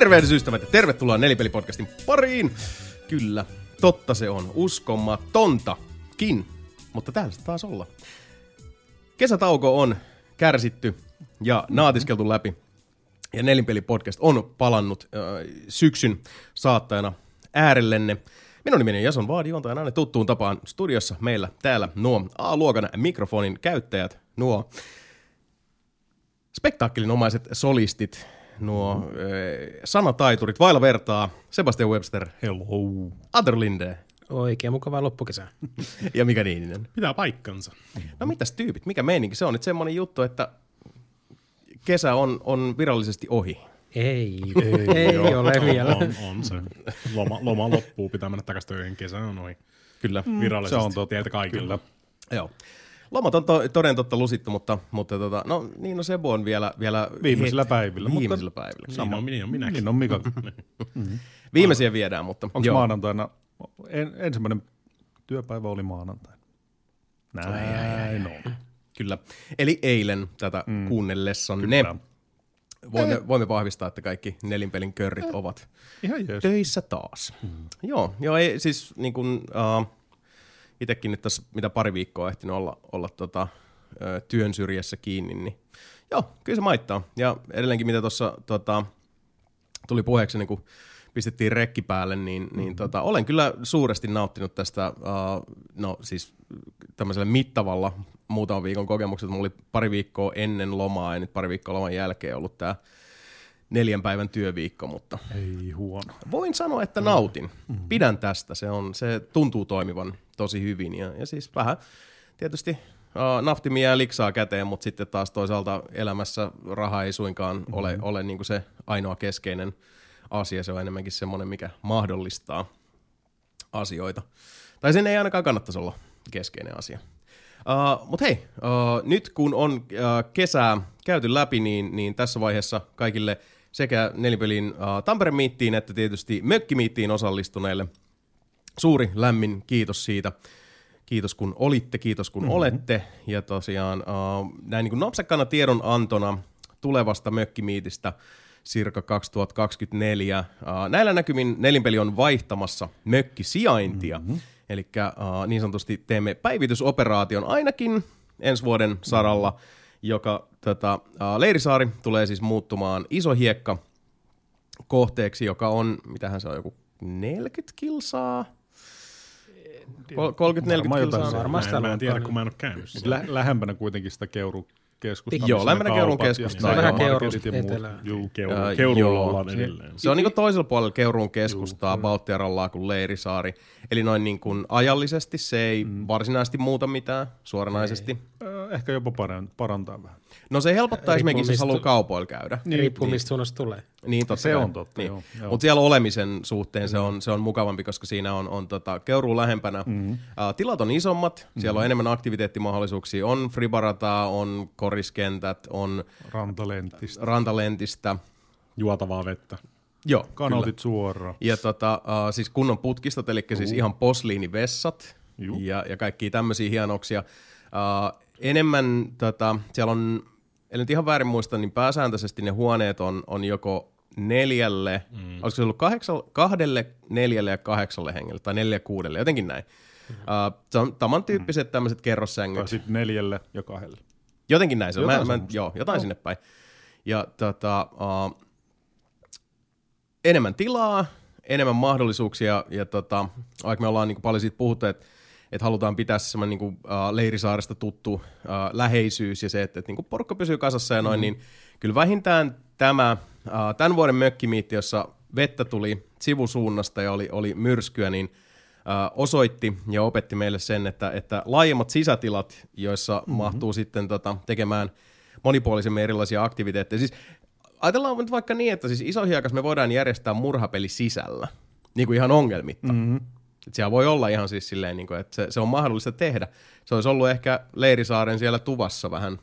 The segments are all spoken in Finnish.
Tervehdysystävät ja tervetuloa Nelipelipodcastin pariin. Kyllä, totta se on. Uskomatontakin. Mutta täällä se taas olla. Kesätauko on kärsitty ja naatiskeltu läpi. Ja Nelipelipodcast on palannut syksyn saattajana äärellenne. Minun nimeni on Jason Vaadi, juontajan aina tuttuun tapaan studiossa meillä täällä nuo A-luokan mikrofonin käyttäjät, nuo spektaakkelinomaiset solistit, nuo sanataiturit vailla vertaa, Sebastian Webster, hello, Ander Linde. Oikein mukavaa loppukesää. Ja Mika Niininen. Pitää paikkansa. No mitäs tyypit, mikä meininki? Se on nyt semmoinen juttu, että kesä on virallisesti ohi. Ei ole vielä. On se. Loma loppuu, pitää mennä takaisin töihin, kesä on ohi. Kyllä, virallisesti. Se on teiltä kaikilla. Joo. Lomat on toden totta lusittu, mutta no Sebo on vielä viimeisillä päivillä. Samoin minäkin. Niin on Mika. Viimeisiä viedään, mutta onko maanantaina? Ensimmäinen työpäivä oli maanantaina. Näin on. Kyllä. Eli eilen tätä kuunnellessanne. Voimme vahvistaa, että kaikki Nelinpelin körrit ovat ihan töissä taas. Joo, ei siis niin kuin itsekin nyt tässä, mitä pari viikkoa on ehtinyt olla työn syrjässä kiinni, niin joo, kyllä se maittaa. Ja edelleenkin mitä tuossa tuli puheeksi, niin kun pistettiin rekki päälle, niin olen kyllä suuresti nauttinut tästä, siis tämmöisellä mittavalla muutaman viikon kokemukset. Mulla oli pari viikkoa ennen lomaa ja nyt pari viikkoa loman jälkeen ollut tää 4 päivän työviikko, mutta ei huono. Voin sanoa, että nautin. Pidän tästä. Se tuntuu toimivan tosi hyvin ja siis vähän tietysti naftimia ja liksaa käteen, mutta sitten taas toisaalta elämässä raha ei suinkaan ole niin kuin se ainoa keskeinen asia. Se on enemmänkin semmoinen, mikä mahdollistaa asioita. Tai sen ei ainakaan kannattaisi olla keskeinen asia. Mutta hei, nyt kun on kesää käyty läpi, niin tässä vaiheessa kaikille sekä Nelipelin Tampere-miittiin että tietysti mökkimiittiin osallistuneille suuri lämmin kiitos siitä. Kiitos kun olitte, kiitos kun olette. Ja tosiaan näin niin kuin napsakkana tiedonantona tulevasta mökkimiitistä circa 2024. Näillä näkymin Nelinpeli on vaihtamassa mökkisijaintia. Eli niin sanotusti teemme päivitysoperaation ainakin ensi vuoden saralla, joka Leirisaari tulee siis muuttumaan Isohiekka kohteeksi, joka on, mitähän se on, joku 40 kilsaa? 30-40 kilsaa varmasti. Mä en tiedä, kun mä en ole käynyt. Lähempänä kuitenkin sitä Keurukeskusta. Joo, lämpänä Keurun keskusta. Se on vähän Keurusta etelään. Keurulla ollaan edelleen. Se on niin kuin toisella puolella Keurun keskustaa, Baltiarallaa kuin Leirisaari. Eli noin niin kuin ajallisesti se ei varsinaisesti muuta mitään, suoranaisesti. Ehkä jopa parantaa vähän. No se helpottaa esimerkiksi, jos haluaa kaupoilla käydä. Riippuu mistä suunnasta tulee. Niin, totta kai. Se on totta, niin. Mutta siellä olemisen suhteen se on mukavampi, koska siinä on Keuruu lähempänä. Tilat on isommat, siellä on enemmän aktiviteettimahdollisuuksia. On fribarataa, on koriskentät, on rantalentistä. Juotavaa vettä. Joo, kanautit suoraan. Ja siis kunnon putkistot, eli siis ihan posliinivessat ja kaikkia tämmöisiä hienoksia. Enemmän siellä on, eli nyt ihan väärin muista, niin pääsääntöisesti ne huoneet on joko 4, olisiko se ollut 2, 4 ja 8 hengelle, tai 4 ja 6, jotenkin näin. Tämän tyyppiset tämmöiset kerrossängyt. Tai sitten 4 ja 2. Jotenkin näin se on. Jotain sinne päin. Ja enemmän tilaa, enemmän mahdollisuuksia, ja vaikka me ollaan niin paljon siitä puhuttu, että halutaan pitää semmoinen niin Leirisaaresta tuttu läheisyys ja se, että niin kuin porukka pysyy kasassa ja noin, niin kyllä vähintään tämän vuoden mökkimiitti, jossa vettä tuli sivusuunnasta ja oli myrskyä, niin osoitti ja opetti meille sen, että laajemmat sisätilat, joissa mahtuu sitten tekemään monipuolisemmin erilaisia aktiviteetteja. Siis ajatellaan nyt vaikka niin, että siis Isohiekas me voidaan järjestää murhapeli sisällä, niin kuin ihan ongelmitta. Että siellä voi olla ihan siis silleen, niin kuin, että se on mahdollista tehdä. Se olisi ollut ehkä Leirisaaren siellä tuvassa vähän.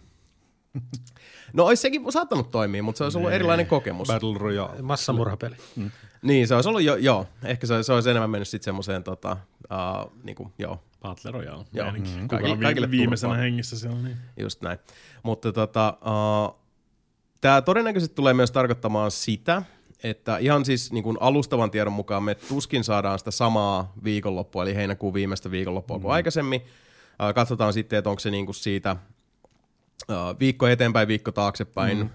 No olisi sekin saattanut toimia, mutta se olisi ollut erilainen kokemus. Battle Royale. Massamurhapeli. Niin, se olisi ollut joo. Ehkä se olisi enemmän mennyt sitten semmoiseen niin kuin, joo. Battle Royale. Joo. Kaikille viimeisenä turpaan. Hengissä siellä. Niin. Just näin. Mutta tämä todennäköisesti tulee myös tarkoittamaan sitä, että ihan siis niin kuin alustavan tiedon mukaan me tuskin saadaan sitä samaa viikonloppua, eli heinäkuun viimeistä viikonloppua kuin aikaisemmin. Katsotaan sitten, että onko se niin kuin siitä viikko eteenpäin, viikko taaksepäin,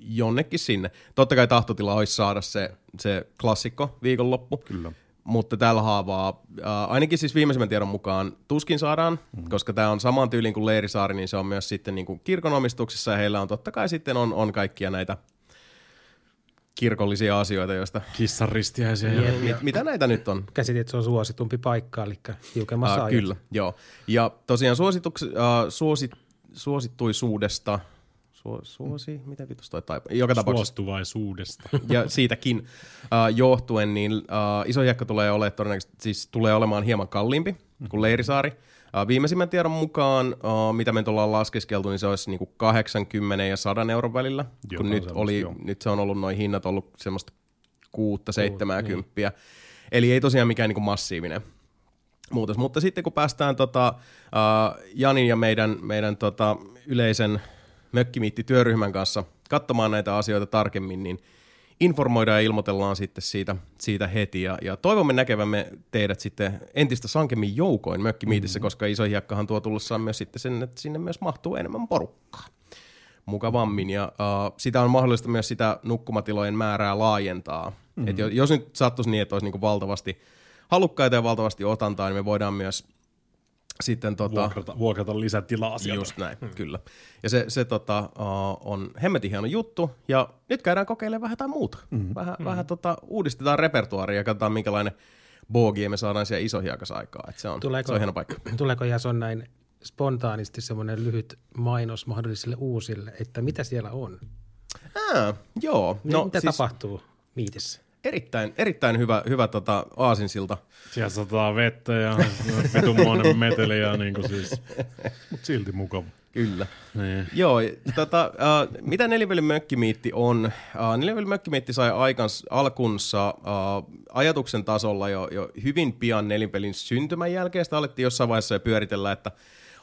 jonnekin sinne. Totta kai tahtotila olisi saada se klassikko viikonloppu. Kyllä. Mutta tällä haavaa, ainakin siis viimeisimmän tiedon mukaan tuskin saadaan, koska tämä on saman tyyliin kuin Leirisaari, niin se on myös sitten niin kuin kirkon omistuksessa, ja heillä on totta kai sitten on kaikkia näitä kirkollisia asioita, joista... Kissaristiäisiä. Mitä näitä nyt on? Käsitin, että se on suositumpi paikka, eli hiukemmassa ajat. Kyllä, joo. Ja tosiaan suosittuisuudesta... mitä vitus toi taipa? Joka tapauksessa. Suostuvaisuudesta. Ja siitäkin johtuen, niin Isohiekka tulee olemaan todennäköisesti, siis tulee olemaan hieman kalliimpi kuin Leirisaari. Viimeisimmän tiedon mukaan, mitä me ollaan laskeskeltu, niin se olisi niinku 80 ja 100 euron välillä. Joka kun nyt se on ollut noin hinnat ollut semmoista 6-70. Eli ei tosiaan mikään niinku massiivinen muutos. Mutta sitten kun päästään Janin ja meidän yleisen... Mökkimiitti-työryhmän kanssa katsomaan näitä asioita tarkemmin, niin informoidaan ja ilmoitellaan sitten siitä heti. Ja toivomme näkevämme teidät sitten entistä sankemmin joukoin Mökkimiitissä, koska Isohiekkahan tuo tullessaan myös sitten sen, että sinne myös mahtuu enemmän porukkaa mukavammin. Ja sitä on mahdollista myös sitä nukkumatilojen määrää laajentaa. Et jos nyt sattuisi niin, että olisi niinku valtavasti halukkaita ja valtavasti otantaa, niin me voidaan myös... Sitten vuokrata lisätilaa sieltä. Just näin, kyllä. Ja se on hemmetin hieno juttu, ja nyt käydään kokeilemaan vähän jotain muuta. Vähän uudistetaan repertuaaria ja katsotaan, minkälainen boogie me saadaan siellä Isohiekassa aikaa. Et se on hieno paikka. Tuleeko Jason näin spontaanisti semmoinen lyhyt mainos mahdollisille uusille, että mitä siellä on? Joo. No, mitä siis tapahtuu miitissä? Erittäin hyvä aasinsilta. Siellä sataa vettä ja vetumoinen meteli ja niinku siis, mut silti mukava. Kyllä. Niin. Joo, mitä Nelivälin mökkimiitti on? Nelivälin mökkimiitti sai alkunsa ajatuksen tasolla jo hyvin pian Nelivälin syntymän jälkeen. Sitä alettiin jossain vaiheessa jo pyöritellä, että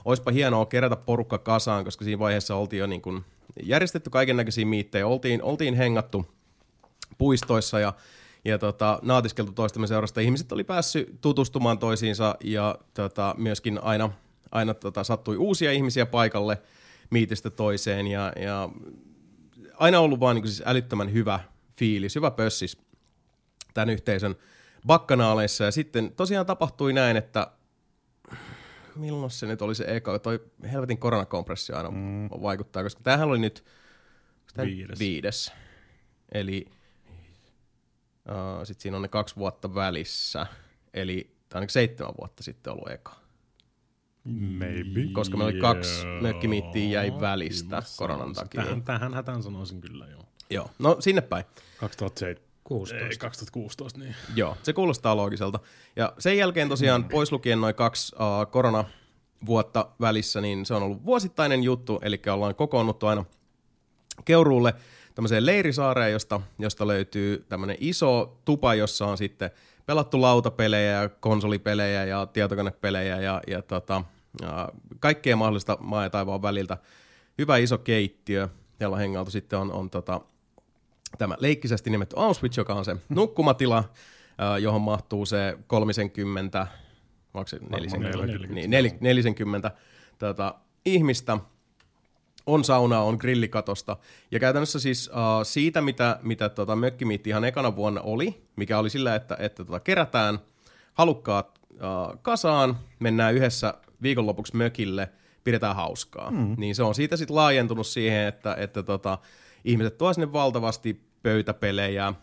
oispa hienoa kerätä porukka kasaan, koska siinä vaiheessa oltiin jo niin kun järjestetty kaikennäköisiä miittejä, oltiin hengattu puistoissa ja naatiskeltu toistemme seurasta. Ihmiset oli päässyt tutustumaan toisiinsa ja myöskin aina sattui uusia ihmisiä paikalle miitistä toiseen ja aina ollut vaan niin kuin siis älyttömän hyvä fiilis, hyvä pössis tämän yhteisön bakkanaaleissa. Ja sitten tosiaan tapahtui näin, että milloin se nyt oli se eka, toi helvetin koronakompressio aina vaikuttaa, koska tämähän oli nyt viides. Eli sitten siinä on ne 2 vuotta välissä, eli tämä on 7 vuotta sitten ollut eka. Maybe. Koska meillä oli 2 mökkimiittiä jäi välistä koronan takia. Tähän hätään sanoisin kyllä, joo. Joo, no sinne päin. 2016, niin. Joo, se kuulostaa loogiselta. Ja sen jälkeen tosiaan pois lukien noin 2 koronavuotta välissä, niin se on ollut vuosittainen juttu, eli ollaan kokoonnuttu aina Keuruulle. Tämmöiseen Leirisaareen, josta löytyy tämmöinen iso tupa, jossa on sitten pelattu lautapelejä ja konsolipelejä ja tietokonepelejä ja kaikkea mahdollista maa ja taivaan väliltä. Hyvä iso keittiö, jolla hengailtu sitten on tämä leikkisästi nimetty Auschwitz, joka on se nukkumatila, johon mahtuu se 30, onko se 40 ihmistä. On saunaa, on grillikatosta. Ja käytännössä siis siitä, mitä mökkimiitti ihan ekana vuonna oli, mikä oli sillä, että kerätään halukkaat kasaan, mennään yhdessä viikonlopuksi mökille, pidetään hauskaa. Niin se on siitä sitten laajentunut siihen, että ihmiset tuovat sinne valtavasti pöytäpelejä,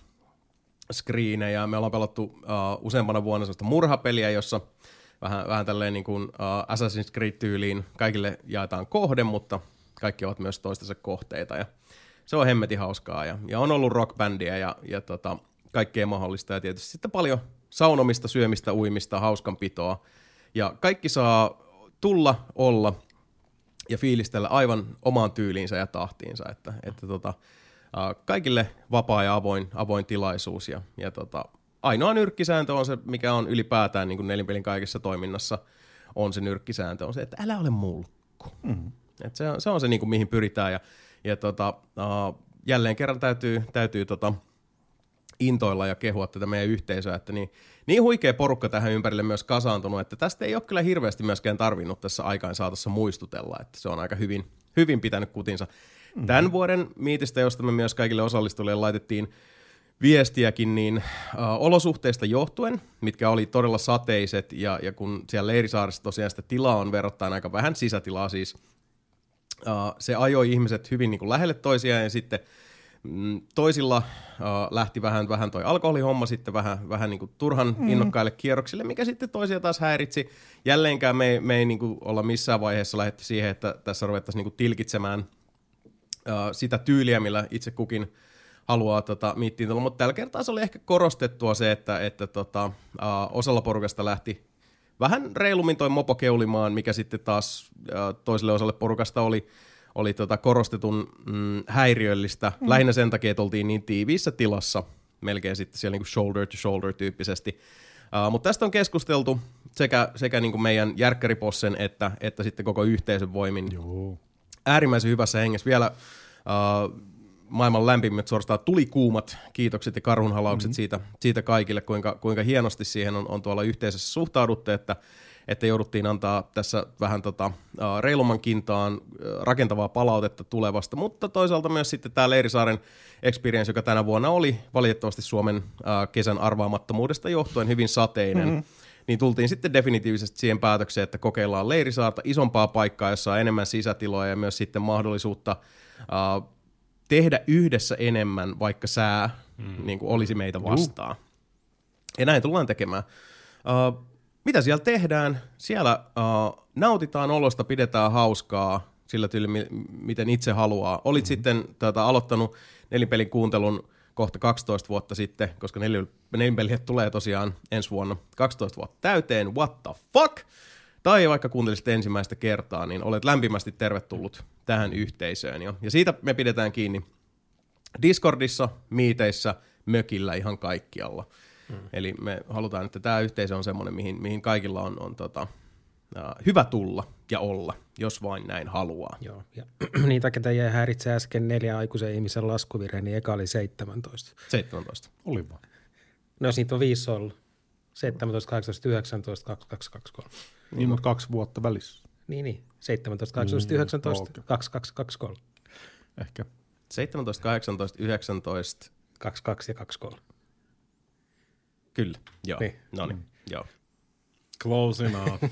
screenejä. Me ollaan pelattu useampana vuonna sellaista murhapeliä, jossa vähän tälleen niin kuin Assassin's Creed-tyyliin kaikille jaetaan kohde, mutta... Kaikki ovat myös toistensa kohteita ja se on hemmetin hauskaa ja on ollut rockbändiä ja kaikkea mahdollista ja tietysti sitten paljon saunomista, syömistä, uimista, hauskanpitoa ja kaikki saa tulla, olla ja fiilistellä aivan omaan tyyliinsä ja tahtiinsa, että kaikille vapaa ja avoin tilaisuus ja ainoa nyrkkisääntö on se, mikä on ylipäätään niin kuin Nelinpelin kaikessa toiminnassa on se nyrkkisääntö, on se, että älä ole mulkku. Et se on se niinku, mihin pyritään ja jälleen kerran täytyy intoilla ja kehua tätä meidän yhteisöä, että niin huikea porukka tähän ympärille myös kasaantunut, että tästä ei ole kyllä hirveästi myöskään tarvinnut tässä aikaan saatossa muistutella, että se on aika hyvin pitänyt kutinsa. Mm-hmm. Tämän vuoden miitistä, josta me myös kaikille osallistujille laitettiin viestiäkin, niin olosuhteista johtuen, mitkä oli todella sateiset, ja kun siellä Leirisaarissa tosiaan sitä tilaa on verrattain aika vähän, sisätilaa siis, se ajoi ihmiset hyvin niin kuin lähelle toisiaan, ja sitten toisilla lähti vähän toi alkoholihomma sitten vähän niin kuin turhan innokkaille kierroksille, mikä sitten toisia taas häiritsi. Jälleenkään me ei niin kuin olla missään vaiheessa lähdetty siihen, että tässä ruvettaisiin niin kuin tilkitsemään sitä tyyliä, millä itse kukin haluaa miittiin tulla, mutta tällä kertaa se oli ehkä korostettua se, että osalla porukasta lähti vähän reilummin toi mopo keulimaan, mikä sitten taas toiselle osalle porukasta oli korostetun häiriöllistä, lähinnä sen takia, että oltiin niin tiiviissä tilassa, melkein sitten siellä niin kuin shoulder to shoulder tyyppisesti. Mutta tästä on keskusteltu sekä niin kuin meidän järkkäripossen että sitten koko yhteisön voimin. Joo. Äärimmäisen hyvässä hengessä vielä maailman lämpimät, suorastaan tulikuumat kiitokset ja karhunhalaukset siitä kaikille, kuinka hienosti siihen on tuolla yhteisössä suhtauduttu, että jouduttiin antaa tässä vähän reilumman kintaan rakentavaa palautetta tulevasta, mutta toisaalta myös sitten tämä Leirisaaren experience, joka tänä vuonna oli valitettavasti Suomen kesän arvaamattomuudesta johtuen hyvin sateinen, niin tultiin sitten definitiivisesti siihen päätökseen, että kokeillaan Leirisaarta, isompaa paikkaa, jossa on enemmän sisätiloja ja myös sitten mahdollisuutta tehdä yhdessä enemmän, vaikka sää niin kuin olisi meitä vastaan. Ja näin tullaan tekemään. Mitä siellä tehdään? Siellä nautitaan olosta, pidetään hauskaa sillä tyyli, miten itse haluaa. Olit sitten aloittanut nelinpelin kuuntelun kohta 12 vuotta sitten, koska nelinpeliä tulee tosiaan ensi vuonna 12 vuotta täyteen. What the fuck? Tai vaikka kuuntelisit ensimmäistä kertaa, niin olet lämpimästi tervetullut tähän yhteisöön. Ja siitä me pidetään kiinni Discordissa, miiteissä, mökillä, ihan kaikkialla. Eli me halutaan, että tämä yhteisö on semmoinen, mihin kaikilla on hyvä tulla ja olla, jos vain näin haluaa. Joo, ja niitä, ketä jäi häiritse äsken 4 aikuisen ihmisen laskuvirhe, niin eka oli 17. 17. Oli vaan. No jos niitä on 5 ollut. 17, 18, 19, 22, 23. Niin, mutta 2 vuotta välissä. Niin. 17, 18, 19, okay. 22, 23. Ehkä. 17, 18, 19. 22 ja 23. Kyllä, joo. Niin. Noniin, joo. Close enough.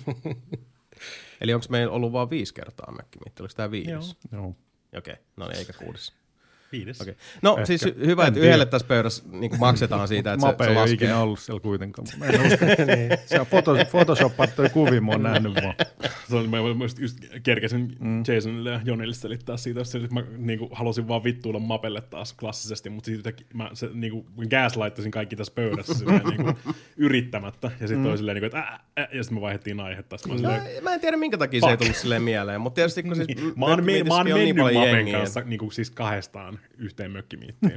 Eli onko meillä ollut vaan 5 kertaa mökkimiitti? Oliko tämä 5? Joo. Okei, no niin, eikä 6. 5. Okay. No ehkä. Siis hyvä, että yhdelle tässä pöydässä niin maksetaan siitä, että se laskee. Ei ikinä ollut siellä kuitenkaan. Mä en usko. Niin. Se on photoshopattuja kuvia, mä oon nähnyt vaan. Mä just kerkesin Jasonille ja Jonille selittää siitä, että mä niinku halusin vaan vittuilla Mapelle taas klassisesti, mutta siitä mä niinku gaslighttaisin kaikki tässä pöydässä silleen, niinku, yrittämättä. Ja sitten oli silleen, niinku, että ja sitten me vaihdettiin aihetta. Mä en tiedä, minkä takia se ei tullut silleen mieleen, mutta tietysti kun siis mä oon mennyt Mapen kanssa niinku siis kahdestaan yhteen mökkimiittiin.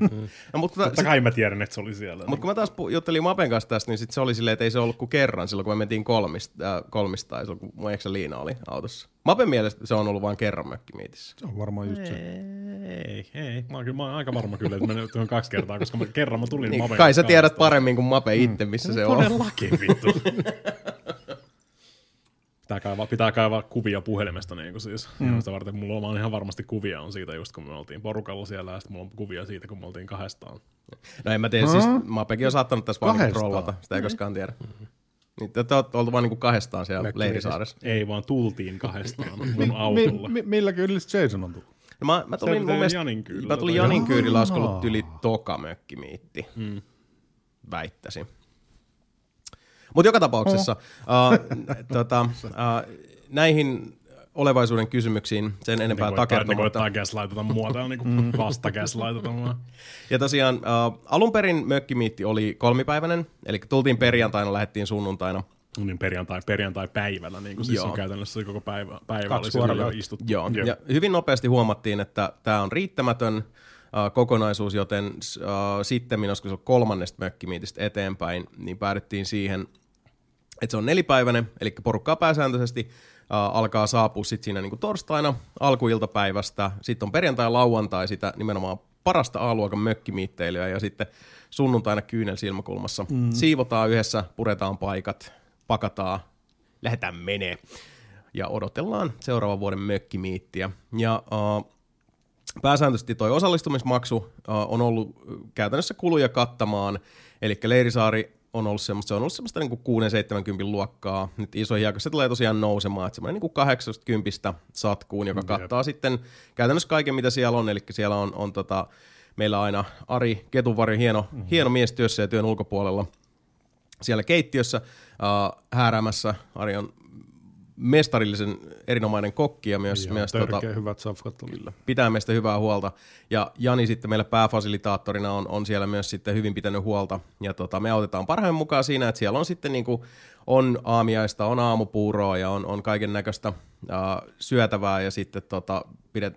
No, totta kai mä tiedän, että se oli siellä. Mutta kun mä taas juttelin Mapen kanssa tästä, niin sit se oli silleen, että ei se ollut kuin kerran silloin, kun me mentiin kolmistaan, silloin kun mun eksä Liina oli autossa. Mapen mielestä se on ollut vain kerran mökkimiitissä. Se on varmaan just se. Ei. Mä oon aika varma kyllä, että mä nyt on 2 kertaa, koska kerran mä tulin niin, Mapen. Kai sä tiedät paremmin kuin Mape itse, missä se on. Todellakin vittu. Pitää kaivaa kuvia puhelimesta niinku siis. Sitä varten mulla on ihan varmasti kuvia on siitä just kun me oltiin porukalla siellä ja sitten mulla on kuvia siitä kun me oltiin kahdestaan. No en mä tiedä siis Mapekin on saattanut tässä vaan trollata, sitä ei koskaan tiedä. Niin te olette oltu vaan niinku kahdestaan siellä Leirisaaressa. Ei vaan tultiin kahdestaan mun autolla. Millä kyydillä Jason on tullut? No mä tulin mun mielestä Janin kyydillä olisi ollut yli toka mökkimiitti. Väittäisin. Mutta joka tapauksessa näihin olevaisuuden kysymyksiin sen enempää takertumatta. Ne koittaa gaslightata mua täällä, niinku vasta gaslightata mua. Ja tosiaan alun perin mökkimiitti oli 3-päiväinen, eli tultiin perjantaina, lähdettiin sunnuntaina. Niin perjantai-päivällä, niin kuin siis on käytännössä koko päivä oli siellä istuttu. Joo, ja hyvin nopeasti huomattiin, että tämä on riittämätön kokonaisuus, joten sitten minusta se on 3. mökkimiitistä eteenpäin, niin päädyttiin siihen, että se on nelipäiväinen, eli porukkaa pääsääntöisesti alkaa saapua sitten siinä niin kuin torstaina alkuiltapäivästä, sitten on perjantai ja lauantai sitä nimenomaan parasta A-luokan mökkimiitteilyä ja sitten sunnuntaina Kyynelsilmäkulmassa. Siivotaan yhdessä, puretaan paikat, pakataan, lähdetään menee ja odotellaan seuraavan vuoden mökkimiittiä. Ja pääsääntöisesti toi osallistumismaksu on ollut käytännössä kuluja kattamaan, eli Leirisaari on ollut semmoista, se on ollut semmoista niin kuin 6-70 luokkaa. Nyt isoihin aikoihin se tulee tosiaan nousemaan, että semmoinen niin kuin 80 satkuun, joka kattaa sitten käytännössä kaiken, mitä siellä on. Eli siellä on meillä aina Ari Ketunvarjo, hieno mies työssä ja työn ulkopuolella siellä keittiössä hääräämässä. Ari on mestarillisen erinomainen kokki ja myös hyvät safkat. Kyllä, pitää meistä hyvää huolta. Ja Jani sitten meillä pääfasilitaattorina on siellä myös sitten hyvin pitänyt huolta. Ja me autetaan parhaimman mukaan siinä, että siellä on sitten niinku, on aamiaista, on aamupuuroa ja on kaiken näköistä syötävää ja sitten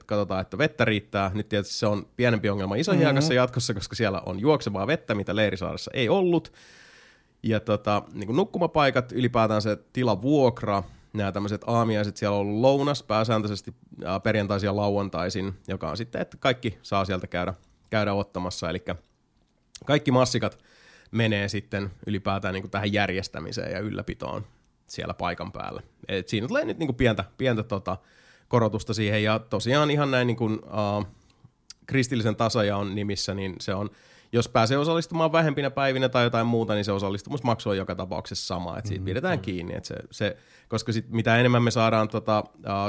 katsotaan, että vettä riittää. Nyt tietysti se on pienempi ongelma Isohiakassa jatkossa, koska siellä on juoksevaa vettä, mitä Leirisaaressa ei ollut. Ja niinku nukkumapaikat, ylipäätään se tilavuokra. Nämä tämmöiset aamiaiset, siellä on lounas pääsääntöisesti perjantaisin ja lauantaisin, joka on sitten, että kaikki saa sieltä käydä ottamassa. Eli kaikki massikat menee sitten ylipäätään niin kuin tähän järjestämiseen ja ylläpitoon siellä paikan päällä. Et siinä tulee nyt niin kuin pientä korotusta siihen. Ja tosiaan ihan näin niin kuin, kristillisen tasajaon nimissä, niin se on, jos pääsee osallistumaan vähempinä päivinä tai jotain muuta, niin se osallistumusmaksu on joka tapauksessa sama, että siitä pidetään kiinni. Että se, koska sit mitä enemmän me saadaan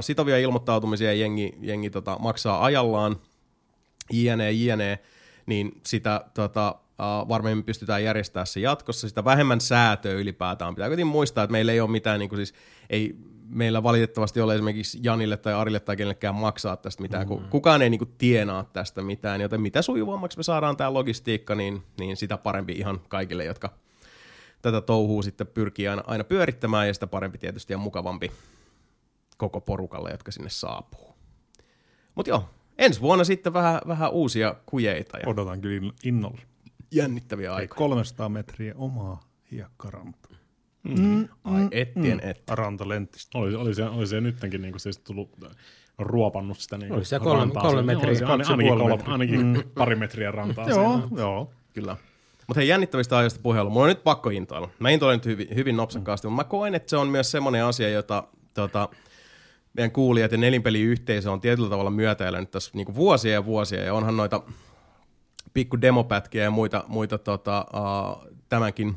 sitovia ilmoittautumisia ja jengi maksaa ajallaan, jne, niin sitä varmemmin pystytään järjestämään se jatkossa. Sitä vähemmän säätöä ylipäätään. Pitää kuitenkin muistaa, että meillä ei ole mitään, niin kuin siis, ei meillä valitettavasti ole esimerkiksi Janille tai Arille tai kenellekään maksaa tästä mitään, kun kukaan ei niinku tienaa tästä mitään, joten mitä sujuvammaksi me saadaan tämä logistiikka, niin sitä parempi ihan kaikille, jotka tätä touhuu sitten pyrkii aina pyörittämään, ja sitä parempi tietysti ja mukavampi koko porukalle, jotka sinne saapuu. Mutta joo, ensi vuonna sitten vähän uusia kujeita. Ja odotan kyllä innolla. Jännittäviä aikoja. 300 metriä omaa hiekkarantaa. Ai ettien. Rantalenttistä. Oli se nyttenkin niinku se tullut ruopannut sitä niinku. Oli se 3 metriä, ainakin 2,5 metriä rantaa. Joo, kyllä. Mutta hei, jännittävistä ajoista puheella. Mulla on nyt pakko intoilla. Mä intoilen nyt hyvin nopsakkaasti, mutta mä koen, että se on myös semmoinen asia, jota meidän kuulijat ja nelinpeliyhteisö on tietyllä tavalla myötäillyt tässä niinku vuosia ja vuosia, ja onhan noita pikku demopätkiä ja muita tämänkin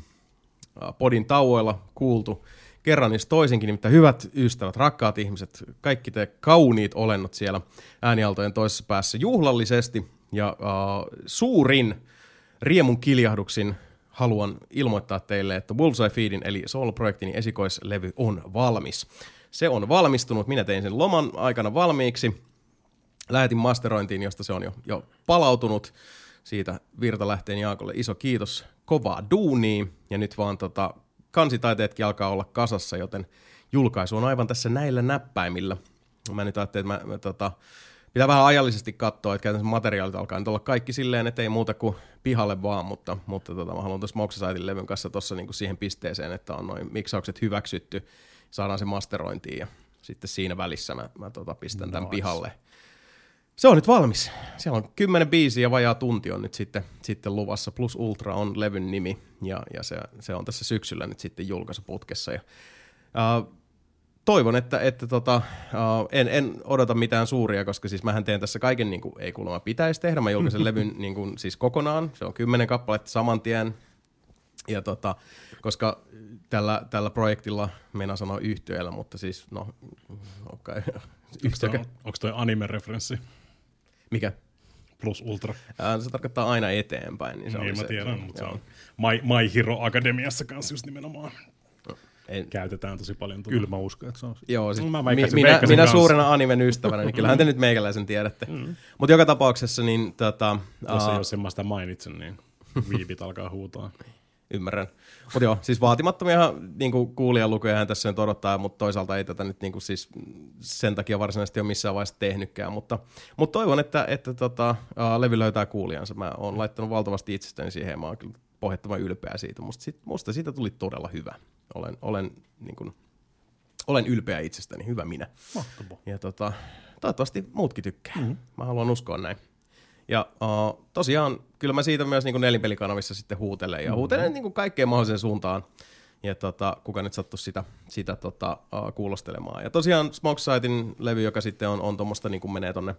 podin tauoilla kuultu kerran jos toisinkin, nimittäin hyvät ystävät, rakkaat ihmiset, kaikki te kauniit olennot siellä äänialtojen toisessa päässä juhlallisesti ja suurin riemun kiljahduksin haluan ilmoittaa teille, että Bullseye Feedin eli Soul-projektini esikoislevy on valmis. Se on valmistunut, minä tein sen loman aikana valmiiksi, lähetin masterointiin, josta se on jo palautunut. Siitä virta lähtee Jaakolle iso kiitos, kovaa duunia, ja nyt vaan kansitaiteetkin alkaa olla kasassa, joten julkaisu on aivan tässä näillä näppäimillä. Mä nyt ajattelin, että pitää vähän ajallisesti katsoa, että käytännössä materiaalit alkaa nyt olla kaikki silleen, että ei muuta kuin pihalle vaan, mutta mä haluan tuossa Moksasaitin levyn kanssa tuossa niinku siihen pisteeseen, että on noin miksaukset hyväksytty, saadaan se masterointiin, ja sitten siinä välissä mä pistän tämän pihalle. Se on nyt valmis. Siellä on 10 biisiä ja vajaa tunti on nyt sitten luvassa. Plus Ultra on levyn nimi ja se on tässä syksyllä nyt sitten julkaisuputkessa. Ja, toivon, että en odota mitään suuria, koska siis mähän teen tässä kaiken niin kuin ei kuulemma pitäisi tehdä. Mä julkaisen levyn niin kuin, siis kokonaan. Se on 10 kappaletta saman tien. Ja koska tällä projektilla, meinaan sanoa yhtyeellä, mutta siis no okei. Okay. Onko toi anime-referenssi? Mikä? Plus Ultra. Se tarkoittaa aina eteenpäin. Niin, mä tiedän, mutta se on My Hero Academiassa kanssa just nimenomaan. Käytetään tosi paljon. Kyllä mä uskon, että se on. Joo, siis minä suurena animen ystävänä, niin kyllähän te nyt meikäläisen tiedätte. Mutta joka tapauksessa, niin jos en mä sitä mainitsen, niin viipit alkaa huutaa. Ymmärrän. Mutta joo, siis vaatimattomia niinku kuulijalukujahan tässä nyt odottaa, mutta toisaalta ei tätä nyt niinku siis sen takia varsinaisesti ole missään vaiheessa tehnytkään, mutta toivon, että levy löytää kuulijansa. Mä oon laittanut valtavasti itsestäni siihen ja mä oon kyllä pohjattoman ylpeä siitä. Musta siitä tuli todella hyvä. Olen ylpeä itsestäni, hyvä minä. Mahtavaa. Ja toivottavasti muutkin tykkää. Mä haluan uskoa näin. Ja tosiaan kyllä mä siitä myös niin nelinpelikanavissa sitten huutelen ja huutelen niin kaikkeen mahdolliseen suuntaan. Ja kuka nyt sattuisi sitä kuulostelemaan. Ja tosiaan Smokesightin levy, joka sitten on tuommoista, niin kuin menee tuonne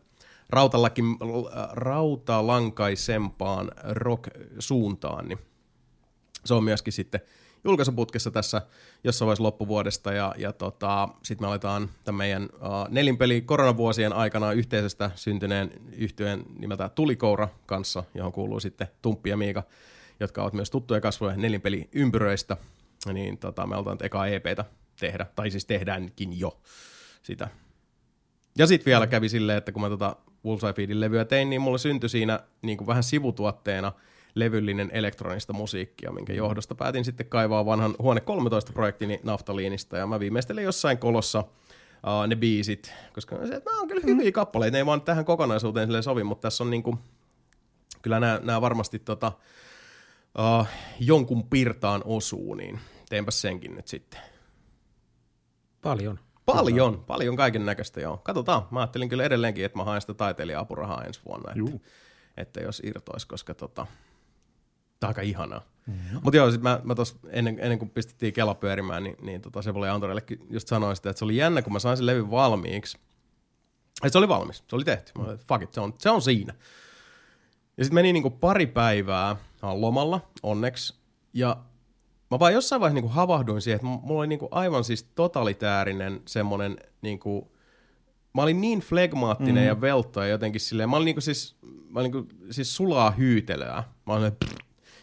rautalankaisempaan rock-suuntaan, niin se on myöskin sitten julkaisuputkessa tässä jossain vaiheessa loppuvuodesta. Ja sitten me aletaan tämän meidän nelinpeli koronavuosien aikana yhteisöstä syntyneen yhtyeen nimeltä Tulikoura kanssa, johon kuuluu sitten Tumppi ja Miika, jotka ovat myös tuttuja kasvoja nelinpeliympyröistä. Niin me aletaan ekaa EPtä tehdä, tai siis tehdäänkin jo sitä. Ja sitten vielä kävi silleen, että kun mä Wolfseye Feedin levyä tein, niin mulla syntyi siinä niin kuin vähän sivutuotteena levyllinen elektronista musiikkia, minkä johdosta päätin sitten kaivaa vanhan Huone 13-projektini Naftaliinista, ja mä viimeistelin jossain kolossa ne biisit, koska nämä on kyllä hyviä kappaleita, ne ei vaan tähän kokonaisuuteen silleen sovi, mutta tässä on niin kuin, kyllä nämä varmasti jonkun pirtaan osuu, niin teenpä senkin nyt sitten. Paljon kaiken näköistä, joo. Katsotaan, mä ajattelin kyllä edelleenkin, että mä haen sitä taiteilija-apurahaa ensi vuonna, että jos irtoisi, koska tää on aika ihanaa. Mm-hmm. Mutta joo, sit mä tossa ennen kuin pistettiin Kela pyörimään, niin se voi Antorellekin just sanoa sitä, että se oli jännä, kun mä sain sen levin valmiiksi. Et se oli valmis, se oli tehty. Mä olin, fuck it, se on siinä. Ja sit meni niinku pari päivää lomalla, onneksi, ja mä vaan jossain vaiheessa niinku havahduin siihen, että mulla oli niinku aivan siis totalitäärinen semmonen niinku, mä olin niin flegmaattinen ja veltto ja jotenkin silleen, mä olin niinku siis sulaa hyytelöä. Mä olin,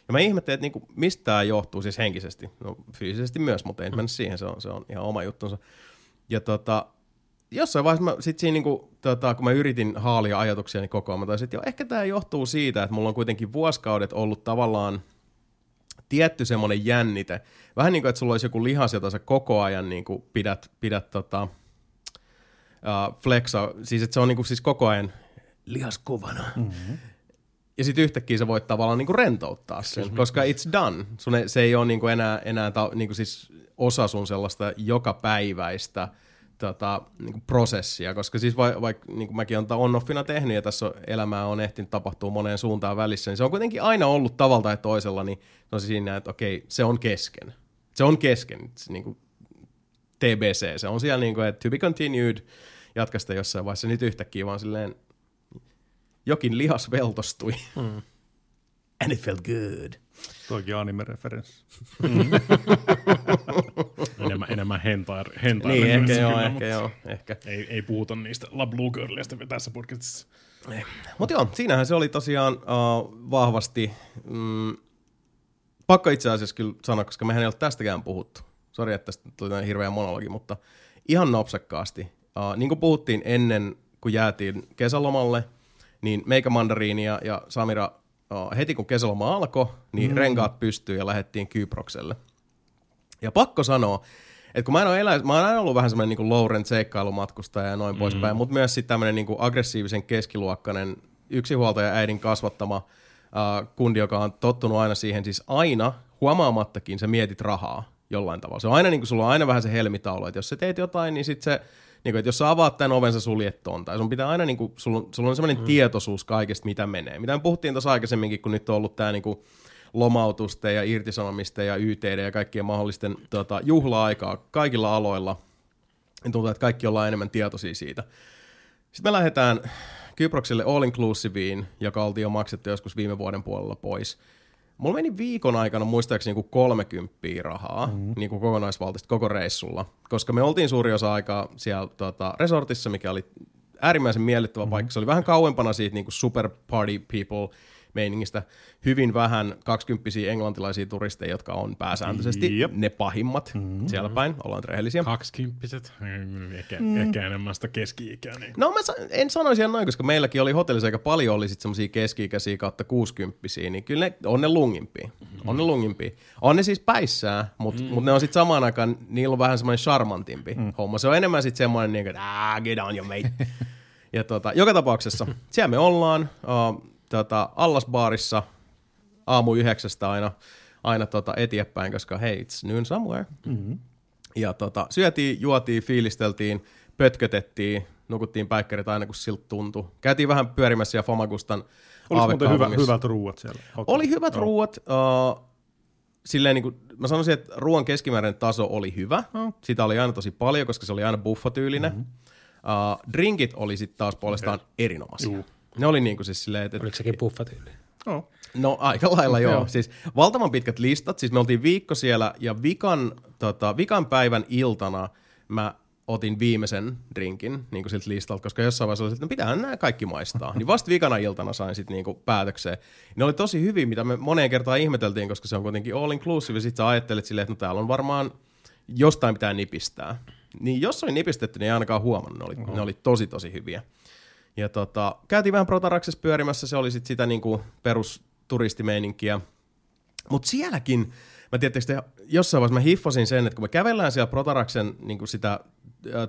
ja mä ihmettelin, että niinku, mistä tää johtuu siis henkisesti, no fyysisesti myös, mutta ei mennä siihen, se on ihan oma juttunsa. Ja jossain vaiheessa mä sit siinä niinku, kun mä yritin haalia ajatuksiani niin koko ajan, mä taisin, että ehkä tää johtuu siitä, että mulla on kuitenkin vuosikaudet ollut tavallaan tietty semmoinen jännite. Vähän niin kuin, että sulla olisi joku lihas, jota sä koko ajan niin kuin pidät flexaa. Siis, että se on niin kuin, siis koko ajan lihas kovana. Mm-hmm. Ja sitten yhtäkkiä sä voit tavallaan niin kuin rentouttaa sen, koska it's done. Se ei ole niin kuin enää niin kuin siis osa sun sellaista jokapäiväistä niin prosessia, koska siis vaikka niin mäkin olen on-offina tehnyt ja tässä elämää on ehtinyt tapahtua moneen suuntaan välissä, niin se on kuitenkin aina ollut tavalla tai toisella, niin se on siinä, että okei, se on kesken. Se on kesken, niin kuin TBC, se on siellä niin kuin, että to be continued, jatka sitä jossain vaiheessa, nyt yhtäkkiä vaan silleen jokin lihas veltostui. Mm. And it felt good. Toikin anime-referenssi. Enemmän hentai-referenssi. Niin, ehkä joo. Ei puhuta niistä La Blue Girlista tässä podcastissa. Mutta joo, siinähän se oli tosiaan vahvasti. Pakko itse asiassa kyllä sanoa, koska mehän ei ole tästäkään puhuttu. Sori, että tästä tuli näin hirveä monologi, mutta ihan nopsakkaasti. Niin kuin puhuttiin ennen, kun jäätiin kesälomalle, niin Meikä Mandariini ja Samira heti kun kesäloma alkoi, niin renkaat pystyy ja lähdettiin Kyprokselle. Ja pakko sanoa, että kun mä oon aina ollut vähän semmoinen niin kuin Lauren seikkailumatkustaja ja noin poispäin, mutta myös sitten tämmöinen niin kuin aggressiivisen keskiluokkainen yksihuoltaja äidin kasvattama kundi, joka on tottunut aina siihen, siis aina huomaamattakin sä mietit rahaa jollain tavalla. Se on aina niin kuin, sulla on aina vähän se helmitaulu, että jos sä teet jotain, niin sit se niin kuin, että jos sä avaat tämän oven, sä suljet ton. Tai sun pitää aina, niin kuin, sulla on sellainen tietoisuus kaikesta, mitä menee. Mitä me puhuttiin tuossa aikaisemminkin, kun nyt on ollut tämä niin kuin lomautusten ja irtisanomisten ja YTD ja kaikkien mahdollisten juhla-aikaa kaikilla aloilla. Ja tuntuu, että kaikki ollaan enemmän tietoisia siitä. Sitten me lähdetään Kyprokselle All Inclusiveen, joka oltiin jo maksettu joskus viime vuoden puolella pois. Mulla meni viikon aikana muistaakseni niin 30 rahaa niin kuin kokonaisvaltaisesti koko reissulla, koska me oltiin suuri osa aikaa siellä resortissa, mikä oli äärimmäisen miellyttävä paikka. Se oli vähän kauempana siitä niin kuin super party people -meiningistä. Hyvin vähän 20-vuotiaita englantilaisia turisteja, jotka on pääsääntöisesti ne pahimmat siellä päin. Ollaan rehellisiä. 20-vuotiaat? Ehkä enemmän sitä keski-ikää. Niin no mä en sanoisi ihan noin, koska meilläkin oli hotellissa aika paljon oli sit semmosia keski-ikäisiä kautta 60-vuotiaita, niin kyllä ne on ne lungimpia. On ne siis päissään, mutta mut ne on sit samaan aikaan, niillä on vähän semmoinen charmantimpi homma. Se on enemmän sit semmoinen niin kuin, get on your mate. Ja joka tapauksessa, siellä me ollaan. Allasbaarissa aamu 9 aina eteenpäin, koska hey, it's noon somewhere. Ja syötiin, juotiin, fiilisteltiin, pötkötettiin, nukuttiin päikkärit aina, kun siltä tuntui. Käytiin vähän pyörimässä ja Famagustan aavekaupungissa. Oliko hyvät ruuat siellä? Okay. Oli hyvät ruuat. Silleen niin kuin, mä sanoisin, että ruoan keskimääräinen taso oli hyvä. Sitä oli aina tosi paljon, koska se oli aina buffatyylinen. Drinkit oli sitten taas puolestaan erinomaisia. Juu. Ne oli niin kuin siis silleen, että... Oliko sekin buffatyylinen? No aika lailla joo. Siis valtavan pitkät listat. Siis me oltiin viikko siellä ja vikan päivän iltana mä otin viimeisen drinkin niin kuin siltä listalta, koska jossain vaiheessa oli, että pitäähän nämä kaikki maistaa. Niin vasta vikana iltana sain sitten niin kuin päätökseen. Ne oli tosi hyviä, mitä me moneen kertaan ihmeteltiin, koska se on kuitenkin all inclusive. Sitten sä ajattelet silleen, että no täällä on varmaan jostain pitää nipistää. Niin jos oli nipistetty, niin ei ainakaan huomannut. Ne oli tosi tosi hyviä. Ja käytiin vähän Protaraksessa pyörimässä, se oli sit sitä niinku perusturistimeininkiä. Mut sielläkin, mä tietysti jossain vaiheessa mä hiffasin sen, että kun me kävellään siellä Protaraksen niinku sitä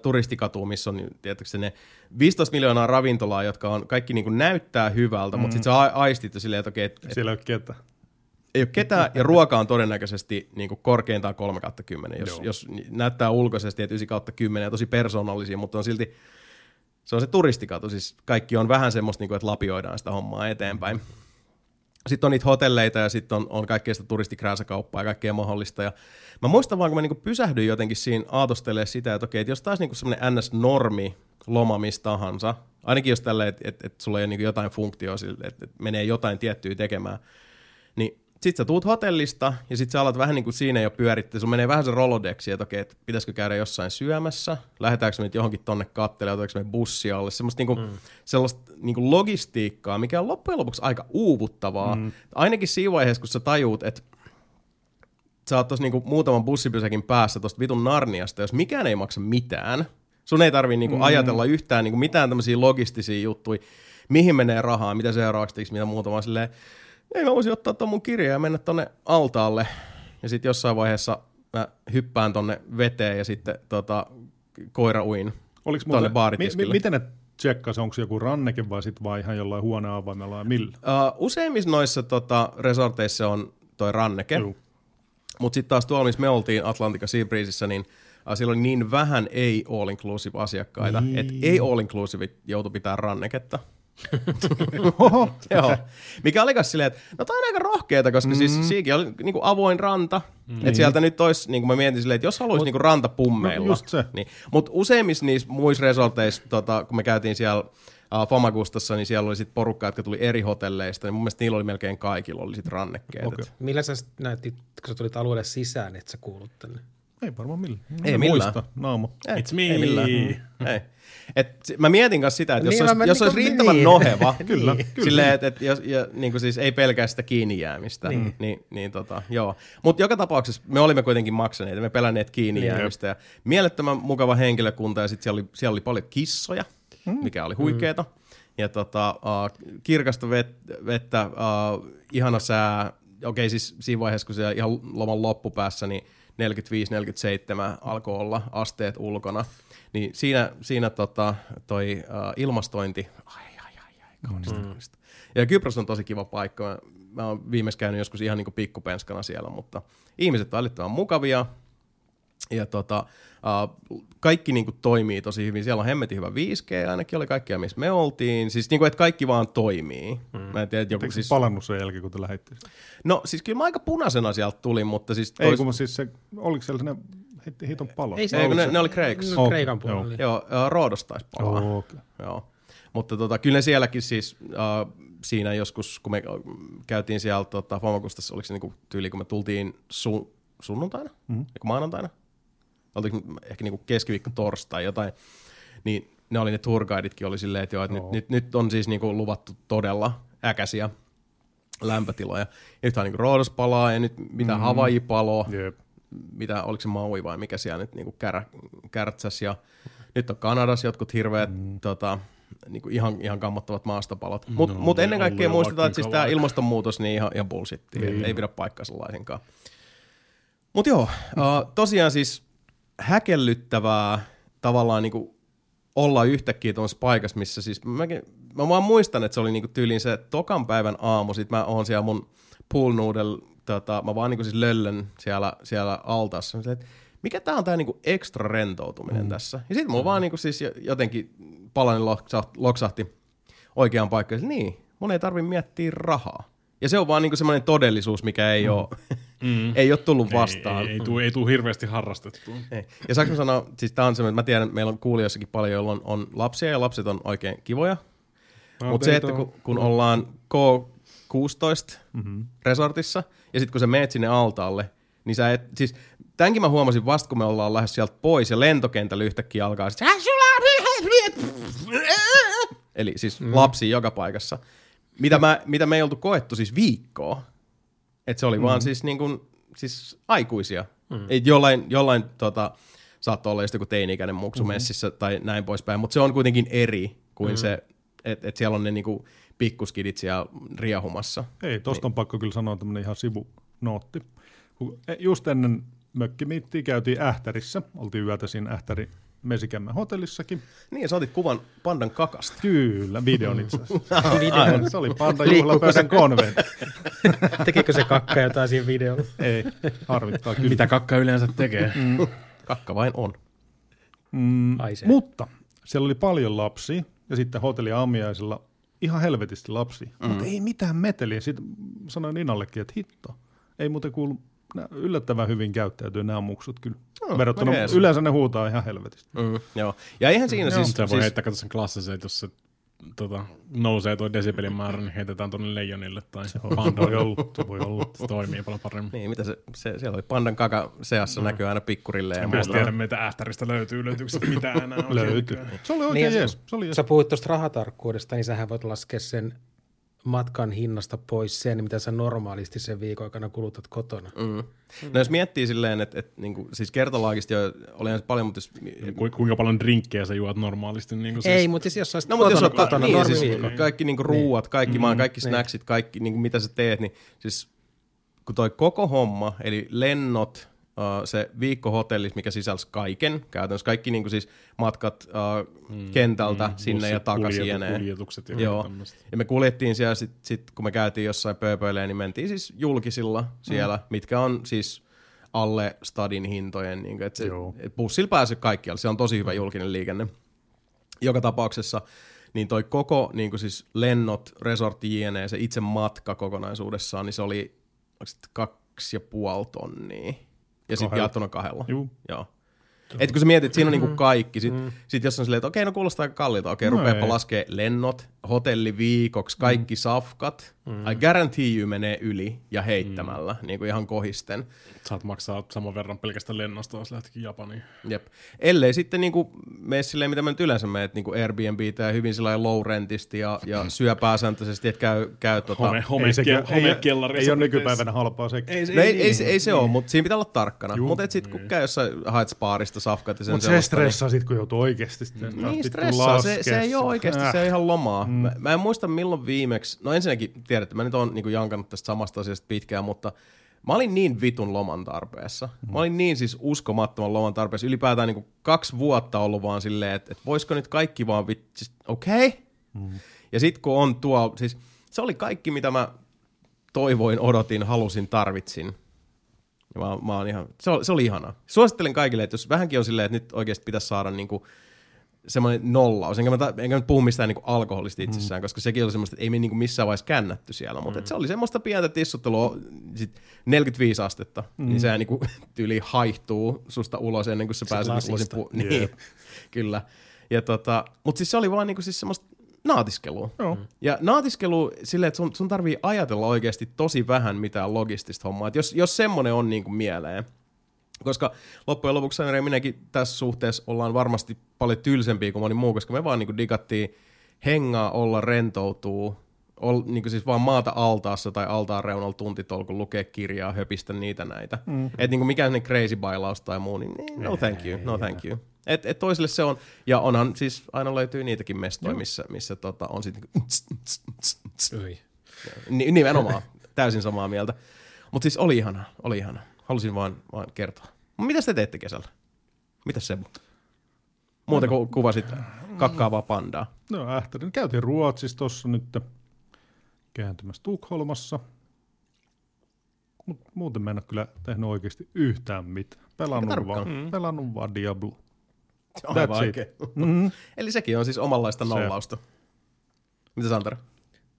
turistikatua, missä on tietysti ne 15 miljoonaa ravintolaa, jotka on, kaikki niinku näyttää hyvältä, mutta sit sä aistit jo silleen, että okei. Siellä ei ole ketään. Ei ole ketään, ja ruoka on todennäköisesti niinku korkeintaan 3/10, jos näyttää ulkoisesti, että 9/10 ja tosi persoonallisia, mutta on silti... Se on se turistikatu, siis kaikki on vähän semmoista, että lapioidaan sitä hommaa eteenpäin. Sitten on niitä hotelleita ja sitten on kaikkea sitä turistikrääsäkauppaa ja kaikkea mahdollista. Ja mä muistan vaan, kun mä niinku pysähdyin jotenkin siinä aatostelee sitä, että okei, että jos taas niinku semmoinen NS-normi loma mistä tahansa, ainakin jos tälleen, että sulla ei ole niinku jotain funktioa, että menee jotain tiettyä tekemään, niin sit sä tuut hotellista ja sit sä alat vähän niin kuin siinä jo pyörittää. Sun menee vähän se rolodeksi, että okei, että pitäisikö käydä jossain syömässä, lähdetäänkö me nyt johonkin tonne kattelemaan, otetaanko me bussia alle. Semmosta niin kuin, sellaista niin kuin logistiikkaa, mikä on loppujen lopuksi aika uuvuttavaa. Ainakin siinä vaiheessa, kun sä tajuut, että sä oot tossa niin kuin muutaman bussipysäkin päässä tosta vitun Narniasta, jos mikään ei maksa mitään. Sun ei tarvii niin kuin ajatella yhtään niin kuin mitään tämmöisiä logistisia juttuja, mihin menee rahaa, mitä seuraavaksi teiksi, mitä muuta, vaan silleen, ei mä voisin ottaa tuon mun kirjaa ja mennä tonne altaalle. Ja sit jossain vaiheessa mä hyppään tonne veteen ja sitten koira uin tonne baaritiskille. Miten ne tsekkaas, onko se joku ranneke vai sit vai ihan jollain huoneavaimella vai millä? Useimmissa noissa resorteissa on toi ranneke. Juu. Mut sit taas tuolla, missä me oltiin Atlantica Seabreezessä, niin silloin niin vähän ei all inclusive asiakkaita, että ei all inclusive joutu pitää ranneketta. Joo. Mikä oli silleen, että no tää on aika rohkeeta, koska siis siinkin oli niinku avoin ranta, että sieltä nyt olisi, niinku mä mietin silleen, että jos haluaisi niinku ranta pummeilla. No, niin. Mutta useimmissa niissä muissa resorteissa, kun me käytiin siellä Famagustassa, niin siellä oli sit porukka, jotka tuli eri hotelleista, niin mun mielestä niillä oli melkein kaikilla oli sit rannekkeet. Okay. Millä sä näytit, kun sä tulit alueelle sisään, että sä kuulut tänne? Ei varmaan millään. Ei millään. Naamo. It's me. Ei millään. Ei. Et mä mietin kanssa sitä, että jos olisi riittävän noheva, kyllä. Silleen, että niin siis ei pelkää sitä kiinni jäämistä, niin joo. Mutta joka tapauksessa me olimme kuitenkin maksaneet ja me pelänneet kiinni jäämistä. Ja mielettömän mukava henkilökunta ja sitten siellä oli paljon kissoja, mikä oli huikeeta. Ja kirkasta vettä, ihana sää. Okei, siis siinä vaiheessa, kun se ihan loman loppupäässä, niin 45-47 alkoi olla asteet ulkona, niin siinä toi ilmastointi, ai, kaunista. Ja Kypros on tosi kiva paikka, mä oon viimeksi käynyt joskus ihan niinku pikkupenskana siellä, mutta ihmiset on älyttömän mukavia, ja kaikki niinku toimii tosi hyvin, siellä on hemmetin hyvä 5G, ainakin oli kaikkia, missä me oltiin, siis niinku, että kaikki vaan toimii. Mä en tiedä, että joku Teekö siis... palannut sen jälkeen, kun te lähditte? No siis kyllä mä aika punaisena sieltä tulin, mutta siis... Ei kun siis se, oliko siellä ne hiton palo? Ei se, ne oli Kreikassa. No, Kreikan puolella. Joo, Roodos taisi palaa. Oh, okay. Joo. Mutta kyllä sielläkin siis siinä joskus, kun me käytiin siellä Famagustassa, oliko se niinku tyyli, kun me tultiin sunnuntaina, joku maanantaina? Oltiin ehkä niinku keskiviikko torstai jotain, niin ne oli ne tourguiditkin oli silleen, että joo, että nyt on siis niinku luvattu todella äkäisiä lämpötiloja. Ja nythän niinku Roodos palaa ja nyt mitä Havaji paloo, mitä, oliko se Maui vai mikä siellä nyt niinku kärtsäs ja nyt on Kanadassa jotkut hirveät niinku ihan kammottavat maastopalot. Mut ennen kaikkea muistetaan, että siis tää ilmastonmuutos niin ihan bullshittia, ei pidä paikkaa sellaisenkaan. Mut joo, tosiaan siis häkellyttävää tavallaan niinku olla yhtäkkiä tuossa paikassa, missä siis mä vaan muistan, että se oli niinku tyyliin se tokan päivän aamu, sit mä oon siellä mun pool noodle, mä vaan niinku siis löllön siellä altaassa, että mikä tää on tää niinku ekstra rentoutuminen tässä. Ja sit mulla vaan niinku siis jotenkin palani loksahti oikeaan paikkaan, että niin, mun ei tarvi miettiä rahaa. Ja se on vaan niinku semmoinen todellisuus, mikä ei ole ei ole tullut vastaan. Ei tule hirveästi harrastettua. Ei. Ja saanko sanoa, siis tää on semmoinen, mä tiedän, että meillä on kuulijoissakin paljon, joilla on lapsia ja lapset on oikein kivoja. Mutta se, että kun ollaan K16 resortissa ja sit kun sä meet sinne altaalle, niin sä et, siis tämänkin mä huomasin vasta, kun me ollaan lähes sieltä pois ja lentokentällä yhtäkkiä alkaa sit, eli siis lapsia joka paikassa. Mitä me ei oltu koettu siis viikkoa. Että se oli vaan siis niin kuin, siis aikuisia. Jollain saattoi olla just joku teini-ikäinen muksu messissä tai näin poispäin, mutta se on kuitenkin eri kuin se, että et siellä on ne niinku pikkuskidit siellä riehumassa. Ei, tosta on pakko kyllä sanoa tämmönen ihan sivunootti. Just ennen mökkimiittiä käytiin Ähtärissä, oltiin yötä siinä Ähtäri Mesikämmän hotellissakin. Niin, sä otit kuvan pandan kakasta. Kyllä, videon itse asiassa. Se oli pandan juhlapöydän konventti. Tekikö se kakka jotain siinä videolla? Ei, harvittaa kyllä. Mitä kakka yleensä tekee? Kakka vain on. Mutta siellä oli paljon lapsia ja sitten hotelli aamiaisilla ihan helvetisti lapsia. Mutta ei mitään meteliä. Sitten sanoin Inallekin, että hitto, ei muuten kuulu. Yllättävän hyvin käyttäytyy nämä muksut kyllä. Verrattuna yleensä ne huutaa ihan helvetistä. Joo. Ja eihän siinä siis... Se voi heittää, katso sen klassisen, että jos se nousee tuo desibelin määrä, niin heitetään tuonne leijonille tai se pandalle. Se voi olla. Se toimii paljon paremmin. Niin, mitä se siellä oli pandan kaka seassa näkyy aina pikkurilleen. En myös tiedä, mitä Ähtarista löytyykö se mitään enää on. Löytyy. Se oli oikein niin, jees. Sä puhuit tuosta rahatarkkuudesta, niin sähän voit laskea sen matkan hinnasta pois sen, mitä sä normaalisti sen viikon aikana kulutat kotona. No jos miettii silleen, että niinku, siis kertalaakista oli paljon, mutta jos... Kuinka paljon drinkkejä sä juot normaalisti? Niinku siis... Ei, mutta siis jos sä olisit kotona niin, normiviikon. Siis, kaikki niinku ruuat, kaikki maan, kaikki snacksit, kaikki niinku, mitä sä teet, niin siis kun toi koko homma, eli lennot, se viikkohotelli, mikä sisälsi kaiken, käytännössä kaikki niin kuin siis matkat kentältä sinne ja takaisin. Kuljetukset ja tämmöistä. Ja me kuljettiin siellä, sit, kun me käytiin jossain pööpöilleen, niin mentiin siis julkisilla siellä, mitkä on siis alle stadin hintojen. Niin kuin, että se, bussilla pääsee kaikkialle, se on tosi hyvä julkinen liikenne. Joka tapauksessa niin toi koko niin kuin siis lennot, resortti jne, se itse matka kokonaisuudessaan, niin se oli 2,5 tonnia. Ja sitten jaettuna kahdella. Joo. Et kun sä mietit, siinä on niinku kaikki. Sit jos on silleen, että okei, no kuulostaa aika kalliita. Okei, rupeapa laskee lennot, hotelli viikoksi, kaikki safkat. I guarantee you menee yli ja heittämällä, niinku ihan kohisten. Saat maksaa saman verran pelkästään lennosta, jos lähtikin Japaniin. Jep. Ellei sitten niinku mene silleen, mitä mä nyt yleensä menet, niinku Airbnbtä ja hyvin sillai low rentisti ja syö pääsääntöisesti, että käy homekellari. Ei ole nykypäivänä halpaa sekin. Ei se ole, mutta siinä pitää olla tarkkana. Mutta et sit kun käy jossain, haet spaarista safkat ja sen sellaista. Mutta se stressaa sit, kun joutuu oikeesti. Niin stressaa, se ei ole oikeesti, se on ihan lomaa. Mä en muista milloin viimeksi, no ensinnäkin tiedätte, mä nyt oon niinku jankannut tästä samasta asiasta pitkään, mutta mä olin niin vitun loman tarpeessa. Mä olin niin siis uskomattoman loman tarpeessa. Ylipäätään niinku 2 vuotta ollut vaan silleen, että et voisiko nyt kaikki vaan vitsi, okei? Ja sit kun on tuo, siis se oli kaikki mitä mä toivoin, odotin, halusin, tarvitsin. Ja mä oon ihan, se oli ihanaa. Suosittelen kaikille, että jos vähänkin on silleen, että nyt oikeesti pitäisi saada niinku semmoinen nollaus. Enkä nyt puhu mistään niinku alkoholista itsessään, koska sekin oli semmoista, että ei me niinku missään vaiheessa kännätty siellä, mutta se oli semmoista pientä tissuttelua, sit 45 astetta, niin sehän niinku tyyli haihtuu susta ulos ennen kuin sä pääset ulos. Niin, kyllä. Ja mutta siis se oli vaan niinku siis semmoista naatiskelua. Ja naatiskelu silleen, että sun tarvii ajatella oikeasti tosi vähän mitään logistista hommaa, että jos semmoinen on niinku mieleen. Koska loppujen lopuksi aina minäkin tässä suhteessa ollaan varmasti paljon tylsempiä kuin moni muu, koska me vaan niinku digattiin hengaa, olla, rentoutuu, niinku siis vaan maata altaassa tai altaan reunalla tuntitolkun, lukea kirjaa, höpistä niitä näitä. Että niinku mikään sellainen crazy bailaus tai muu, niin no thank you. Et toisille se on, ja onhan siis aina löytyy niitäkin mestoja, missä on sitten nimenomaan täysin samaa mieltä. Mutta siis oli ihanaa. Halusin vaan kertoa. Mitäs te teette kesällä? Mitäs Sebu? Muuten kuvasit kakkaavaa pandaa. No Ähtärin. Käytiin Ruotsissa tossa nyt kääntymässä Tukholmassa. Mutta muuten mä en ole kyllä tehnyt oikeasti yhtään mitään. Pelannut vaan Diablo. Se on vaikea. Mm-hmm. Eli sekin on siis omanlaista nollausta. Mitä Santeri?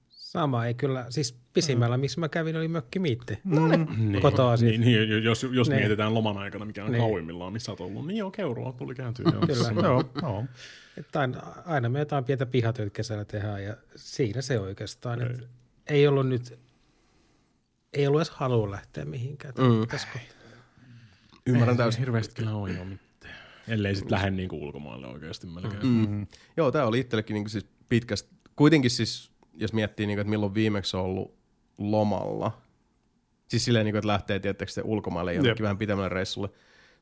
Sama, ei kyllä. Siis pisimmällä, missä mä kävin, oli mökkimiitti. No niin. Kotoa siis. Niin, jos mietitään loman aikana, mikä on kauimmillaan, missä olet ollut, niin joo, Keurulla tuli kääntyä. Kyllä. Joo. Aina me jotain pientä pihatyötä kesällä tehdään, ja siinä se oikeastaan. Ei ollut edes halua lähteä mihinkään. Ymmärrän täysin. Hirveästi kyllä on jo mitään. Ellei sitten lähde niinku ulkomaille oikeasti melkein. Joo, tämä oli itsellekin niinku siis pitkästä. Kuitenkin siis, jos miettii, niinku, että milloin viimeksi on ollut lomalla. Siis silleen, niinku, että lähtee tietysti ulkomaille jonnekin vähän pitemmälle reissulle.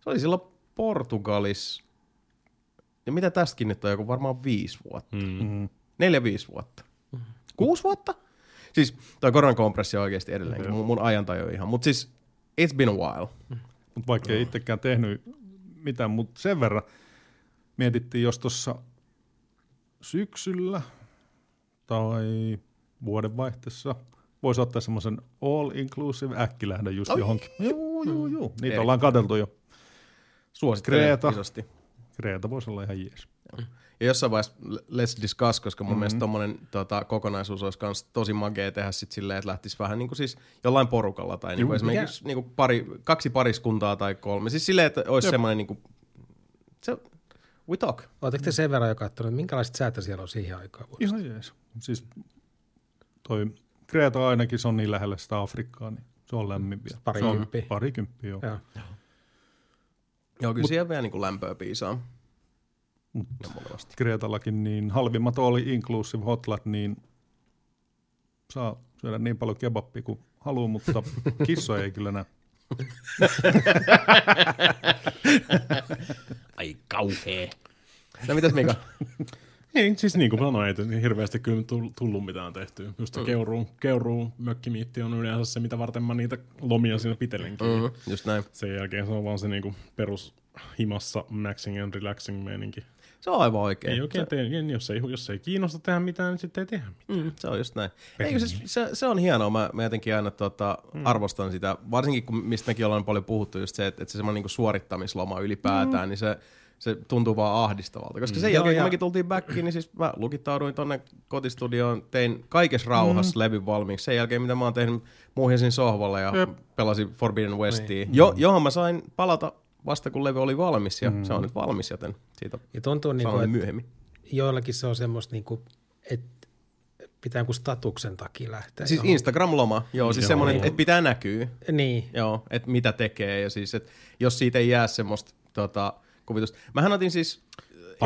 Se oli silloin Portugalissa. Ja mitä tästäkin nyt on joku varmaan 5 vuotta. 4-5 vuotta. 6 vuotta? Siis toi koronakompressio oikeasti edelleenkin. Mun ajantaju on ihan. Mutta siis it's been a while. Mutta vaikka ei itsekään tehnyt mitään, mutta sen verran mietittiin, jos tuossa syksyllä tai vuodenvaihteessa voisi ottaa semmoisen all-inclusive äkkilähdön just johonkin. Joo. Niitä ollaan katseltu jo. Suosittelen isosti. Kreeta voisi olla ihan jees. Ja jossain vaiheessa let's discuss, koska mun mielestä tommonen kokonaisuus olisi kans tosi magea tehdä sit silleen, että lähtisi vähän niinku siis jollain porukalla tai niinku esimerkiksi niinku kaksi pariskuntaa tai 3. Siis silleen, että olisi semmoinen niinku, se, we talk. Oletteko te sen verran jo kattonut, minkälaiset säätä siellä on siihen aikaan vuodesta? Ihan jees. Siis toi Kreeta ainakin, se on niin lähellä sitä Afrikkaa, niin se on lämmin vielä. Parikymppiä, joo. Joo, kyllä siellä vielä niinku lämpöä piisaa. Kreetallakin niin halvimmat oli inclusive hotlat, niin saa syödä niin paljon kebabia kuin haluaa, mutta kissoja ei kyllä näe. Ai kauhea. No mitäs Mika? Ei, siis niin kuin sanoin, ei hirveästi kyllä tullut mitään tehtyä. Just se keuruu mökkimiitti on yleensä se, mitä varten mä niitä lomia siinä pitelenkin. Just näin. Sen jälkeen se on vaan se niinku perus himassa maxing and relaxing meininki. Se on aivan oikein. Ei oikein jos ei kiinnosta tehdä mitään, niin sitten ei tehdä mitään. Se on just näin. Eikö se on hienoa. Mä jotenkin aina arvostan sitä, varsinkin kun mistä mekin ollaan paljon puhuttu, just se, että se semmoinen niinku suorittamisloma ylipäätään, niin se tuntuu vaan ahdistavalta, koska sen jälkeen, kun mekin tultiin backiin, niin siis mä lukittauduin tonne kotistudioon, tein kaikessa rauhassa levin valmiiksi. Sen jälkeen, mitä mä oon tehnyt, muuhisin sohvalla ja pelasin Forbidden Westia, johon mä sain palata vasta kun levy oli valmis, ja se on nyt valmis, joten siitä sanon niinku, myöhemmin. Joillakin se on semmoista, niinku, että pitää joku statuksen takia lähteä. Siis johon. Instagram-loma, siis semmoinen, että pitää näkyä, että mitä tekee, ja siis, että jos siitä ei jää semmoista kuvitusta. Mähän otin siis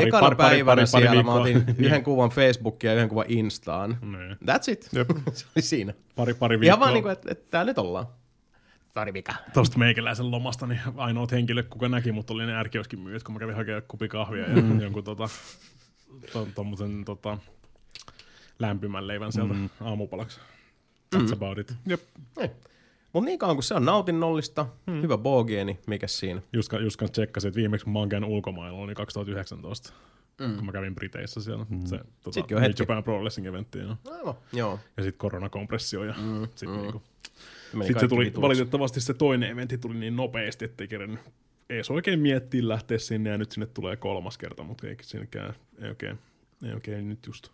ekana päivänä mä otin yhden kuvan Facebookia ja yhden kuvan Instaan. That's it. Se oli siinä. Pari viikkoa. Ihan vaan niin kuin, että täällä nyt ollaan. Sori Mika. Tuosta meikäläisen lomasta niin ainoat henkilöt, kuka näki, mutta oli ne ärkioskin myyjät, kun mä kävin hakemaan kupi kahvia ja jonkun tommosen lämpimän leivän sieltä aamupalaksi. That's about it. Jep. Mut niin kauan kun se on nautinnollista, hyvä boogieni, mikä siinä? Just kans tsekkasin, että viimeksi mä oon käynyt ulkomailla, oli 2019, kun mä kävin Briteissä siellä. Se New Japan Pro Wrestling -eventtiin. Joo. Ja sit koronakompressio ja sit niinku. Sitten se tuli, valitettavasti se toinen eventti tuli niin nopeasti, ettei kerennyt ees oikein miettiä lähteä sinne, ja nyt sinne tulee 3. kerta, mutta eikä sinnekään, ei oikein nyt just.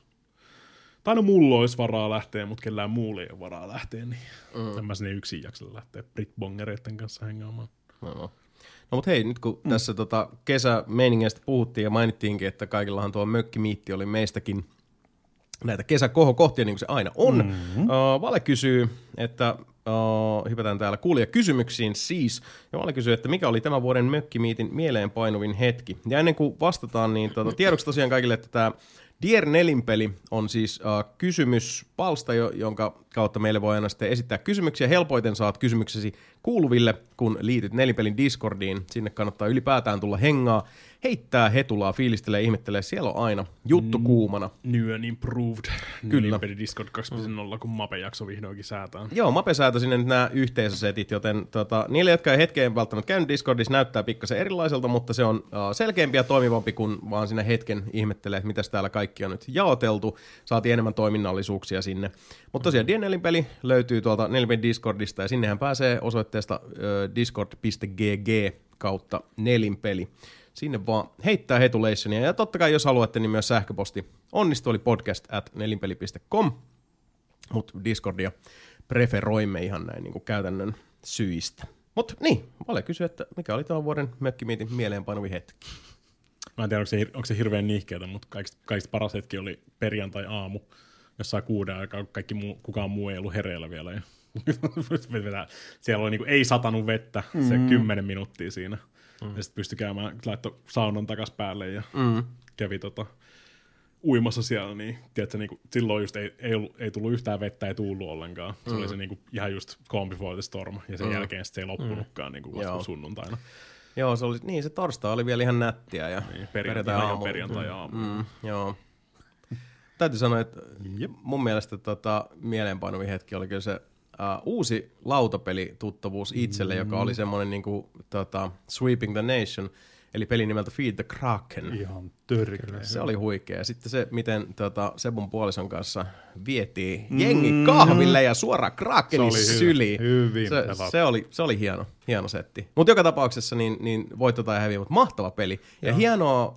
Tai no mulla olisi varaa lähteä, mutta kellään muulla ei ole varaa lähteä, niin en mä sinne yksin jaksella lähteä Britbongereiden kanssa hengaamaan. No mut hei, nyt kun tässä kesämeiningeistä puhuttiin ja mainittiinkin, että kaikillahan tuo mökkimiitti oli meistäkin näitä kesäkohokohtia, niin kuin se aina on. Vale kysyy, että hypätään täällä kuulijakysymyksiin siis. Ja Vale kysyy, että mikä oli tämän vuoden mökkimiitin mieleenpainuvin hetki. Ja ennen kuin vastataan, niin tiedoksi tosiaan kaikille, että tämä Dier 4-peli on siis kysymyspalsta, jonka kautta meille voi aina sitten esittää kysymyksiä. Helpoiten saat kysymyksesi kuuluville, kun liityt 4-pelin Discordiin. Sinne kannattaa ylipäätään tulla hengaa, heittää hetulaa, fiilistelee, ihmettelee. Siellä on aina juttu kuumana. New and improved. Kyllä. 4-pelin Discord 2.0, kun Mape-jakso vihdoinkin säätään. Joo, Mape säätö sinne nyt nämä yhteisösetit, joten niille, jotka ei hetkeen välttämättä käynyt Discordissa, näyttää pikkasen erilaiselta, mutta se on selkeämpi ja toimivampi, kun vaan siinä hetken ihmettelee, että mitäs täällä kaikki kaikkia nyt jaoteltu, saatiin enemmän toiminnallisuuksia sinne. Mutta tosiaan Dienelin peli löytyy tuolta Nelinpelin Discordista, ja sinnehän pääsee osoitteesta discord.gg kautta Nelinpeli. Sinne vaan heittää hetuleissonia, ja totta kai jos haluatte, niin myös sähköposti onnistuoli podcast@nelinpeli.com, mutta Discordia preferoimme ihan näin niin kuin käytännön syistä. Mutta niin, Vale kysyi, että mikä oli tämän vuoden mökkimiitin mieleenpainuvi hetki? Mä en tiedä, onko se hirveän nihkeätä, mutta kaikista paras hetki oli perjantai-aamu, jossain 6 aikaa, kun kukaan muu ei ollut hereillä vielä. Ja siellä oli, niin kuin, ei satanut vettä, se 10 minuuttia siinä. Ja sitten pystyi käymään, laittoi saunan takas päälle ja kävi uimassa siellä. Niin, tiedätkö, niin kuin, silloin just ei tullut yhtään vettä, ei tullut ollenkaan. Se oli se niin kuin, ihan just combi for the storm, ja sen jälkeen se ei loppunutkaan niin kuin vasta sunnuntaina. Joo, se oli, niin se torstai oli vielä ihan nättiä ja niin, perjantai-aamu. Joo. Täytyy sanoa, että mun mielestä mieleenpainuvin hetki oli kyllä se uusi lautapelituttavuus itselle, joka oli semmoinen niinku, Sweeping the Nation, eli peli nimeltä Feed the Kraken. Ihan törkeä. Se oli huikea. Sitten se, miten Sebun puolison kanssa vietiin jengi kahville ja suoraan Krakenin syliin. Se oli hieno setti. Mutta joka tapauksessa niin voitto tai häviä, mutta mahtava peli. Ja hienoa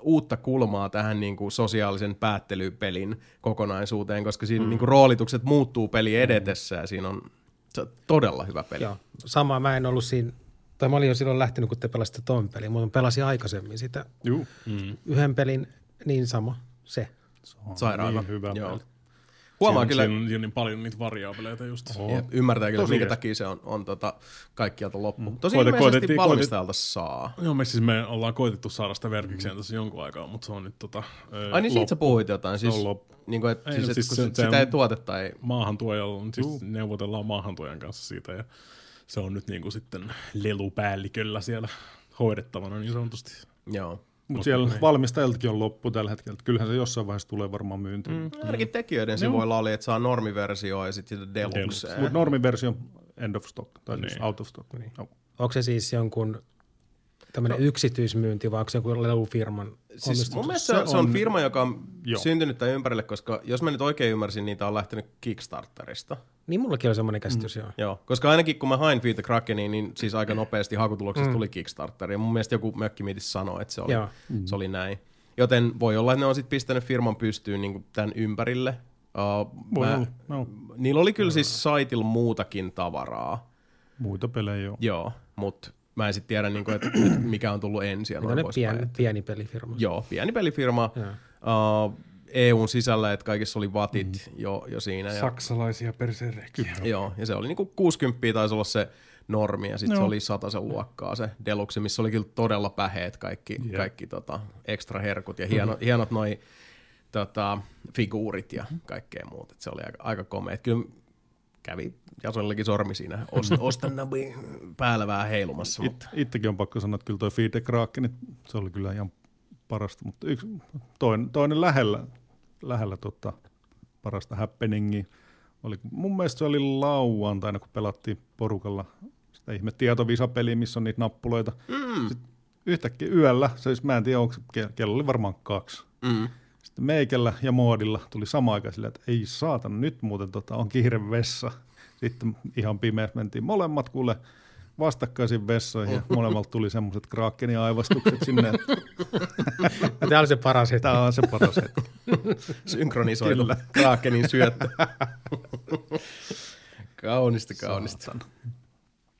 uutta kulmaa tähän niinku sosiaalisen päättelypelin kokonaisuuteen, koska siinä niinku roolitukset muuttuu peli edetessä ja siinä on todella hyvä peli. Joo. Sama, mä en ollut siinä. Tai mä olin jo silloin lähtenyt, kun te pelasitte ton pelin. Mä pelasin aikaisemmin sitä yhden pelin, niin sama se. Sairaan niin hyvä peli. Huomaa kyllä. Siinä on niin paljon niitä variaabeleita just. Ymmärtää kyllä, minkä takia se on kaikkialta loppu. Tosi ilmeisesti valmistajalta saa. Joo, me ollaan koitettu saada sitä verkikseen tässä jonkun aikaa, mutta se on nyt ai niin siitä sä puhuit jotain. Siis, niinku, et, ei, siis kun sitä ei tuotetta. Ei. Maahantuojalla, siis neuvotellaan maahantuojan kanssa siitä ja se on nyt niinku sitten lelupäälliköllä siellä hoidettavana niin sanotusti. Joo. Mutta siellä valmistajaltakin on loppu tällä hetkellä. Kyllähän se jossain vaiheessa tulee varmaan myyntiin. Ainakin tekijöiden sivuilla oli, että saa normiversio ja sitten sitä deluxe. Mutta normiversio on end of stock tai niin. Siis out of stock. Niin. No. Onko se siis jonkun tämmöinen yksityismyynti vai onko se joku lelufirman? Siis mun mielestä se on firma, joka on syntynyt tämän ympärille, koska jos mä nyt oikein ymmärsin, niitä on lähtenyt Kickstarterista. Niin mullakin oli semmoinen käsitys, Joo, koska ainakin kun mä hain Feed the Krakeniin, niin siis aika nopeasti hakutuloksesta tuli Kickstarter. Ja mun mielestä joku mökkimiitissä sanoi, että se oli näin. Joten voi olla, että ne on sitten pistänyt firman pystyyn niin tämän ympärille. Niillä oli kyllä siis saitilla muutakin tavaraa. Muita pelejä Joo, mutta mä en sitten tiedä, niin kuin, että mikä on tullut ensin. Mitä ne pieni pelifirma? Joo, pieni pelifirma. EUn sisällä, että kaikissa oli vatit jo siinä. Saksalaisia perserekiä. Joo, ja se oli niinku 60 taisi olla se normi, ja sitten se oli 100 luokkaa se deluxe, missä oli kyllä todella päheet kaikki ekstra herkut ja hienot noi figuurit ja kaikkea muuta. Se oli aika komea. Kyllä kävi Jasonillekin sormi siinä ostannabi päällä vähän heilumassa. Itsekin on pakko sanoa, että kyllä toi Feed the Kraken, se oli kyllä ihan parasta, mutta yksi toinen lähellä parasta happeningia oli, mun mielestä se oli lauantaina, kun pelattiin porukalla sitä ihme tietovisapeliä, missä on niitä nappuloita. Sitten yhtäkkiä yöllä, siis mä en tiedä, onko kello oli varmaan 2. Sitten meikällä ja moodilla tuli samaan aikaan sillä, että ei saatan, nyt muuten on kiire vessa. Sitten ihan pimeässä mentiin molemmat kuule vastakkaisiin vessoihin ja molemmalta tuli semmoiset Krakeni aivastukset sinne. Tämä on se paras hetki. Synkronisoitu kyllä. Krakenin syöttö. Kaunista.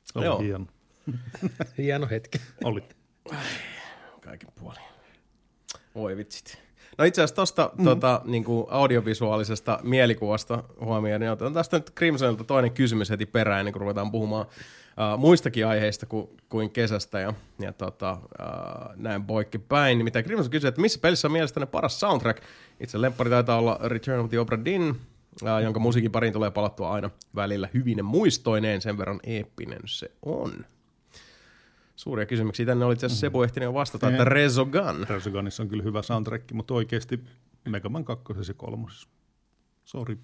Se oli hieno. Hieno hetki. Oli. Kaikin puolin. Oi vitsit. No itse asiassa tuosta niinku audiovisuaalisesta mielikuvasta huomioon, niin otetaan tästä nyt Crimsonilta toinen kysymys heti perään, niin kun ruvetaan puhumaan muistakin aiheista kuin kesästä ja näin poikkipäin. Mitä Grimson kysyy, että missä pelissä on mielestäni paras soundtrack? Itse lemppari taitaa olla Return of the Obra Dinn, jonka musiikin pariin tulee palattua aina välillä hyvinen muistoineen. Sen verran eeppinen se on. Suuria kysymyksiä. Tänne oli itse asiassa Sebu ehtinen jo vastata, että Resogun. Resogunissa on kyllä hyvä soundtrack, mutta oikeasti Mega Man 2 ja 3. Sori.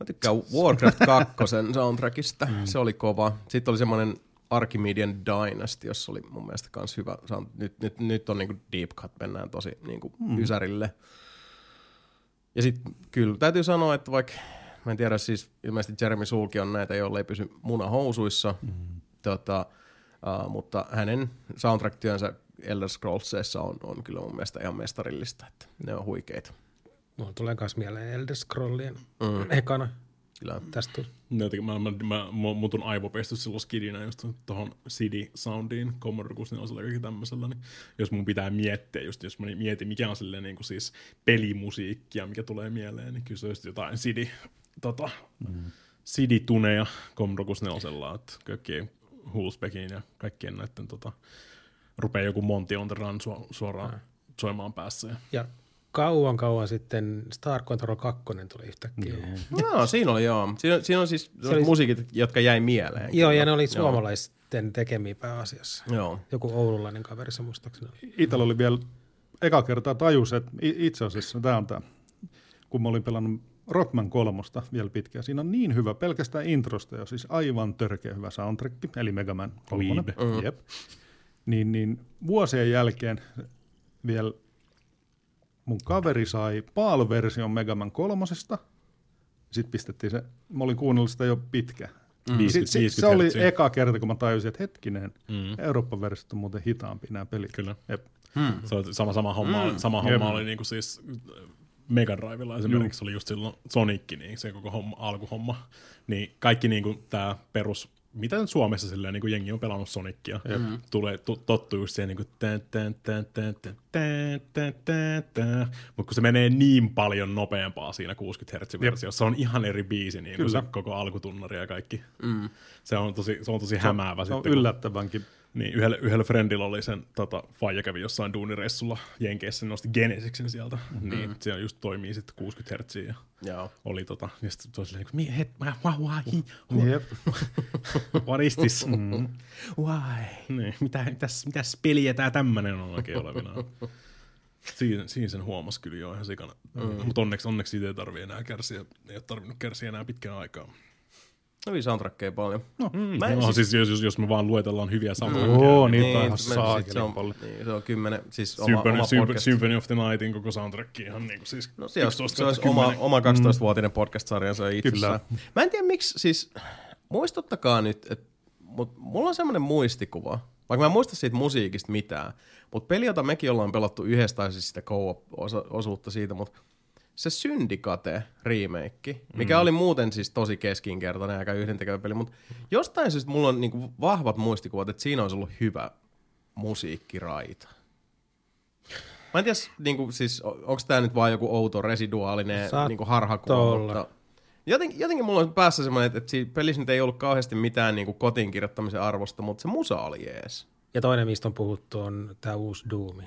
Mä tykkään Warcraft 2 soundtrackista, se oli kova. Sitten oli semmoinen Archimedean Dynasty, jossa oli mun mielestä kans hyvä. Nyt on niinku deep cut, mennään tosi niinku ysärille. Ja sitten kyllä täytyy sanoa, että vaikka, mä en tiedä, siis ilmeisesti Jeremy Sulki on näitä, joilla ei pysy munahousuissa, mutta hänen soundtrack-työnsä Elder Scrollsissa on kyllä mun mielestä ihan mestarillista, että ne on huikeita. Mulla tulee myös mieleen Elder Scrollien ekana. Kyllä. Tästä tuli. Mun tuli aivopestys silloin skidinä just tuohon CD-soundiin, Commodore 64 kaikki tämmöisellä, niin jos mun pitää miettiä, just jos mä mietin mikä on silleen niin kuin siis pelimusiikkia, mikä tulee mieleen, niin kyllä se on just jotain CD-tuneja Commodore 64, että kaikkien Hulsbeckin ja kaikkien näiden rupeaa joku Monty on the Run suoraan soimaan päässä. Ja kauan sitten Star Control 2 tuli yhtäkkiä. No, siinä oli joo. Siinä on siis musiikit, jotka jäi mieleen. Joo, ja ne oli suomalaisten tekemiä pääasiassa. Joo. Joku oululainen kaveri se muistaakseni. Itsellä oli vielä eka kertaa tajus, että itse asiassa tämä on tämä, kun mä olin pelannut Rockman 3 vielä pitkään. Siinä on niin hyvä, pelkästään introsta jo, siis aivan törkeä hyvä soundtrack, eli Mega Man 3. Jep. Niin vuosien jälkeen vielä mun kaveri sai PAL-version Mega Man 3:sta. Sitten pistettiin se, mä olin kuunnellut sitä jo pitkä. Se oli eka kerta, kun mä tajusin, että hetkinen, Euroopan versiot on muuten hitaampi nämä pelit. Kyllä. Sama homma oli niinku siis Mega Drivella esimerkiksi, se oli just silloin Sonic, niin se koko homma, alkuhomma. Niin kaikki niinku tää perus, mitä Suomessa silleen niinku jengi on pelannut Sonicia. Tulee tottuu just siihen niinku mutta kun se menee niin paljon nopeampaa siinä 60 Hz-versiossa, se on ihan eri biisi niinku se koko alkutunnari ja kaikki. Se on tosi hämäävä sitten. Se on yllättävänkin. Niin, yhdellä friendillä oli sen, faija kävi jossain duunireissulla Jenkeissä, nosti Genesiksen sieltä, niin se just toimii sitten 60 hertsiä ja oli ja sitten toisille niinku, what is this? Why? Niin, mitäs peliä tää tämmönen on oikein olevinaan? Siinä sen huomas kyllä jo ihan sikana, mutta onneksi siitä ei tarvii enää kärsiä, ei ole tarvinnut kärsiä enää pitkään aikaa. Oli soundtrackeja paljon. Jos me vaan luetellaan hyviä soundtrackeja. Niin, se on 10, siis oma podcast. Symphony of the Nightin koko soundtracki ihan niinku siis. No se olisi oma 12-vuotinen podcast-sarjansa itsessään. Mä en tiedä miksi, siis muistuttakaa nyt, että mulla on semmoinen muistikuva, vaikka mä en muista siitä musiikista mitään, mutta peli, jota mekin ollaan pelattu yhdessä, tai siis sitä co-op-osuutta siitä, mutta se Syndicate-remake, mikä oli muuten siis tosi keskinkertainen aika yhdentekevä peli, mutta jostain syystä mulla on niinku vahvat muistikuvat, että siinä olisi ollut hyvä musiikkiraita. Mä en tiedä, niinku, siis, onko tämä nyt vaan joku outo residuaalinen niinku harhakuva, mutta jotenkin mulla on päässä semmoinen, että siinä pelissä nyt ei ollut kauheasti mitään niinku kotiin kirjoittamisen arvosta, mutta se musa oli jees. Ja toinen, mistä on puhuttu, on tämä uusi Doomi.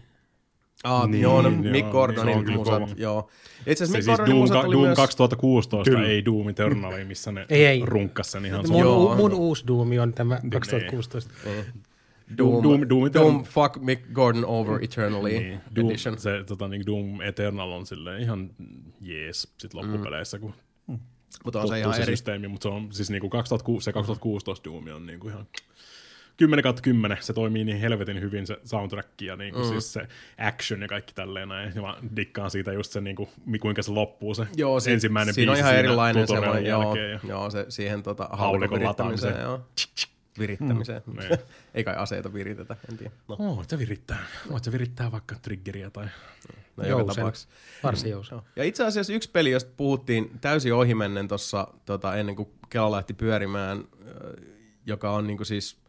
Mick Gordonin musat, joo. Itse asiassa Mick Gordonin musat oli Doom 2016, kyllä. Ei Doom Eternali, missä ne runkkas sen ihan. Mun uusi Doom on tämä 2016. Doom fuck Mick Gordon over Eternally edition. Se niin Doom Eternal on silleen ihan jees sit loppupeleissä, kun tottuu se systeemi. Mutta se on siis niinku 2016 Doom on niinku ihan 10/10, se toimii niin helvetin hyvin se soundtrack ja niinku siis se action ja kaikki tälleen näin. Ja mä dikkaan siitä just se niinku, kuinka se loppuu se ensimmäinen biisi siinä tutorialin jälkeen. Joo, se siihen haulikon virittämiseen. Virittämiseen. Ei kai aseita viritetä, en tiedä. Voit se virittää vaikka triggeriä tai joka tapauksessa. Varsin jousen. Ja itse asiassa yksi peli, josta puhuttiin täysin ohimennen tuossa ennen kuin Kela lähti pyörimään, joka on niinku siis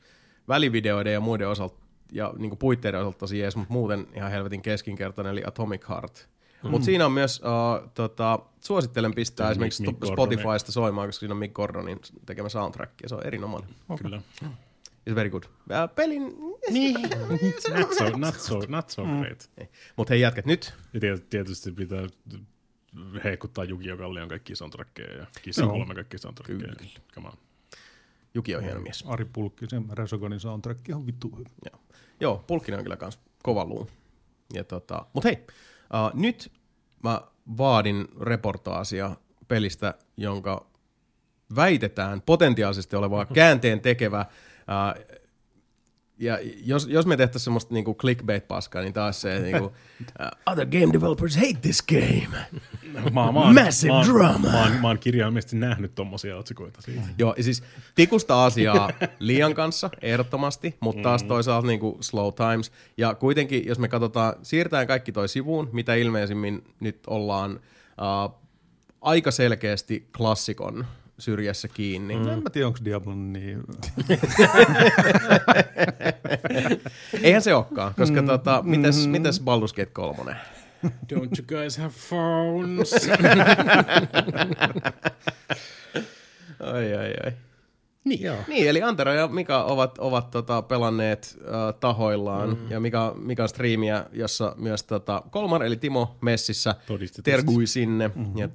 välivideoiden ja muiden osalta ja niinku puitteiden osalta tosi jees, mutta muuten ihan helvetin keskinkertainen, eli Atomic Heart. Mutta siinä on myös, suosittelen pistää esimerkiksi Spotifysta soimaan, koska siinä on Mick Gordonin tekemä soundtrack, ja se on erinomainen. Kyllä. It's very good. Pelin... Niin. Not so great. Mut hei, jatket nyt. Ja tietysti pitää heikuttaa Yu-Gi-Oh! Kallion kaikki soundtrackeja ja Kissan 3 kaikki soundtrackeja. Come on. Juki on hieno mies. Ari Pulkkisen Resogonin soundtrack on vittu hyvä. Joo, Pulkkinen on kyllä kans kova luu. Mut hei, nyt mä vaadin reportaasia pelistä, jonka väitetään potentiaalisesti olevaa käänteen tekevä Ja jos me tehtäisiin semmoista niinku clickbait-paskaa, niin taas se niinku, other game developers hate this game. Massive drama. Mä oon kirjaimellisesti nähnyt tommosia otsikoita siitä. Joo, siis tikusta asiaa liian kanssa, ehdottomasti, mutta taas toisaalta niinku slow times. Ja kuitenkin, jos me katsotaan, siirtään kaikki toi sivuun, mitä ilmeisimmin nyt ollaan aika selkeästi klassikon syrjässä kiinni. En mä tiedä, onko Diablo niin... Eihän se olekaan, koska mitäs Baldur's Gate 3? Don't you guys have phones? Ai. Niin, eli Antero ja Mika ovat pelanneet tahoillaan, ja Mika on striimiä, jossa myös Kolmar, eli Timo, messissä terkui sinne, ja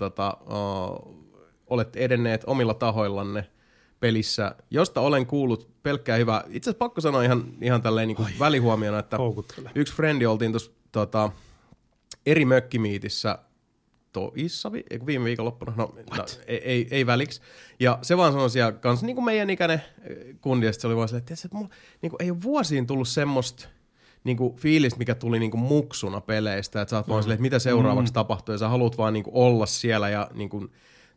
olette edenneet omilla tahoillanne pelissä, josta olen kuullut pelkkää hyvää. Itse asiassa pakko sanoa ihan tälleen niin kuin välihuomiona, että yksi frendi oltiin tuossa eri mökkimiitissä viime viikonloppuna, ei väliksi. Ja se vaan sanoi siellä kanssa, niin kuin meidän ikäinen kundi, ja se oli vaan silleen, että mulla niin kuin ei ole vuosiin tullut semmoista niinku fiilistä, mikä tuli niinku muksuna peleistä, että sä oot vaan silleen, että mitä seuraavaksi tapahtuu, ja sä haluat vaan niinku olla siellä ja niinku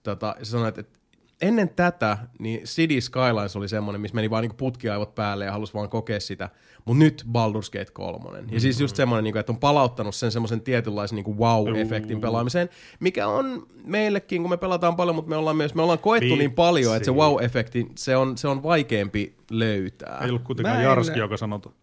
sä sanoit, että ennen tätä niin City Skylines oli semmoinen, missä meni vaan niinku putkiaivot päälle ja halusi vaan kokea sitä. Mut nyt Baldur's Gate 3. Ja siis just semmoinen, niinku, että on palauttanut sen semmoisen tietynlaisen niinku wow-efektin pelaamiseen, mikä on meillekin, kun me pelataan paljon, mutta me ollaan koettu niin paljon, että se wow-efekti, se on vaikeampi löytää. Ei ollut kuitenkaan Jarski, joka sanottu.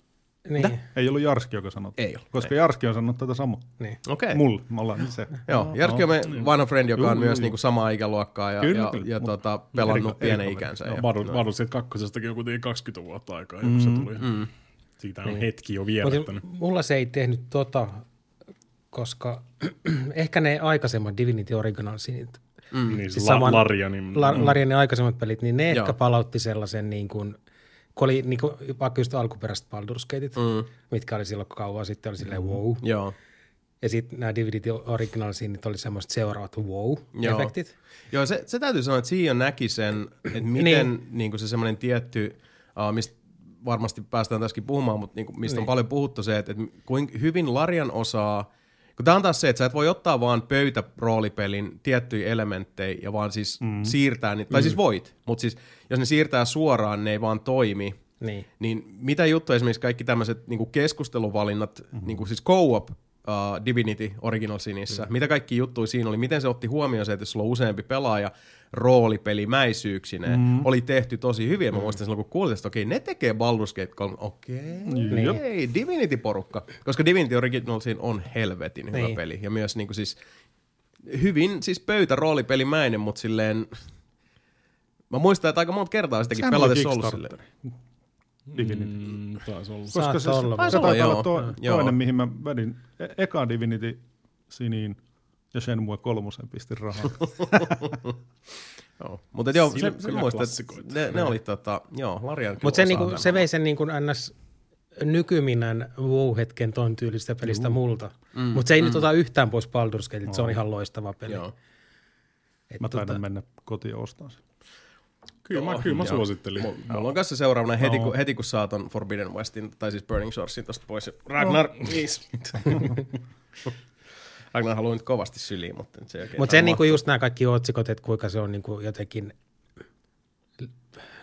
Niin. Ei ollut Jarski, joka sanoi. Ei ollut. Koska Jarski on sanonut tätä samaa. Niin. Okei. Mulle. Me ollaan se. Joo, Jarski on meidän vanha friend, joka on myös niinku samaa ikäluokkaa ja, kyllä. Ja pelannut pienen ikänsä. Varmaan siitä kakkosestakin joku 20 vuotta aikaa, kun se tuli. Siitä on hetki jo vierättänyt. Mulla se ei tehnyt koska ehkä ne aikaisemmat Divinity Originalsinit. Niin siis Larianin aikaisemmat pelit, niin ne ehkä palautti sellaisen niin kuin oli niinku vaikka just alkuperäiset Baldur's Gateit, mitkä oli silloin kauan sitten, oli silleen wow. Joo. Ja sitten nämä Divinity Originalsinit oli semmoiset seuraavat wow-efektit. Joo, se täytyy sanoa, että Siion näki sen, että miten niinku se semmoinen tietty, mistä varmasti päästään tässäkin puhumaan, mutta niinku, mistä on paljon puhuttu se, että kuinka hyvin Larian osaa, kun tämä on taas se, että sä et voi ottaa vaan pöytäroolipelin tiettyjä elementtejä ja vaan siis siirtää niitä, tai siis voit, mutta siis jos ne siirtää suoraan, ne ei vaan toimi, niin mitä juttu esimerkiksi kaikki tämmöiset niinku keskusteluvalinnat, niinku siis co-op Divinity Originalsinissä, mitä kaikki juttuja siinä oli, miten se otti huomioon se, että jos sulla on useampi pelaaja roolipelimäisyyksineen, oli tehty tosi hyvin. Mä muistan silloin, kun kuulin, että okei, ne tekee Baldur's Gate 3, okei, Divinity-porukka, koska Divinity Originalsin on helvetin hyvä peli, ja myös niinku siis hyvin siis pöytäroolipelimäinen, mutta silleen, mä muistan, että aika monta kertaa sitäkin pelatessa ollut silleen. Divinity. Koska se on toinen, mihin mä vedin eka Divinity siniin ja Shenmue 3:n pistin rahaa. Joo, mutta joo, se muistaa, ne oli Larian. Mutta se vei sen niinku ns nykyminän wow-hetken ton tyylistä pelistä multa. Mutta se ei nyt ota yhtään pois Baldur's Gate, se on ihan loistava peli. Mä taidan mennä kotiin ostaan sen. Kyllä mä suosittelin. Mulla on kanssa seuraavana heti kun saa ton Forbidden Westin, tai siis Burning Shoresin tosta pois. Ragnar, please. Ragnar haluaa nyt kovasti syliin, mutta nyt se ei oikein. Mutta se niinku just nämä kaikki otsikot, että kuinka se on niinku jotenkin,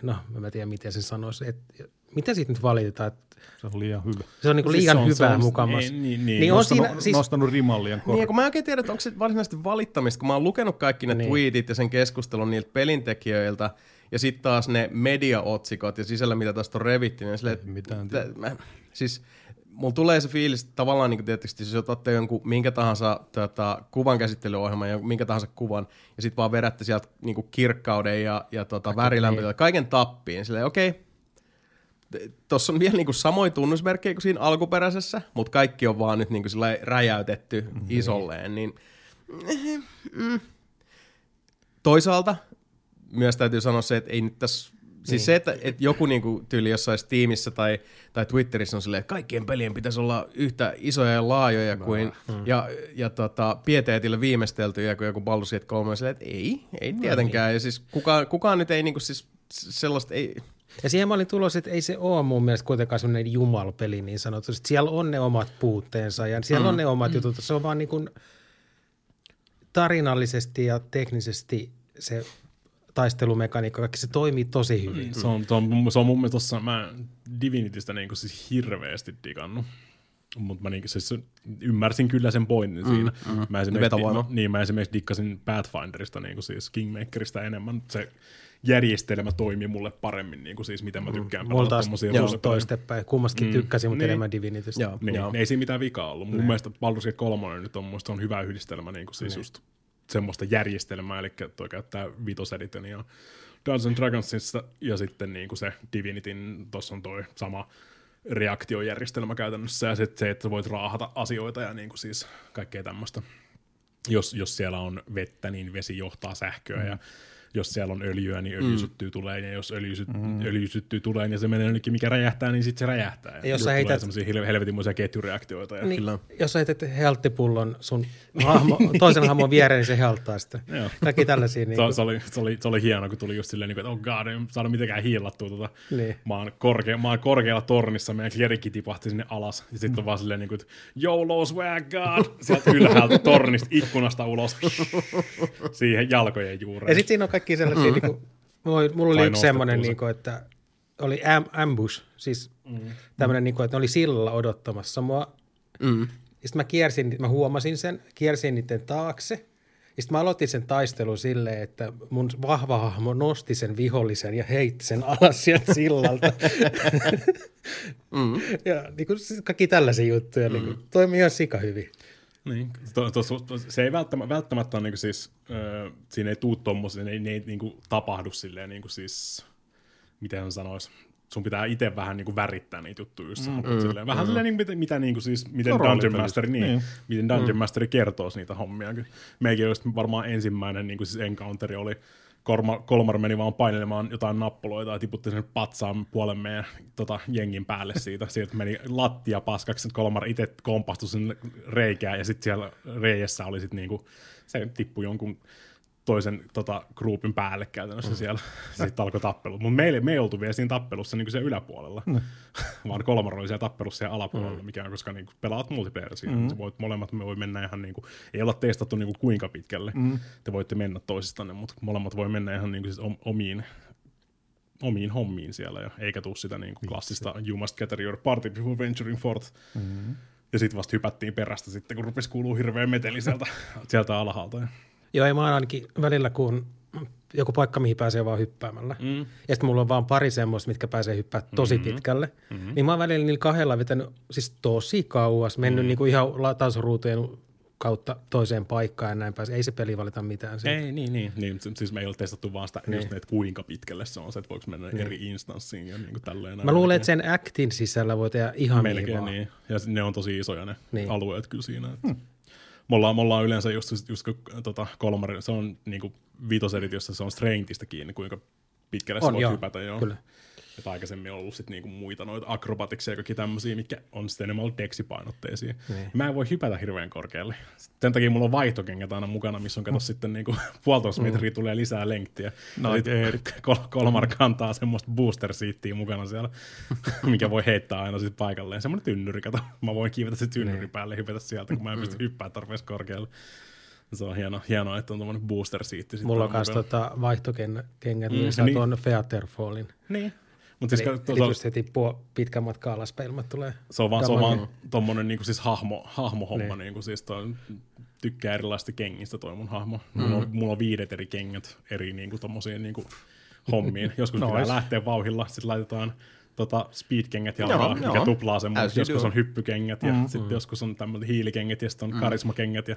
no mä tiedän miten sen sanoisi, että mitä siitä nyt valitetaan? Se on liian hyvä. Se on niinku liian hyvää mukamassa. Niin on siinä siis nostanut riman liian korkealle. Niin, kun mä oikein tiedän, että onko se varsinaisesti valittamista, kun mä oon lukenut kaikki ne tweetit ja sen keskustelun niiltä pelintekijöiltä, ja sitten taas ne mediaotsikot ja sisällä, mitä tästä on revitty, niin silleen, siis mulla tulee se fiilis, että tavallaan niin tietysti, jos otatte jonkun minkä tahansa kuvan käsittelyohjelman ja minkä tahansa kuvan, ja sitten vaan vedätte sieltä niin kirkkauden ja värilämpötilä, kaiken tappiin, silleen okei, tuossa on vielä niin samoja tunnusmerkkejä kuin siinä alkuperäisessä, mutta kaikki on vaan nyt niin räjäytetty isolleen, niin toisaalta myös täytyy sanoa se, että ei nyt tässä, siis se, että joku niinku tyyli jossain Steamissa tai Twitterissä on silleen, että kaikkien pelien pitäisi olla yhtä isoja ja laajoja kuin, ja pieteetillä viimeisteltyjä kuin joku Baldur's Gate 3, silleen, että ei tietenkään, ja siis kukaan nyt ei niinku siis sellaista, ei, Ja siihen mä olin tulossa, että ei se ole mun mielestä kuitenkaan semmoinen jumalpeli niin sanotusti. Siellä on ne omat puutteensa ja siellä on ne omat jutut. Se on vaan niin kuin tarinallisesti ja teknisesti se taistelumekaniikka, kaikki se toimii tosi hyvin. Se on mun mielestä tossa, mä Divinitystä niin kuin siis hirveästi digannut. Mutta mä niinku, siis ymmärsin kyllä sen pointin siinä. Mä esimerkiksi dikkasin Pathfinderista, niinku siis Kingmakerista enemmän. Se järjestelmä toimii mulle paremmin, niinku siis miten mä tykkään pelata tommosia. Mulla taas toistepäin. Kummastakin tykkäsin, mutta enemmän Divinitystä. Joo. Ei siinä mitään vikaa ollut. Mun mielestä Baldur's Gate 3 nyt on musta on hyvä yhdistelmä, niinku siis just semmoista järjestelmää, eli toi käyttää Vitosediten ja Dungeons and Dragonsissa ja sitten niinku se Divinityn, tossa on toi sama reaktiojärjestelmä käytännössä ja sitten se, että voit raahata asioita ja niinku siis kaikkea tämmöistä. Jos siellä on vettä, niin vesi johtaa sähköä ja jos siellä on öljyä, niin öljy syttyy tuleen ja jos öljy syttyy tuleen ja se menee jonnekin, mikä räjähtää, niin sitten se räjähtää. Ja jos tulee heität semmoisia helvetinmoisia ketjureaktioita. Ja niin, jos sä heität helttipullon sun toisen hahmon viereen, niin se helttaa sitä. Kaikki tällaisia. Niin se oli hienoa, kun tuli just silleen, että oh god, en saanut mitenkään hiillattua tuota. Niin. Mä oon korkealla tornissa, meidän klierikki tipahti sinne alas ja sitten on vaan silleen, että YOLO swag god! Sieltä ylhäältä tornista ikkunasta ulos siihen jalkojen juureen. Ja sitten siinä on kaikki sellaisia, niinku, mulla oli yksi semmoinen, niinku, että oli ambush, siis tämmöinen, niinku, että ne oli sillalla odottamassa mua. Sitten mä huomasin sen, kiersin niiden taakse. Sitten mä aloitin sen taistelun silleen, että mun vahva hahmo nosti sen vihollisen ja heitti sen alas sieltä sillalta. Ja niinku, kaikki tällaisia juttuja, niinku, toimii ihan sika hyvin. Niin. Se ei välttämättä on niinku siis, siinä ei tuu tommosia, ne ei niinku tapahdu silleen niinku siis, miten hän sanoisi, sun pitää itse vähän niinku värittää niitä juttuja, jos silleen. Vähän silleen niinku, mitä niinku siis, miten Dungeon Masteri kertoo niitä hommia. Meikin olisi varmaan ensimmäinen niinku siis encounteri oli, Kolmar meni vaan painelemaan jotain nappuloita ja tiputti sen patsaan puolen meidän jengin päälle siitä. Siitä meni lattia paskaksi, Kolmar itse kompastui sen reikään ja sitten siellä reijessä oli sitten niinku, se tippui jonkun toisen groupin päälle käytännössä siellä. Sitten alkoi tappelu. Mutta me ei oltu vielä siinä tappelussa niinku siellä yläpuolella, vaan Kolmar oli siellä tappelussa siellä alapuolella, mikä on, koska niinku pelaat multiplayer siinä. Voit molemmat, me voi mennä ihan niinku, ei olla testattu niinku kuinka pitkälle, te voitte mennä toisistanne, mutta molemmat voi mennä ihan niinku siis omiin hommiin siellä, ja eikä tuu sitä niinku klassista you must gather your party before venturing forth. Ja sitten vasta hypättiin perästä sitten, kun rupesi kuuluu hirveä meteli sieltä alhaalta. Joo, mä oon ainakin välillä, kun joku paikka, mihin pääsee vaan hyppäämällä. Ja sitten mulla on vaan pari semmoista, mitkä pääsee hyppää tosi pitkälle. Niin mä oon välillä niillä kahdella vetänyt siis tosi kauas, mennyt niinku ihan latausruutujen kautta toiseen paikkaan ja näin pääsee. Ei se peli valita mitään siitä. Ei, niin. Siis me ei ole testattu vaan sitä, että kuinka pitkälle se on se, että voiko mennä eri instanssiin ja niinku tälleen. Mä luulen, että sen actin sisällä voi tehdä ihan melkein niin. Ja ne on tosi isoja ne alueet kyllä siinä, että me ollaan yleensä just Kolmari, se on niinku Vitosedit, jossa se on strengthistä kiinni, kuinka pitkälle se voi hypätä. Joo, kyllä. Et aikaisemmin on ollut sit niinku muita noita akrobatiksia ja kaikki tämmöisiä, mitkä on sitten enemmän ollut deksipainotteisia. Niin. Mä en voi hypätä hirveän korkealle. Sen takia mulla on vaihtokengät aina mukana, missä on kato sitten niinku 1,5 metriä tulee lisää lenktiä. No, Kolmar kantaa semmoista booster-siittiä mukana siellä, mikä voi heittää aina sit paikalleen. Semmoinen tynnyri, kato. Mä voin kiivetä sit tynnyri päälle ja hypätä sieltä, kun mä en pysty hyppää tarpeeksi korkealle. Se on hienoa, että on tommoinen booster-siitti. Mulla on myös vaihtokengät, niin saa tuon Featherfallin. Niin. Mut siis jos se tippuu pitkän matkaa alaspäin, ilmat tulee. Se on vaan tommonen niinku siis hahmohomma niinku siis tykkää erilaisista kengistä toi mun hahmo. Mulla on 5 eri kengät eri niinku tommosiin niinku hommiin. Joskus pitää lähteä vauhilla, sit laitetaan speed-kengät jalkaa, mikä tuplaa sen. Joskus on hyppykengät ja sitten joskus on tämmöiset hiilikengät ja sitten on karismakengät ja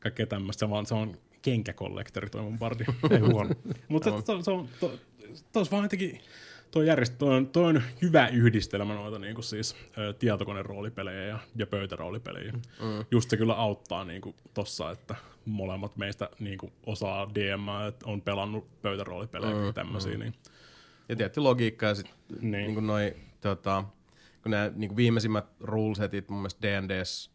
kaikkea tämmöistä. Se on kenkäkollektori toi mun bardi. Ei huono. Mutta se on vaan jotenkin. Toi on hyvä yhdistelmä noita niinku siis tietokoneroolipelejä ja pöytäroolipelejä. Just se kyllä auttaa niinku tossa, että molemmat meistä niinku osaa DM:ää, että on pelannut pöytäroolipelejä ja tämmöisiä. Niin. Ja tietty logiikka ja sit niinku noi kun nää niinku viimeisimmät rulesetit mun mielestä D&D:ssä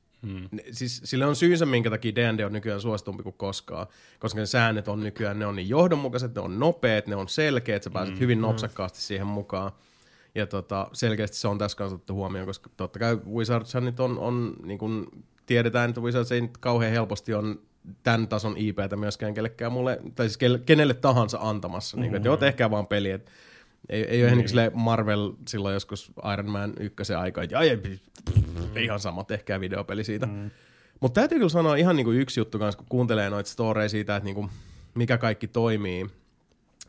Siis sillä on syynsä, minkä takia D&D on nykyään suositumpi kuin koskaan, koska ne säännöt on nykyään, ne on niin johdonmukaiset, ne on nopeet, ne on selkeät, sä pääset hyvin nopsakkaasti siihen mukaan. Ja selkeästi se on tässä kanssa otettu huomioon, koska totta kai Wizardshan nyt on niin kuin tiedetään, että Wizards ei nyt kauhean helposti on tämän tason IPtä myöskään kellekään mulle, tai siis kenelle tahansa antamassa, niin kuin, että joo, tehkää vaan peli, että ei ole silleen Marvel silloin joskus Iron Man 1 aika, että ihan sama, tehkää videopeli siitä. Mutta täytyy kyllä sanoa ihan niinku yksi juttu kanssa, kun kuuntelee noita storeja siitä, että niinku, mikä kaikki toimii.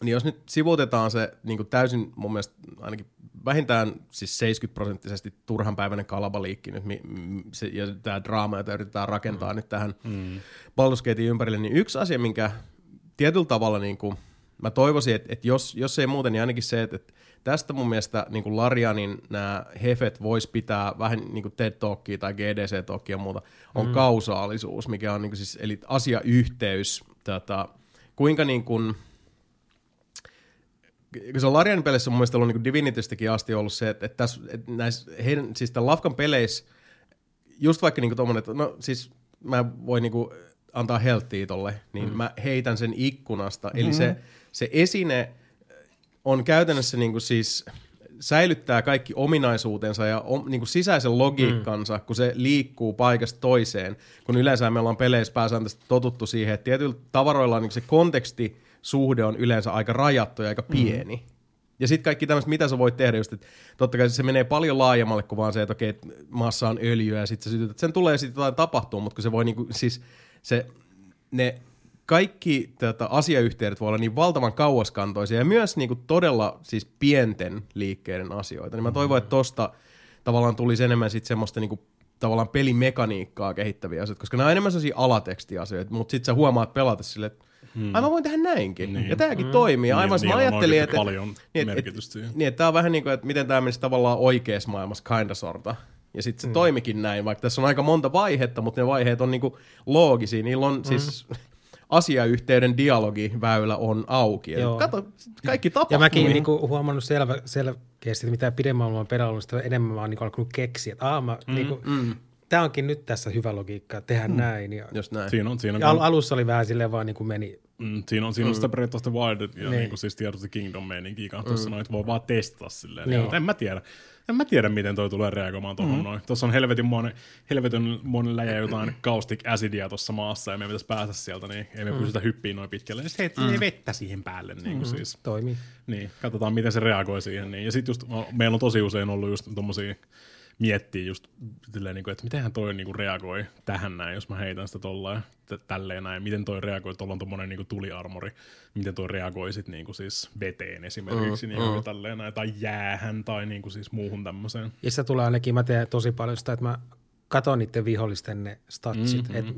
Niin jos nyt sivuutetaan se niinku täysin mun mielestä ainakin vähintään siis 70% turhanpäiväinen kalabaliikki nyt, ja tämä draama, jota yritetään rakentaa nyt tähän Baldur's Gateen ympärille, niin yksi asia, minkä tietyllä tavalla niinku, mä toivoisin, että jos ei muuten, niin ainakin se, että tästä mun mielestä niin Larianin nämä hefet vois pitää vähän niin kuin TED-talkia tai GDC-talkia ja muuta, on kausaalisuus, mikä on niin kuin siis, eli asiayhteys, kuinka niin kuin, se on Larianin peleissä mun mielestä ollut niin Divinitystäkin asti ollut se, että näissä, heidän, siis tämän Lafkan peleissä, just vaikka niin kuin tommonen, että no siis mä voin niin kuin antaa helttiä tolle, niin mä heitän sen ikkunasta. Eli se esine on käytännössä niinku siis säilyttää kaikki ominaisuutensa ja niinku sisäisen logiikkansa, kun se liikkuu paikasta toiseen. Kun yleensä me ollaan peleissä pääsääntöisesti totuttu siihen, että tietyillä tavaroilla niinku se kontekstisuhde on yleensä aika rajattu ja aika pieni. Ja sitten kaikki tämmöistä, mitä sä voit tehdä just, että totta kai se menee paljon laajemmalle kuin vaan se, että okei, maassa on öljyä ja sit sä sytytät. Sen tulee sitten jotain tapahtua, mutta kun se voi niinku siis ne kaikki asiayhteydet voi olla niin valtavan kauaskantoisia ja myös niinku todella siis pienten liikkeiden asioita. Niin mä toivon, että tosta tavallaan tulisi enemmän sit semmoista niinku tavallaan pelimekaniikkaa kehittäviä asioita, koska nämä on enemmän sellaisia alatekstiasioita, mutta sit sä huomaat pelata silleen, että ai mä voin tehdä näinkin. Niin. Ja tääkin toimii. Aivan niin, mä ajattelin, että tää on vähän niin kuin, että miten tää menisi tavallaan oikeassa maailmassa kinda sorta. Ja sitten se toimikin näin, vaikka tässä on aika monta vaihetta, mutta ne vaiheet on niinku loogisia. Niillä on siis asiayhteyden dialogiväylä on auki. Kato, kaikki tapahtuu. Ja mäkin niinku huomannut selkeästi, että mitä pidemmän olen pelannut, sitä enemmän mä oon niinku alkanut keksiä. Tämä onkin nyt tässä hyvä logiikka, tehdä näin. Ja just näin. Siinä on alussa oli vähän silleen vaan niin kuin meni. Siinä on sitä periaatteessa The Wild ja niin kuin siis Tears of the Kingdom meininkiä tuossa noin, että voi vaan testata silleen. Niin. Mutta en mä tiedä, miten toi tulee reagoimaan tuohon noin. Tuossa on helvetin monen läjä jotain caustic acidia tuossa maassa ja me pitäisi päästä sieltä, niin ei me pystytä hyppiin noin pitkälle. Sitten heitetään vettä siihen päälle. Niin kuin siis. Toimii. Niin, katsotaan miten se reagoi siihen. Niin. Ja sitten just meillä on tosi usein ollut just tommosia miettii just silleen, että mitenhän toi reagoi tähän näin, jos mä heitän sitä tollaan tälleen näin, miten toi reagoi, tuolla on tommonen tuliarmori, miten toi reagoi sit siis veteen esimerkiksi tälleen näin, tai jäähän tai siis muuhun tämmöiseen. Ja sitä tulee ainakin, mä teen tosi paljon sitä, että mä katon niiden vihollisten ne statsit, että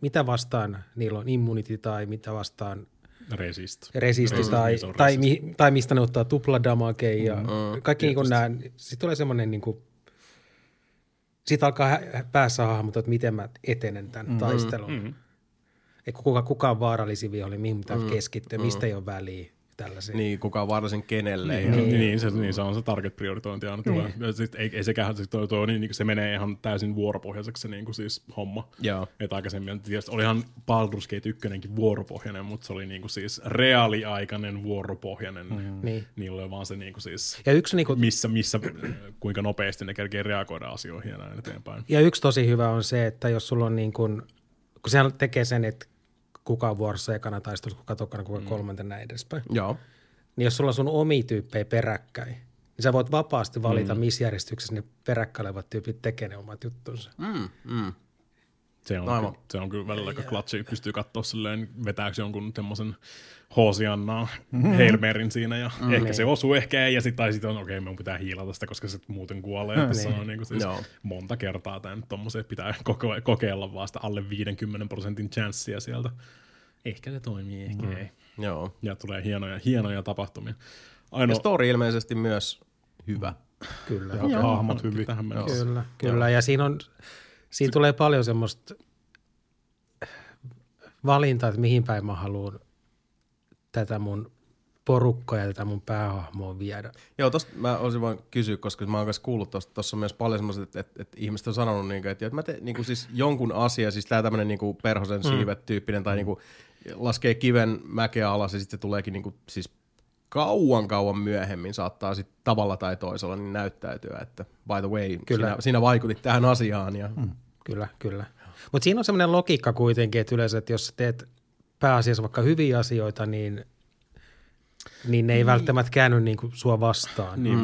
mitä vastaan niillä on immunity tai mitä vastaan Resisti tai mistä ne ottaa tupladamakeja ja kaikki niinku nää. Sitten tulee semmoinen niinku, siitä alkaa päässä hahmottaa, että miten mä etenen tämän taistelun. Että kuka on vaarallisin vihollinen, mihin pitää keskittyä, mistä ei ole väliä. Tällaisia. Niin, kuka on vaarallisen kenelle. Se on se target prioritointi aina tulee. Ei sekään, se menee ihan täysin vuoropohjaiseksi se niin siis homma. Että aikaisemmin, tietysti olihan Baldur's Gate 1:kin vuoropohjainen, mutta se oli niin siis reaaliaikainen vuoropohjainen. Niillä oli vaan se niin siis, ja yksi, missä kuinka nopeasti ne kerkee reagoida asioihin ja näin eteenpäin. Ja yksi tosi hyvä on se, että jos sulla on niin kun sehän tekee sen, että kuka on vuorossa ekana taistelussa, kuka tokana, kuka kolmantena näin edespäin. Joo. Niin jos sulla on sun omia tyyppejä peräkkäin, niin sä voit vapaasti valita, missä järjestyksessä ne peräkkäin olevat tyypit tekee ne omat juttunsa. Se on kyllä välillä aika klatsi, pystyy katsoa silleen, vetääkö jonkun semmoisen Hoosiannaa Hail Maryn siinä ja ehkä se osuu, ehkä ei, ja sitten on okei, minun pitää hiilata sitä, koska se muuten kuolee. Tässä on niin kuin siis monta kertaa tämän, tommoisen pitää kokeilla vaan sitä alle 50% chanssia sieltä. Ehkä se toimii, ehkä ei. Joo. Ja tulee hienoja tapahtumia. Ja story ilmeisesti myös hyvä. Kyllä. Ja hahmot hyvin. Kyllä, ja siinä on... Siinä tulee paljon semmoista valintaa, että mihin päin mä haluan tätä mun porukkaa ja tätä mun päähahmoa viedä. Joo, tosta mä olisin vaan kysyä, koska mä oon myös kuullut tosta, tossa on myös paljon semmoiset, että ihmiset on sanonut, niinku, että mä teen niinku, siis jonkun asian, siis tää tämmönen niinku, perhosen siivet tyyppinen tai niinku, laskee kiven mäkeä alas ja sitten se tuleekin niinku, siis kauan myöhemmin saattaa sit tavalla tai toisella niin näyttäytyä, että by the way, sinä vaikutit tähän asiaan. Ja... Kyllä. Mutta siinä on semmoinen logiikka kuitenkin, että yleensä, että jos teet pääasiassa vaikka hyviä asioita, niin ne ei välttämättä käänny niinku sua vastaan. Niin,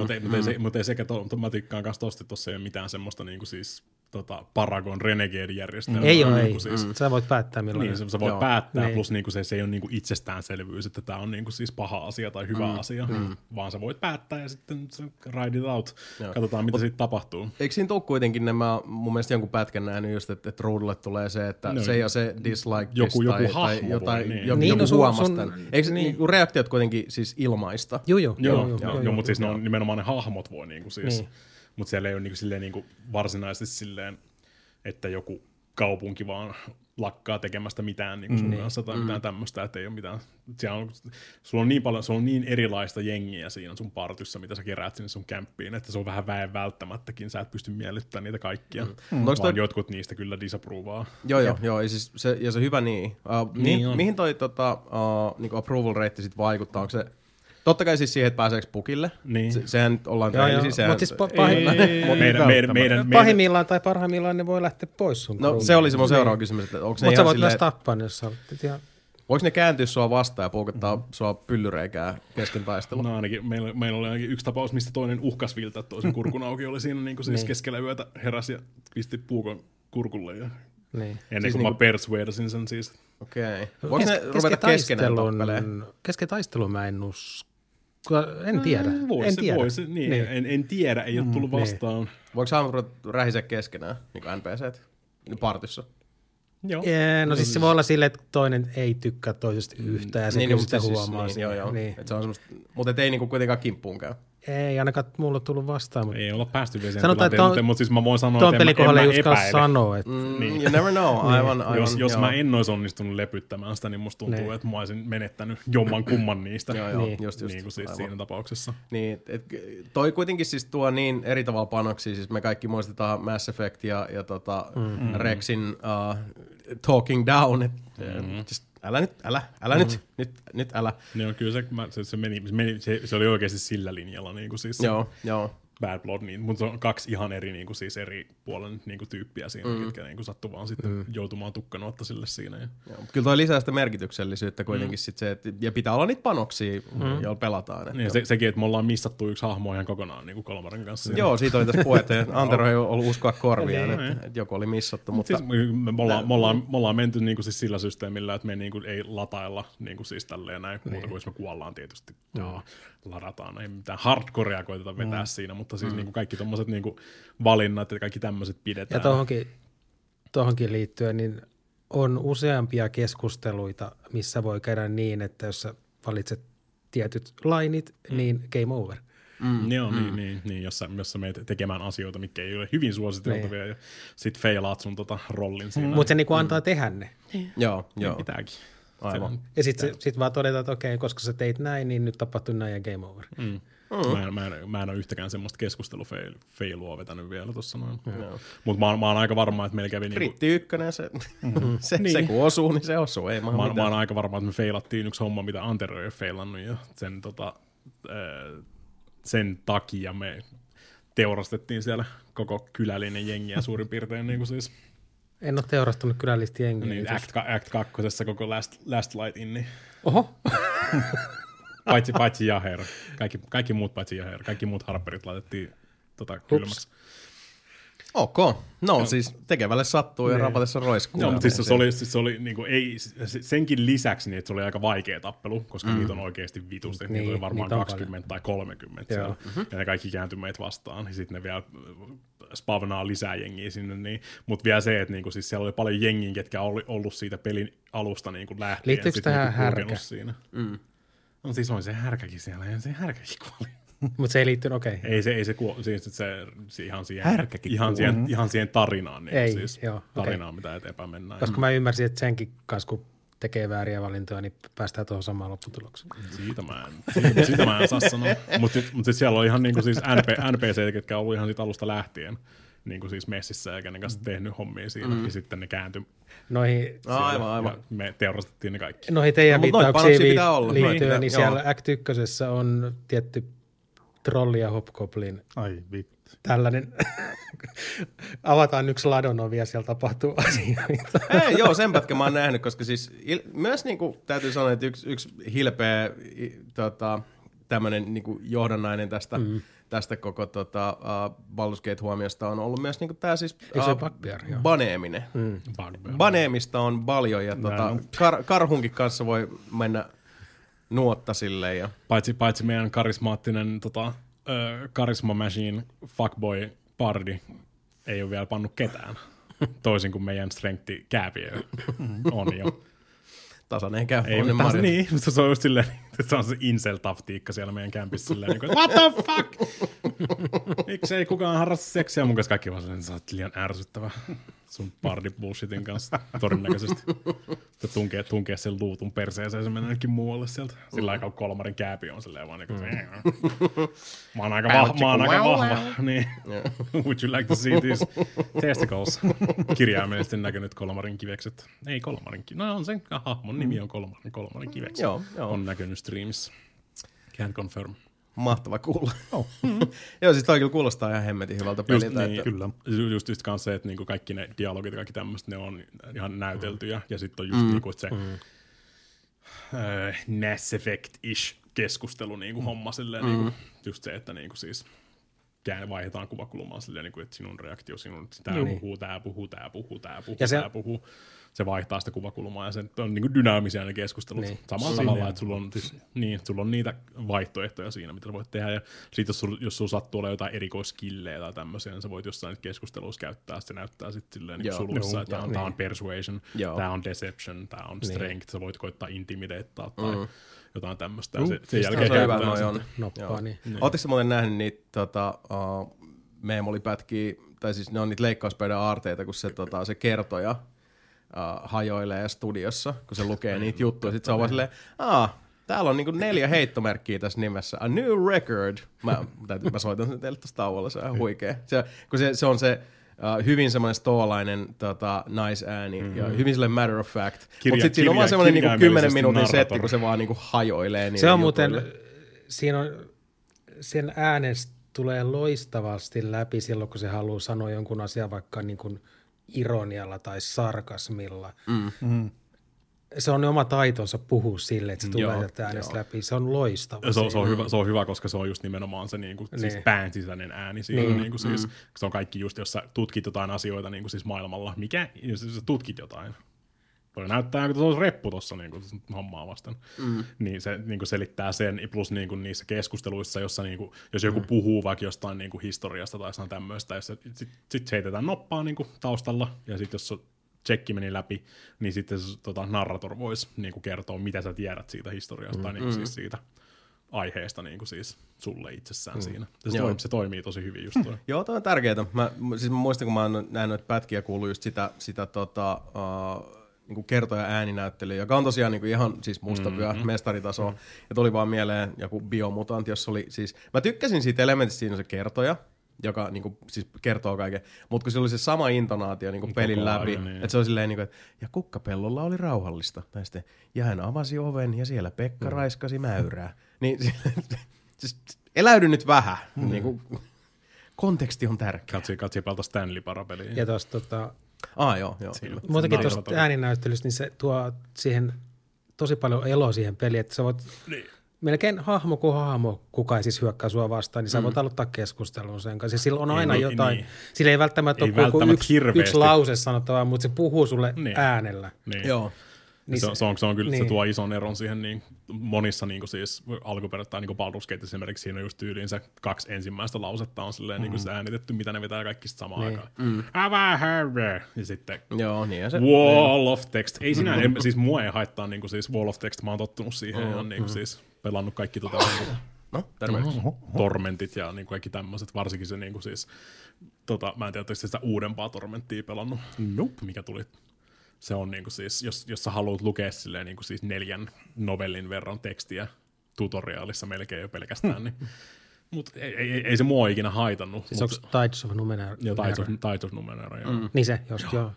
mutta ei sekä matikkaan kanssa tosti tuossa ei ole mitään semmoista niinku siis Paragon Renegade-järjestelmää. Ei ole, ei. Siis, sä voit päättää milloin. Niin, sä voit päättää, plus niinku se ei ole niinku itsestäänselvyys, että tää on niinku siis paha asia tai hyvä asia, vaan sä voit päättää ja sitten sä ride it out. Joo. Katsotaan, mitä siitä tapahtuu. Eikö siinä tule kuitenkin nämä, mun mielestä jonkun pätkän nähnyt just, että ruudulle tulee se, että no, se ja se dislike joku tai jotain, niin. joku huomasta. Eikö niinku reaktiot kuitenkin siis ilmaista? Joo, mutta siis nimenomaan ne hahmot voi niinku siis... Mutta siellä ei ole niinku silleen niinku varsinaisesti silleen, että joku kaupunki vaan lakkaa tekemästä mitään niinku sun kanssa tai mitään tämmöistä, että ei ole mitään. Sulla on niin paljon, se on niin erilaista jengiä siinä sun partyssa, mitä sä keräät sinne sun kämppiin, että se on vähän väen välttämättäkin, sä et pysty miellyttämään niitä kaikkia, vaan jotkut niistä kyllä disapprovaa. Joo, ja siis se hyvä niin. Mihin toi niinku approval rate sit vaikuttaa, onko se... Totta kai siis siihen, että pääseekö pukille. Niin. Sehän nyt ollaan treenisissä. Mutta siis pahimmillaan tai parhaimmillaan ne voi lähteä pois sun kruunuun. No se oli semmoinen seuraava kysymys, että onko ne ihan silleen... Mutta sä voit myös tappaa ne, jos sä olet ihan... Voiko ne kääntyä sua vastaan ja puukottaa sua pyllyreikää kesken taistelua? No ainakin, meillä oli ainakin yksi tapaus, mistä toinen uhkas viltaa toisen kurkun auki. Oli siinä niin siis keskellä yötä heräsi ja pisti puukon kurkulle. Ja... Niin. Ennen siis kuin mä persuadasin sen siis. Okei. Voiko ne ruveta keskenään tappeleen? Kesken taistelun mä en usko. En tiedä. En tiedä, ei ole tullut vastaan. Voiko saamme rähisee keskenään, niin kuin NPCt, partissa? Joo. No siis se voi olla silleen, että toinen ei tykkää toisesta yhtään ja se kyllä sitä huomaa. Mutta ei niinku kuitenkaan kimppuun käy. Ei ainakaan mulla ole tullut vastaan. Mutta... Ei olla päästy vielä sen tilanteen, mutta siis mä voin sanoa, että en mä epäile. You never know. Jos mä en olisi onnistunut lepyttämään sitä, niin musta tuntuu, että mä olisin menettänyt jomman kumman niistä. Niin kuin siis siinä tapauksessa. Niin, toi kuitenkin siis tuo niin eri tavalla panoksia. Siis me kaikki muistetaan Mass Effect ja Rexin Talking Down. Älä nyt. No, kyllä se oli oikeasti sillä linjalla niinku siis. Joo. Bad Blood niin, mutta se on kaksi ihan eri niinku siis eri puolen niinku tyyppiä siinä, ketkä niinku sattuu vaan sitten joutumaan tukkanuotta sille siinä. Ja. Kyllä toi lisää sitä merkityksellisyyttä kuitenkin sit se, että ja pitää olla niitä panoksia, joilla pelataan. Niin, sekin, että me ollaan missattu yksi hahmo ihan kokonaan niinku Kalmarin kanssa. Siinä. Joo, siitä oli tässä puhetta, että Antero ei ollut uskoa korviaan, että joku oli missattu. Mutta siis me ollaan menty niinku siis sillä systeemillä, että me niinku ei latailla niinku siis tälleen näin, muuta kuin jos me kuollaan tietysti. Joo. Ladataan, ei mitään hardcorea koiteta vetää siinä, mutta siis niinku kaikki tommoset niinku valinnat ja kaikki tämmöiset pidetään. Ja tohonkin liittyen niin on useampia keskusteluita, missä voi käydä niin, että jos sä valitset tietyt lainit, niin game over. Niin, jos sä menet tekemään asioita, mitkä ei ole hyvin suositeltavia ja sit feilaat sun rollin siinä. Mutta se niinku antaa tehdä ne. Joo. Pitääkin. Aivan. Ja sit vaan todetaan, että okei, koska sä teit näin, niin nyt tapahtui näin ja game over. Mä en ole yhtäkään semmoista keskustelufeilua vetänyt vielä tuossa noin. Mutta mä oon aika varma, että meillä kävi niinku... Kritti ykkönen, se kun osuu, niin se osuu. Ei mä oon aika varma, että me feilattiin yksi homma, mitä Antero ei ole feilannut ja sen takia me teurastettiin siellä koko kylällinen jengiä suurin piirtein niinku siis... En ole teurastunut kylällistä jengiä. Niin, Act 2. koko Last Light Inni. Oho. paitsi Jaher. Kaikki muut paitsi Jaher. Kaikki muut Harperit laitettiin kylmäksi. Okay. No siis tekevälle sattuu ja rapatessa roiskuu. Joo, mutta siis se oli niinku, ei, senkin lisäksi niin, että se oli aika vaikea tappelu, koska niitä on oikeasti vitusti. Niitä oli varmaan 20 tai 30 siellä. Ja ne kaikki kääntyi meitä vastaan. Ja sitten ne vielä spavnaa lisää jengiä sinne. Niin. Mutta vielä se, että niinku, siis siellä oli paljon jengiä, ketkä oli ollut siitä pelin alusta niinku lähtien. Liittyykö tähän härkä? No siis on se härkäkin siellä ja se härkäkin kuoli. Mutta se ei liittynyt, okei. Ei se ihan siihen härkäkin ihan siihen tarinaan, niin ei, siis tarinaan, mitä eteenpäin mennään. Koska mä ymmärsin, että senkin kanssa, kun tekee vääriä valintoja, niin päästään tuohon samaan lopputulokseen. Siitä mä en saa sanoa. Mutta siellä on ihan niinku siis NPC, ketkä on ollut ihan siitä alusta lähtien niinku siis messissä eikä ne kanssa tehnyt hommia siinä. Ja sitten ne kääntyi. Aivan. Me teurastettiin ne kaikki. Noihin teidän viittauksiin liittyen, niin siellä Act 1 on tietty trolli ja hobgoblin. Ai vittu. Tällainen, avataan yksi ladonovia, siellä tapahtuu asioita. Ei, joo, sen pätkä mä oon nähnyt, koska siis myös niinku täytyy sanoa, että yksi hilpeä tämmönen niinku johdannainen tästä koko Baldur's Gate-huomiosta on ollut myös niinku tää siis baneeminen. Baneemista on paljon ja karhunkin kanssa voi mennä nuotta silleen. Ja. Paitsi meidän karismaattinen Charisma Machine fuckboy pardi ei ole vielä pannut ketään, toisin kuin meidän strengthi kääpiö on jo. Tasainen kääpiö. Niin, mutta se on just silleen, se on se incel-taktiikka siellä meidän kämpissä silleen, niin what the fuck? Miksi ei kukaan harrasta seksiä? Mun kanssa kaikki vaan silleen, että sä oot liian ärsyttävä sun pardi-bullshitin kanssa todennäköisesti. Tunkee sen luutun perseeseen, se menee ainakin muualle sieltä. Sillä aikaa kolmarin kääpi on silleen vaan niinku. Mä oon aika vahva. Niin. Would you like to see these testicles? Kirjaimellisesti näkynyt kolmarin kivekset. Ei kolmarin kivekset. No on sen hahmon nimi on kolmarin kivekset. On näkynyt streamissä. Can't confirm. Mahtava kuulla. Joo, siis toi kyllä kuulostaa ihan hemmetin hyvältä peliltä. Niin, kyllä. Just kans se, että niinku kaikki ne dialogit ja kaikki tämmöiset, ne on ihan näyteltyjä. Ja sit on just niinku se Mass Effect-ish keskustelu niinku homma silleen. Niinku, just se, että niinku siis vaihdetaan kuvakulumaan silleen, niinku, että sinun reaktio, sinun tää puhuu. Se vaihtaa sitä kuvakulmaa ja se on niin kuin dynaamisia ne keskustelut. Niin. Samalla tavalla, että sulla on niitä vaihtoehtoja siinä, mitä voit tehdä. Ja sitten jos sulla sattuu olla jotain erikoiskillejä tai tämmöisiä, niin sä voit jossain keskusteluissa käyttää. Se näyttää sitten niin sulussa, että tää on persuasion, tää on deception, tää on strength. Sä voit koittaa intimideittaa tai jotain tämmöistä. Sen jälkeen käytetään sitten. Ootteko muuten nähnyt niitä meemolipätkiä, tai siis ne on niitä leikkauspöydän aarteita, kun se kertoja hajoilee studiossa, kun se lukee niitä juttuja. Sitten se on vaan silleen, täällä on niinku 4 heittomerkkiä tässä nimessä. A new record. Mä soitan sen teille tuossa tauolla, se on ihan huikea. Se on se hyvin semmoinen stoolainen nice-ääni ja hyvin silleen matter of fact. Mutta sitten siinä on vaan semmoinen niinku 10 minuutin setti, kun se vaan niinku hajoilee niille se on jutuille. Muuten, sen äänestä tulee loistavasti läpi silloin, kun se haluaa sanoa jonkun asian vaikka niinku ironialla tai sarkasmilla. Se on oma taitonsa puhua sille, että se tulee tätä äänestä läpi. Se on loistava. Se on hyvä, koska se on just nimenomaan se niinku, siis pään sisäinen ääni. Siinä, niinku, siis, se on kaikki just, jos sä tutkit jotain asioita niinku, siis maailmalla. Mikä? Jos sä tutkit jotain. Voi näyttää, että se olisi reppu tuossa niinku, hommaa vasten. Niin se niinku, selittää sen. Plus niinku, niissä keskusteluissa, jossa, niinku, jos joku puhuu vaikka jostain niinku, historiasta tai jotain tämmöistä, sitten se heitetään noppaa niinku, taustalla. Ja sitten jos tsekki meni läpi, niin sitten se narrator voisi niinku, kertoa, mitä sä tiedät siitä historiasta tai niinku, siis siitä aiheesta niinku, siis, sulle itsessään siinä. Se toimii tosi hyvin just toi. Joo, toi on tärkeää. Mä muistan, kun mä oon nähnyt pätkiä ja kuullut just sitä kertoja ääninäyttely, joka on tosiaan niinku ihan siis mustavyö mestaritasoa. Ja tuli vaan mieleen joku Biomutant, jossa oli siis, mä tykkäsin siitä elementistä, siinä on se kertoja, joka niinku siis kertoo kaiken, mutta kun se oli se sama intonaatio niinku pelin läpi, että se on silleen niinku, että ja kukkapellolla oli rauhallista, tai sitten, ja hän avasi oven ja siellä Pekka raiskasi mäyrää. Niin siis eläydy nyt vähän, niinku konteksti on tärkeä. Katsi päältä Stanley Parapeliin. Ja tosta joo. Muutenkin tuosta ääninäyttelystä, niin se tuo siihen tosi paljon eloa siihen peliin, että sä voit melkein hahmo kuin hahmo, kuka ei siis hyökkää sua vastaan, niin sä voit aloittaa keskustelun sen kanssa. Sillä on aina jotain, sillä ei välttämättä ole kuin yksi lause sanottavaa, mutta se puhuu sulle äänellä. Niin. Joo. Niin se on kyllä, se tuo ison eron siihen niin monissa niin siis alkuperäistä niin Baldur's Gate esimerkiksi siinä on just tyyliin se 2 ensimmäistä lausetta on silleen niin se äänitetty, mitä ne vetää kaikista samaan aikaan. Avaa herre! Ja sitten wall of text. Ei sinä, siis mua ei haittaa niin siis wall of text, mä oon tottunut siihen ja niin siis pelannut kaikki tormentit ja niin kaikki tämmöiset, varsinkin se niin siis mä en tiedä, että sitä uudempaa tormenttia pelannut. Nope. Mikä tuli Se on niinku siis, jos sä haluat lukea silleen niinku siis 4 novellin verran tekstiä tutoriaalissa melkein jo pelkästään, niin mutta ei se mua ikinä haitannut. Siis onko Tides of Numenera? Joo, Tides of Numenera, joo. Mm. Niin se, just joo.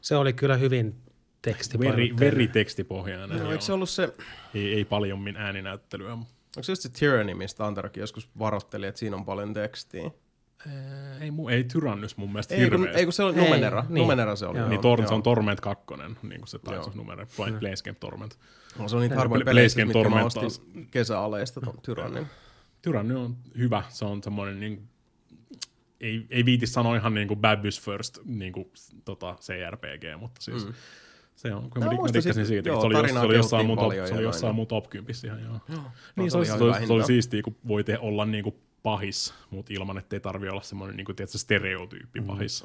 Se oli kyllä hyvin tekstipohjainen. Veritekstipohjainen, joo. Eikö se ollut se... Ei paljon min ääninäyttelyä. Onko se just se Tyranny, mistä Antarakin joskus varoitteli, että siinä on paljon tekstiä? Ei Tyrannys mun mielestä hirveästi. Ei, kun se oli Numenera. Niin. Numenera se oli. Niin, se on Torment 2, niin kuin se Tides of Numenera. Planescape Torment. Se on niitä harvoja pelejä, mitkä mä ostin kesäaleista ton Tyrannyn. Tyranny on hyvä, se on semmoinen, niin, ei viitis sanoa ihan niin kuin Babys First niin kuin, CRPG, mutta siis se on, kun mä dikkasin siitä, että se oli jossain mun top 10 ihan joo. Niin se oli siistiä, kun voi olla niin kuin pahis, mutta ilman, että ei tarvitse olla semmoinen niin kuin, tiedätkö, stereotyyppi pahis.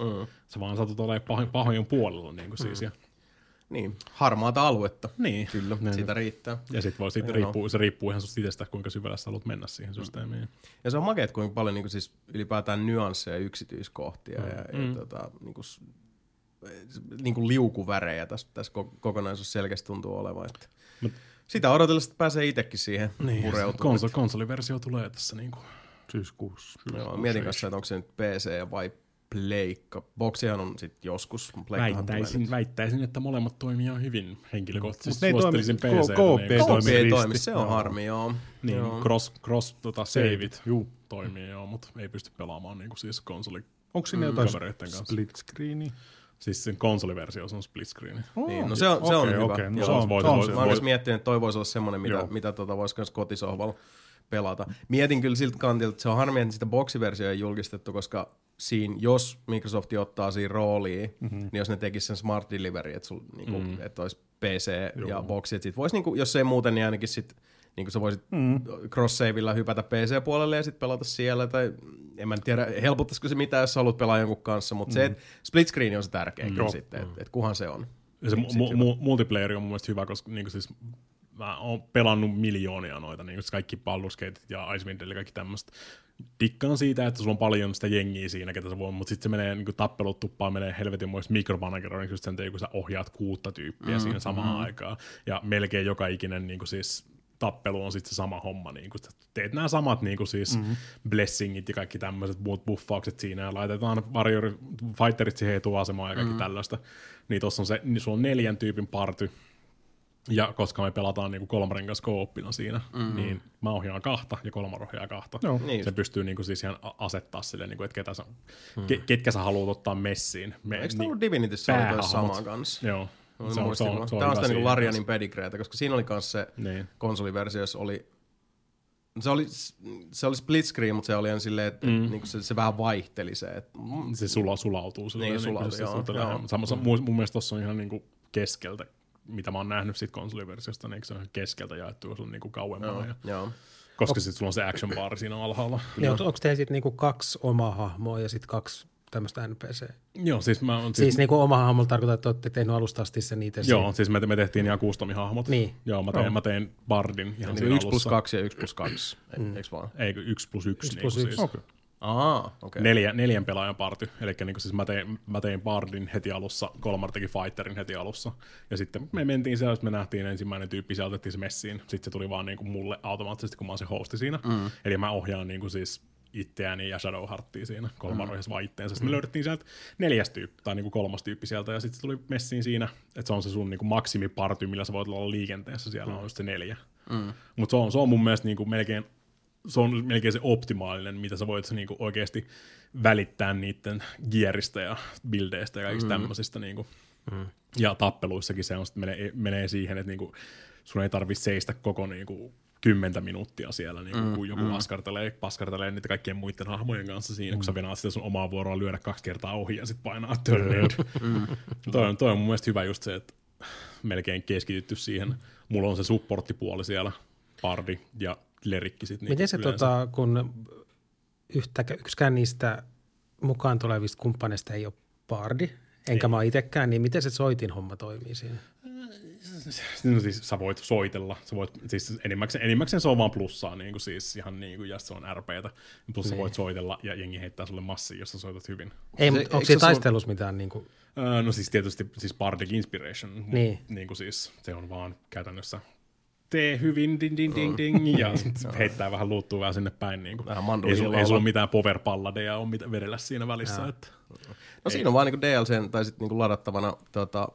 Se vaan satut olemaan pahojen puolella niin kuin siis ja. Niin, harmaata aluetta. Niin. Kyllä, siitä riittää. Ja sit voi se riippuu ihan susta itsestä, kuinka syvällä sä haluat mennä siihen systeemiin. Ja se on makeet, kuinka paljon niin kuin siis ylipäätään nyansseja, yksityiskohtia ja niin kuin liukuvärejä tässä kokonaisuus selkeästi tuntuu olevan. Sitä odotella, että pääsee itsekin siihen pureutumaan. Niin, konsoliversio tulee tässä niin kuin syyskuussa. Joo, mietin kanssa, että onko se nyt PC vai Pleikka. Boksihan on sitten joskus. Väittäisin, että molemmat toimii hyvin henkilökohtaisesti. Suosittelisin PC. KP ei toimi, se on harmi, joo. Niin, joo. Cross saveit toimii, joo, mutta ei pysty pelaamaan niin kuin siis konsoli. Onko siinä jotain split screeni? Siis sen konsoliversio on split screeni. Niin, no se on hyvä. No, mä oon miettinyt, että toi voisi olla semmoinen, mitä voisi myös kotisohvalla pelata. Mietin kyllä siltä kantilta, että se on harmi, että sitä boksiversiota ei julkistettu, koska siinä, jos Microsoft ottaa siinä rooliin, niin jos ne tekis sen smart delivery, että niinku, et olisi PC ja boxi, että sit vois, niinku, jos ei muuten, niin ainakin sit, niinku sä voisit cross-savilla hypätä PC-puolelle ja sit pelata siellä, tai en mä tiedä, helpottaisiko se mitään, jos sä haluat pelaa jonkun kanssa, mutta se, että split screen on se tärkeä kyllä sitten, että kuhan se on. Ja se multiplayeri on mun mielestä hyvä, koska niinku siis mä oon pelannut miljoonia noita, niin kaikki palluskeitit ja Icewind Dale ja kaikki tämmöistä. Dikkaan siitä, että sulla on paljon sitä jengiä siinä, ketä sä voi, mutta sitten se menee niin tappelut tuppaan, menee helvetinmoista mikromanageroinniksi sen tein, kun sä ohjaat 6 tyyppiä siinä samaan aikaan. Ja melkein joka ikinen niin siis tappelu on sitten se sama homma. Niin teet nämä samat niin siis blessingit ja kaikki tämmöiset muut buffaukset siinä ja laitetaan fighterit siihen etuasemaan ja kaikki tällaista. Niin tossa on se, niin sulla on 4 tyypin party. Ja koska me pelataan niinku 3 kanssa co-opina siinä, niin mä ohjaan 2 ja 3 ohjaa 2. No, niin se pystyy niinku siis ihan asettaa silleen, niinku, että ketkä sä haluat ottaa messiin. Eikö tämä ollut Divinityssä samaan kanssa? Joo. Se on tämä on sitä niinku Larianin pedigreetä, koska siinä oli myös se konsoliversio, jos oli... Se oli split screen, mutta se oli ihan silleen, että niinku se vähän vaihteli se. Että... Se sulautuu silleen. Mun mielestä tuossa on ihan niinku keskeltä. Mitä mä oon nähnyt siitä konsoliversiosta, niin se on keskeltä jaettu sun niinku kauemmalle. Ja koska sitten sulla on se action bar siinä alhaalla. Joo, onko teillä sitten niinku 2 omaa hahmoa ja sitten 2 tämmöistä NPC? Joo, siis mä oon... Siis niinku oma hahmolla tarkoittaa, että olette tehnyt alusta asti sen itse. Joo, siis me tehtiin ihan custom-hahmot. Niin. Joo, mä tein bardin ihan siinä 1+2 ja 1+2, eiks vaan? Ei, 1+1 niinku siis. Okay. Aha, okay. 4 pelaajan party, eli niin siis mä tein bardin heti alussa, Kolmar teki fighterin heti alussa, ja sitten me mentiin siellä, me nähtiin ensimmäinen tyyppi, se otettiin se messiin, sitten se tuli vaan niin kuin mulle automaattisesti, kun mä oon se hosti siinä, eli mä ohjaan niin kuin siis itseäni ja Shadowhearttia siinä, Kolmar ohjasi vaan itteensä, sitten me löydettiin sieltä 4 tyyppi, tai niin kuin 3 tyyppi sieltä, ja sitten se tuli messiin siinä, että se on se sun niin kuin maksimiparty, millä sä voit olla liikenteessä, siellä on just se 4, mutta se on mun mielestä niin kuin melkein... Se on melkein se optimaalinen, mitä sä voit niinku oikeasti välittää niiden gearista ja buildeista ja kaikista tämmöisistä. Niinku. Ja tappeluissakin se on, menee siihen, että niinku, sun ei tarvitse seistä koko niinku, 10 minuuttia siellä, niinku, kun joku paskartelee niitä kaikkien muiden hahmojen kanssa siinä, kun sä venaat sitä sun omaa vuoroa lyödä 2 kertaa ohi ja sit painaa törneet. Toi on mun mielestä hyvä just se, että melkein keskitytty siihen. Mulla on se supporttipuoli siellä, pardi ja klerikki sitten. Miten se, kun yksikään niistä mukaan tulevista kumppaneista ei ole bardi, enkä mä itsekään, niin miten se soitin homma toimii siinä? no siis sä voit soitella, sä voit, siis enimmäkseen se on vaan plussaa, niin kuin, siis ihan niin kuin, ja se on RP:tä, plus sä voit soitella ja jengi heittää sulle massia, jos sä soitat hyvin. Ei, mutta onko siinä taistelussa mitään niin kuin? No siis tietysti siis Bardic Inspiration, niin. Niin kuin siis se on vaan käytännössä tee hyvin, ding, ding, ding, ding, ja heittää vähän luuttua vähän sinne päin. Niin kuin. Ei sulla mitään powerpalladeja on vedellä siinä välissä. Että. No siinä on vaan niin DLCn tai sitten niin ladattavana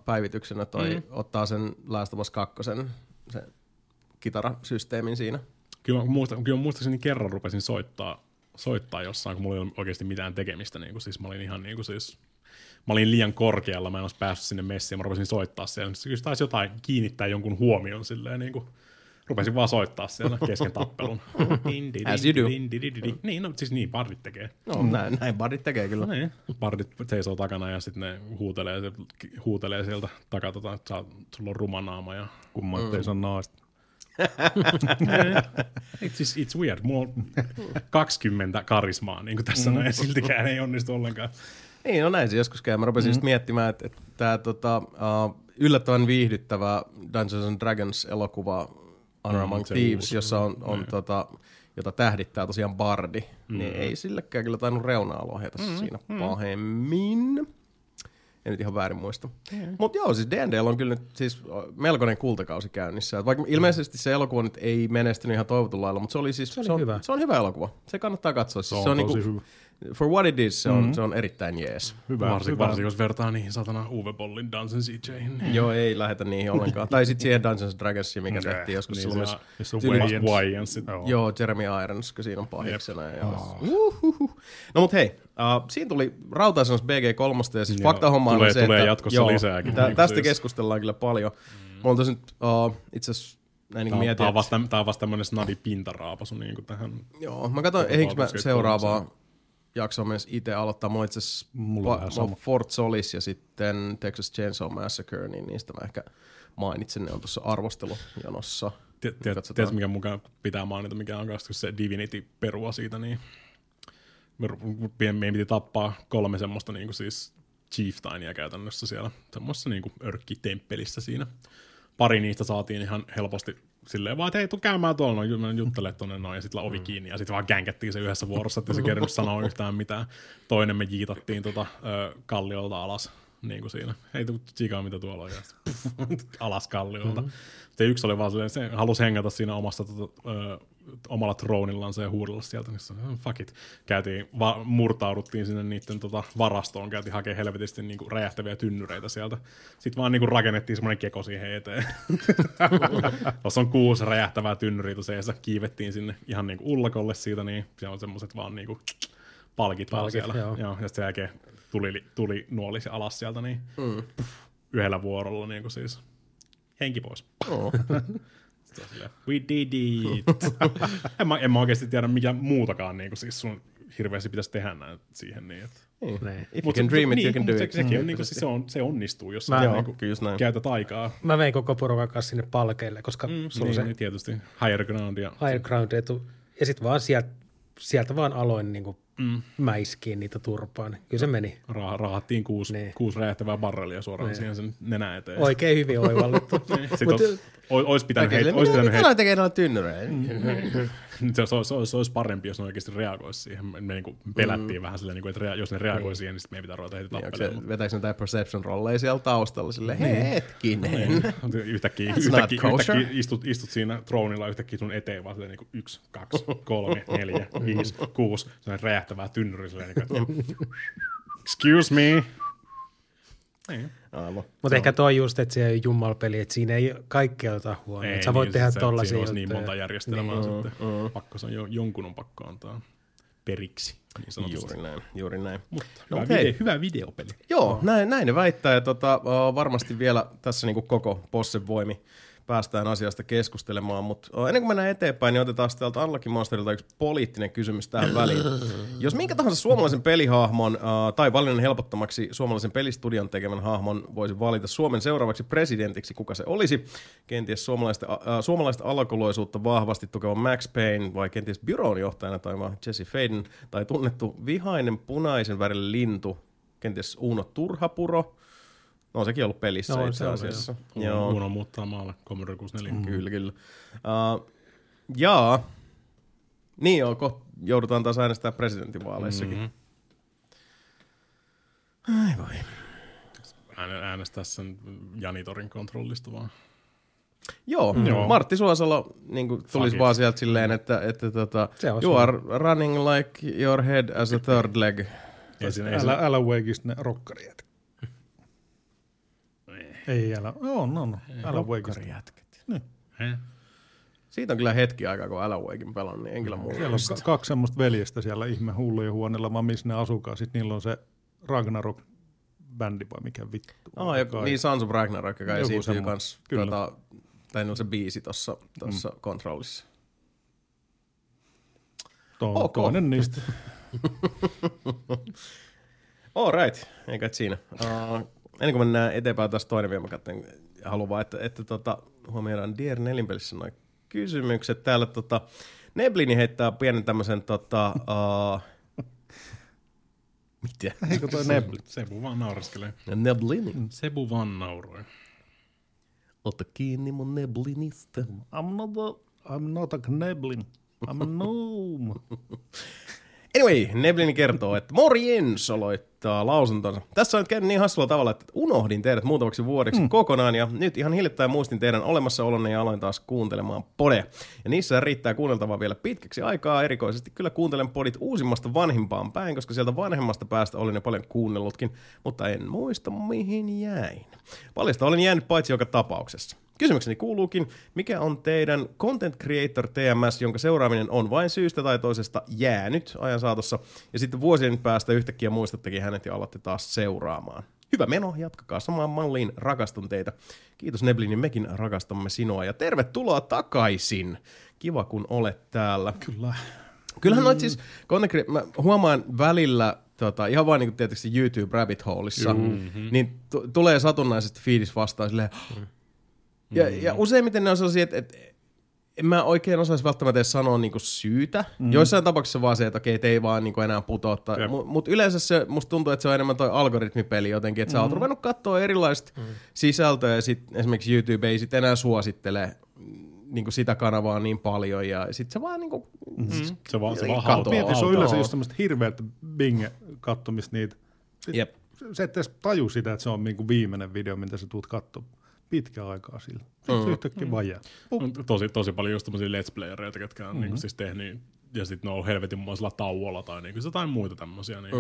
päivityksenä toi ottaa sen Last of Us 2, se kitarasysteemin siinä. Kyllä muistaakseni kerran rupesin soittaa jossain, kun mulla ei ollut oikeasti mitään tekemistä. Niin kuin, siis mä olin ihan niin kuin siis... Mä olin liian korkealla, mä en olisi päässyt sinne messiin, mä rupesin soittaa siellä. Kyllä taisi jotain kiinnittää jonkun huomion silleen, niin kuin rupesin vaan soittaa siellä kesken tappelun. As you do. Niin, no siis niin bardit tekee. No näin bardit tekee kyllä. Niin, bardit seisoo takana ja sitten ne huutelee sieltä takaa, että sulla on rumanaama ja kummat ei saa naasta. It's weird, mulla on 20 karismaa, niin kuin tässä näin, siltikään ei onnistu ollenkaan. Niin, no näin se joskus käy. Mä rupesin just miettimään, että tämä yllättävän viihdyttävä Dungeons & Dragons-elokuva Honor Among Thieves, jossa on jota tähdittää tosiaan bardi, niin ei sillekään kyllä tainnut reunaa lohjata siinä pahemmin. En nyt ihan väärin muista. Mutta joo, siis D&D:llä on kyllä nyt siis melkoinen kultakausi käynnissä. Et vaikka ilmeisesti se elokuva nyt ei menestynyt ihan toivotulla lailla, mutta se oli siis se on hyvä. Se on hyvä elokuva. Se kannattaa katsoa. Siis se on tosi hyvä. For what it is, se on erittäin jees. Hyvä, varsinkin jos vertaa niihin satana Uwe Bollin Dungeons & Dragons'in. Joo, ei lähetä niihin ollenkaan. Tai sitten siihen Dungeons & Dragonsiin, mikä tehtiin joskus silloin myös. Joo, Jeremy Irons, kun siinä on pahiksena. No mut hei, siinä tuli rautaisenos BG3, ja siis faktahomma on se, tulee jatkossa lisääkin. Tästä keskustellaan kyllä paljon. Mä oon tosin itse asiassa... Tää on vasta tämmönen snadi pintaraapasu tähän. Joo, mä katsoin, eikö mä seuraavaa... jaksoa mennessä itse aloittaa. Mulla itse asiassa Fort Solis ja sitten Texas Chainsaw Massacre, niin niistä mä ehkä mainitsen. Ne on tuossa arvostelujonossa. Tiedätkö, mikä mukaan pitää mainita, mikä on kanssa, kun se Divinity perua siitä, niin meidän piti tappaa 3 semmoista niin kuin siis chieftainia käytännössä siellä semmoisessa niin kuin örkkitemppelissä siinä. Pari niistä saatiin ihan helposti silleen vaan, että hei, tuu käymään tuolla, no juttelee tuonne noin, ja sitten ovi kiinni, ja sitten vaan gänkettiin se yhdessä vuorossa, ettei se kerännyt sanoa yhtään mitään. Toinen me jiitattiin kalliolta alas, niin kuin siinä. Hei, tuu tsiikaa, mitä tuolla on, ja alas kalliolta. Sitten yksi oli vaan silleen, se halusi hengätä siinä omalla troonillansa ja huudella sieltä, niin sanoin, fuck it. Käytiin, murtauduttiin sinne niiden varastoon, käytiin hakemaan helvetisti niinku räjähtäviä tynnyreitä sieltä. Sitten vaan niinku rakennettiin semmoinen keko siihen eteen. Tuossa on 6 räjähtävää tynnyriä seessä, kiivettiin sinne ihan niinku ullakolle siitä, niin siellä on semmoiset vaan niinku palkit vaan siellä. Joo, ja sen jälkeen tuli nuolisi alas sieltä, niin yhdellä vuorolla niinku siis henki pois. We did it. en mä oikeasti tiedä mikä muutakaan niinku siis sun hirveästi pitäisi tehdä näin siihen niin että. If you can dream it, you can do it. Se onnistuu, jos sä niinku käytät aikaa. Mä vein koko porukan kanssa sinne palkeille, koska sulla se tietysti higher ground ja sit vaan sieltä vaan aloin niinku mäiskiin niitä turpaan. Kyllä se meni. Raahattiin 6 räjähtävää barrelia suoraan siihen sen nenä eteen. Oikein hyvin oivallettu. Sitten olisi pitänyt heittää. Mitä on tekee noilla tynnyreillä? Se olisi parempi, jos ne oikeasti reagoisi siihen. Me niinku pelättiin vähän silleen, että jos ne reagoisi siihen, niin sitten meidän pitää ruveta heti tappelemaan. Vetäisi näitä perception rolleja siellä taustalla silleen, hetkinen. Yhtäkkiä istut siinä troonilla yhtäkkiä sun eteen vaan silleen 1, 2, 3, 4, 5, 6. Sellainen räjähtävää tynnyri silleen. Excuse me. Mutta ehkä tuo just, että se ei ole jumalpeli, että siinä ei kaikkea ota huomioon. Sä voit tehdä tollaisia. Siinä olisi niin monta järjestelmää sitten. Pakko se on, jonkun on pakko antaa periksi. Niin juuri näin. Mutta hyvä videopeli. Joo, näin ne väittää. Ja varmasti vielä tässä niinku koko Possen voimi päästään asiasta keskustelemaan. Mutta ennen kuin mennään eteenpäin, niin otetaan täältä Unlucky Monsterilta yksi poliittinen kysymys tähän väliin. Jos minkä tahansa suomalaisen pelihahmon tai valinnan helpottamaksi suomalaisen pelistudion tekemän hahmon voisi valita Suomen seuraavaksi presidentiksi, kuka se olisi? Kenties suomalaista alkoloisuutta vahvasti tukeva Max Payne vai kenties byroon johtajana tai Jesse Faden tai tunnettu vihainen punaisen värille lintu, kenties Uuno Turhapuro. No sekin ollut pelissä no, itse asiassa. Joo. Kun on muuttaa maalle Commodore 64. Kyllä, kyllä. Jaa. Niin joo, joudutaan taas äänestää presidentinvaaleissakin. Ai voi. Äänestää sen janitorin kontrollista vaan. Joo, Martti Suosalo niinku tulisi vaan sieltä silleen, että you are running like your head as a third leg. Älä wegistä ne rokkariet. Ei älä, joo, no, älä wegistä. Rokkariet. Siitä on kyllä hetki aikaa, kun älä wegin pelannut, niin en kyllä muuta. Siellä on kaksi semmoista veljestä siellä ihme hullujen huoneella, vaan missä ne asukaan. Sitten niillä on se Ragnarok. Bändi vai mikä vittu. Niin Sons of Ragnarok, joka esiintyy kans, tai on se biisi tossa Controlissa. Toinen niistä. All right, eikä siinä. Ennen kuin mennään eteenpäin taas toinen vielä, mä katsoin, haluan vaan, että huomioidaan Dear Nelin pelissä noi kysymykset. Täällä Neblini heittää pienen tämmösen mitä? Eikö toi Neblin? Sebu vaan naureskelee. Neblini? Sebu vaan nauroi. Ota kiinni mun Neblinistä. I'm not a Neblin. I'm a gnome. Anyway, Neblini kertoo, että morjens aloittaa lausuntonsa. Tässä on nyt käynyt niin hassulla tavalla, että unohdin teidät muutamaksi vuodeksi kokonaan, ja nyt ihan hiljattain muistin teidän olemassaolonne ja aloin taas kuuntelemaan podea. Ja niissä riittää kuunneltavaa vielä pitkäksi aikaa, erikoisesti kyllä kuuntelen podit uusimmasta vanhimpaan päin, koska sieltä vanhemmasta päästä olin ne paljon kuunnellutkin, mutta en muista mihin jäin. Paljasta olen jäänyt paitsi joka tapauksessa. Kysymykseni kuuluukin, mikä on teidän Content Creator TMS, jonka seuraaminen on vain syystä tai toisesta jäänyt ajan saatossa, ja sitten vuosien päästä yhtäkkiä muistattekin hänet ja alatte taas seuraamaan. Hyvä meno, jatkakaa samaan malliin, rakastun teitä. Kiitos Neblini, mekin rakastamme sinua, ja tervetuloa takaisin. Kiva, kun olet täällä. Kyllä. Kyllähän noit siis, mä huomaan välillä, ihan vaan niin kuin tietysti YouTube Rabbit Holeissa, niin tulee satunnaisesti fiilis vastaan silleen, ja useimmiten ne on sellaisia, että en mä oikein osaisi välttämättä sanoa niinku syytä. Joissain tapauksissa vaan se, että okei, te ei vaan niinku enää putouttaa. Mutta yleensä se, musta tuntuu, että se on enemmän toi algoritmipeli jotenkin. Että sä oot ruvennut katsoa erilaista sisältöä ja sit esimerkiksi YouTube ei sit enää suosittele niinku sitä kanavaa niin paljon. Ja sit se vaan niinku se vaan hautoo. Mietin, se on yleensä just semmoista hirveät binge-kattomista niitä. Jep. Se et edes taju sitä, että se on niinku viimeinen video, mitä sä tuut katsomaan. Pitkä aikaa sillä. Se yhtäkkiä vajaa. Tosi paljon just tommosia let's playereita, ketkä on niinku siis tehnyt, ja sit ne on ollut helvetin muun muassa tauolla tai niinku jotain muita tämmösiä, niinku,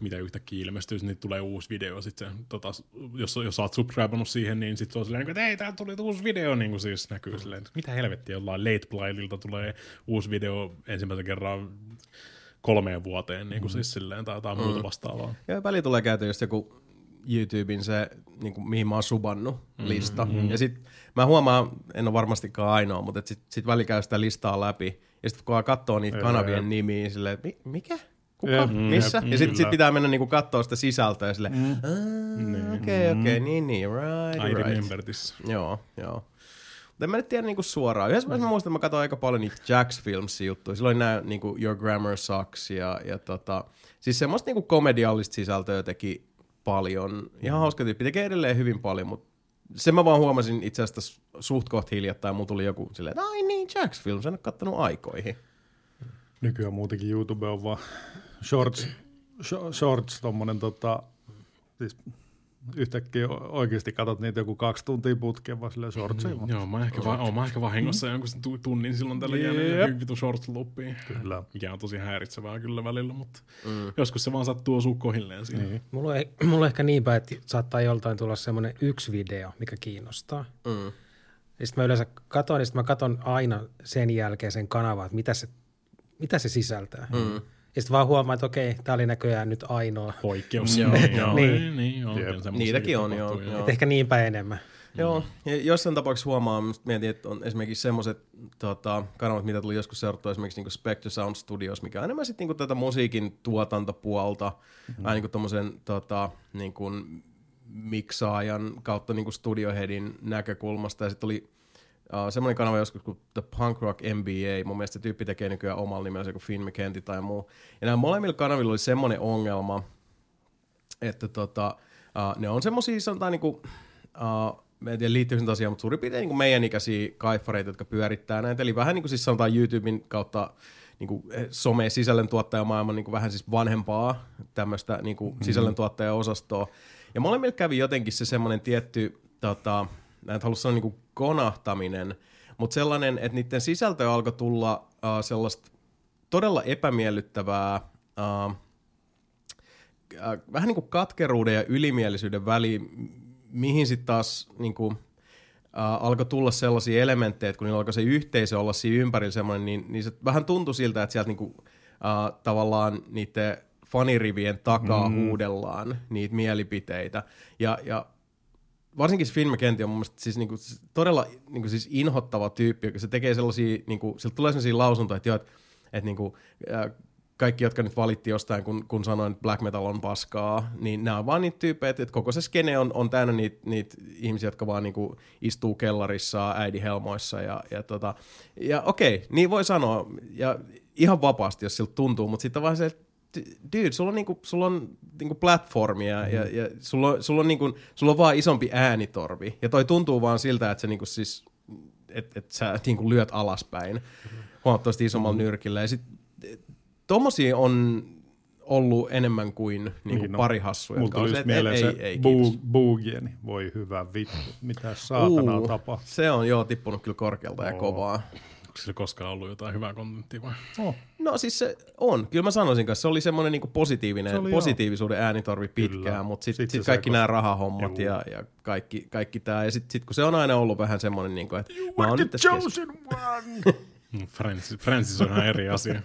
mitä yhtäkkiä ilmestyy, niin tulee uusi video, sit se, jos sä oot subscribannut siihen, niin sit se on silleen, että hei, täällä tuli uusi video, niinku siis näkyy silleen, että mitä helvettiä, jollain late playerilta tulee uusi video ensimmäisen kerran 3 vuoteen, niinku siis silleen, tai jotain muuta vastaavaa. Ja väliin tulee käyty just joku YouTubein se, niin kuin, mihin mä oon subannut lista. Ja sit mä huomaan, en ole varmastikaan ainoa, mutta sit väli käy sitä listaa läpi. Ja sit kun katsoo niitä kanavien nimiä, silleen, mikä? Kuka? Missä? Ja sit pitää mennä niinku kattoo sitä sisältöä silleen, okei, niin, right. I remember this. Joo. En mä nyt tiedä niinku suoraan. Yhdessä mä muistan, että mä katsoin aika paljon niitä Jax Films-juttuja. Silloin nää niinku Your Grammar Sucks ja siis semmoista niinku komediallista sisältöä teki paljon. Ihan hauska tyyppi. Tekee edelleen hyvin paljon, mutta sen mä vaan huomasin itse asiassa suht koht hiljattain. Mun tuli joku silleen, että ai niin, Jax Films, en ole kattanut aikoihin. Nykyään muutenkin YouTube on vaan shorts tommonen siis yhtäkkiä oikeesti katot niitä joku 2 tuntia putkeen vaan silleen shortsiin. Joo, mä ehkä vahingossa jonkun tunnin silloin tällä jäänyt vitu shorts loopiin. Kyllä. Mikä on tosi häiritsevää kyllä välillä, mutta joskus se vaan sattuu osuu kohilleen siinä. Niin. Mulla ehkä niin päin, että saattaa joltain tulla semmoinen yksi video, mikä kiinnostaa. Ja sit mä yleensä katon, ja sit mä katon aina sen jälkeen sen kanavaa, että mitä se sisältää. Ja sitten vaan huomaa, että okei, tää oli näköjään nyt ainoa. Poikkeus. Niitäkin on, joo. Et ehkä niinpä enemmän. Joo, ja jossain tapauksessa huomaa, mietin, että on esimerkiksi semmoiset kanavat, mitä tuli joskus seurattua, esimerkiksi niinku Spectre Sound Studios, mikä on enemmän sitten niinku tätä musiikin tuotantopuolta, aina niinku tommosen niinku miksaajan kautta niinku studioheadin näkökulmasta, ja sitten oli semmoinen kanava joskus kuin The Punk Rock NBA, mun mielestä tyyppi tekee nykyään omalla nimellä kuin Finn McKenty tai muu. Ja näillä molemmilla kanavilla oli semmoinen ongelma, että Ne on semmosia, sanotaan niinku, en tiedä liittyykö sen asiaan, mutta suurin piirtein niinku meidän ikäisiä kaiffareita, jotka pyörittää näitä. Eli vähän niinku siis sanotaan YouTuben kautta niinku some-sisällöntuottajamaailman niinku vähän siis vanhempaa tämmöistä niinku sisällöntuottajaosastoa. Ja molemmille kävi jotenkin se semmoinen tietty, en halua sanoa niinku konahtaminen, mutta sellainen, että niiden sisältö alkoi tulla sellaista todella epämiellyttävää, vähän niin kuin katkeruuden ja ylimielisyyden väliin, mihin sitten taas niin kuin, alkoi tulla sellaisia elementtejä, että kun niillä alkoi se yhteisö olla siinä ympärillä semmoinen, niin se vähän tuntui siltä, että sieltä niin kuin, tavallaan niiden fanirivien takaa huudellaan niitä mielipiteitä. Ja varsinkin Finn McKenty on mun mielestä siis niinku todella niinku siis inhottava tyyppi, joka se tekee sellaisia, niinku, siltä tulee sellaisia lausuntoja, että joo, et niinku, kaikki, jotka nyt valitti jostain, kun sanoin, että black metal on paskaa, niin nämä on vaan niitä tyyppejä, että koko se skene on täynnä niitä ihmisiä, jotka vaan niinku istuu kellarissa äidinhelmoissa. Ja okei, niin voi sanoa, ja ihan vapaasti, jos siltä tuntuu, mutta sitten vaan se, dude, sulla on niinku platformia ja sulla on vaan isompi äänitorvi. Ja toi tuntuu vaan siltä, että se niinku siis et sä niinku lyöt alaspäin huomattavasti isommalla nyrkillä. Ja sit tommosia on ollut enemmän kuin niinku pari hassuja. Mulla tuli just mieleen se Boogieni. Voi hyvä vittu, mitä saatanaa tapahtuu. Se on joo tippunut kyllä korkealta ja kovaa. Onko sillä koskaan ollut jotain hyvää kontenttia vai? Oh. No siis se on. Kyllä mä sanoisin, että se oli semmoinen niinku positiivisuuden äänitorvi pitkään, mutta sitten kaikki nämä rahahommat ja kaikki tämä. Ja sitten kun se on aina ollut vähän semmoinen, niinku, että you mä oon nyt tässä chosen one! Francis on ihan eri asia.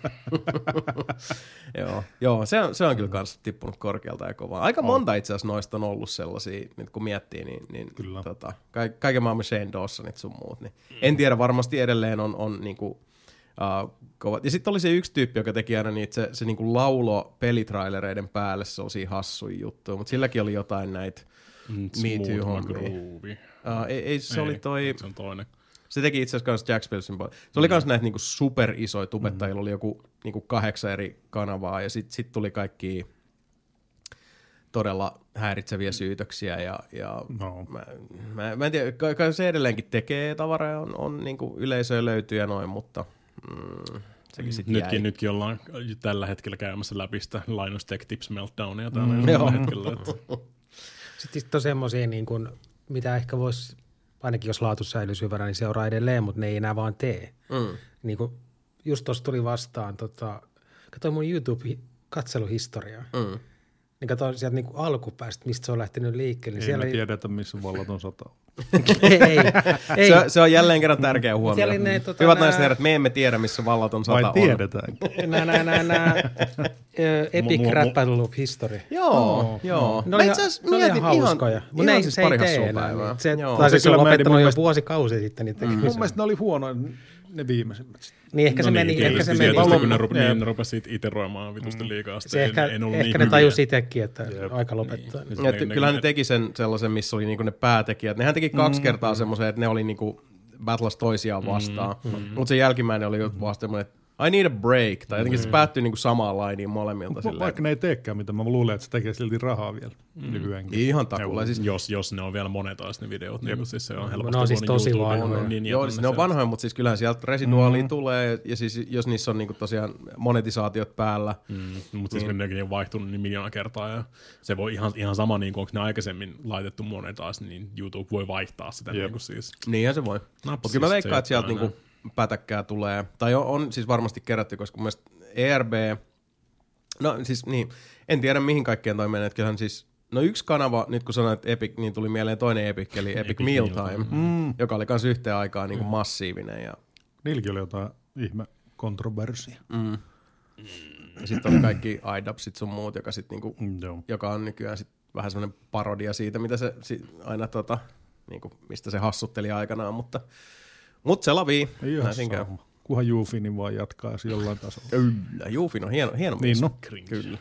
Joo, se on kyllä kans tippunut korkealta ja kovaa. Aika monta itse asiassa noista on ollut sellaisia, nyt kun miettii, niin kaiken maailman Shane Dawsonit sun muut. Niin. En tiedä, varmasti edelleen on niinku, kova. Ja sitten oli se yksi tyyppi, joka teki aina niitä, se niinku laulo pelitrailereiden päälle sellaisia hassuja juttuja, mutta silläkin oli jotain näitä MeToo-hommia. Ei, se oli toi... Se on toinen. Se teki itse asiassa Jack Spilsin puolella. Se oli myös näitä niinku superisoja tubettajilla, oli joku niinku 8 eri kanavaa ja sit tuli kaikki todella häiritseviä syytöksiä ja mä en tiedä, kai se edelleenkin tekee tavaraa, on niinku yleisöä löytyy ja noin, mutta sekin sit nytkin ollaan tällä hetkellä käymässä läpi sitä Linus Tech Tips Meltdownia tällä hetkellä. Sitten on semmoisia, niin kuin, mitä ehkä voisi... Ainakin jos laatu säilyisi hyvänä, niin seuraa edelleen, mutta ne ei enää vaan tee. Niin kuin just tuossa tuli vastaan, katsoin mun YouTube-katseluhistoriaa. Niin katsoin sieltä niin kuin alkupäästä, mistä se on lähtenyt liikkeelle. Niin ei me tiedetä, missä vallaton sata on. ei. Se on jälleen kerran tärkeä huomio. Hyvät naiset herrat, me emme tiedä, missä vallaton sata on. Vai tiedetään. Nää Epic Rapid Loop History. Joo. No itse asiassa mietin hauskoja. Mutta ei se tee enää. Se on lopettanut jo vuosikausia sitten niitä tekemisiä. Mun mielestä ne oli huonoja ne viimeisimmät. Niin ehkä se meni. Niin ne rupesivat iteroimaan vitusta liikaa. Ehkä ne tajusivat itsekin, että aika lopettaa. Kyllähän ne teki sen sellaisen, missä oli ne päätekijät. Nehän teki 2 kertaa semmoisen, että ne oli niinku battlas toisiaan vastaan. Mutta sen jälkimmäinen oli vasta semmoinen, että I need a break. Tai jotenkin se päättyi niinku samaan lainiin molemmilta. Vaikka ne ei teekään mitään, mä luulen, että se tekee silti rahaa vielä nykyäänkin. Ihan takulla. Siis... Jos ne on vielä monetaas ne videot, niin siis se on helposti. Ne on siis tosi vanhoja. Joo, siis ne on vanhoja, mutta siis kyllähän sieltä residuaalia tulee. Ja siis jos niissä on niinku tosiaan monetisaatiot päällä. Mutta siis kun nekin on vaihtunut niin miljoona kertaa. Ja se voi ihan sama, niin kuin onko ne aikaisemmin laitettu monetaas, niin YouTube voi vaihtaa sitä. Niinku siis. Niinhän se voi. Mutta kyllä mä veikkaan, että sieltä niinku... pätäkkää tulee, tai on siis varmasti kerätty, koska mun mielestä ERB, no siis niin, en tiedä mihin kaikkeen toi menee, että kyllähän siis, no yksi kanava, nyt kun sanoit Epic, niin tuli mieleen toinen Epic, eli Epic Mealtime, joka oli kans yhteen aikaan niin kuin massiivinen. Ja... Niilläkin oli jotain ihme kontroversia. Ja sitten on kaikki idubsit sun muut, joka, sit niinku, joka on nykyään sit vähän semmoinen parodia siitä, mitä se aina niinku, mistä se hassutteli aikanaan, mutta se lavii. Kuhan Jufinin vaan jatkaisi jollain tasolla. Kyllä, Jufin on hieno mies. Kyllä.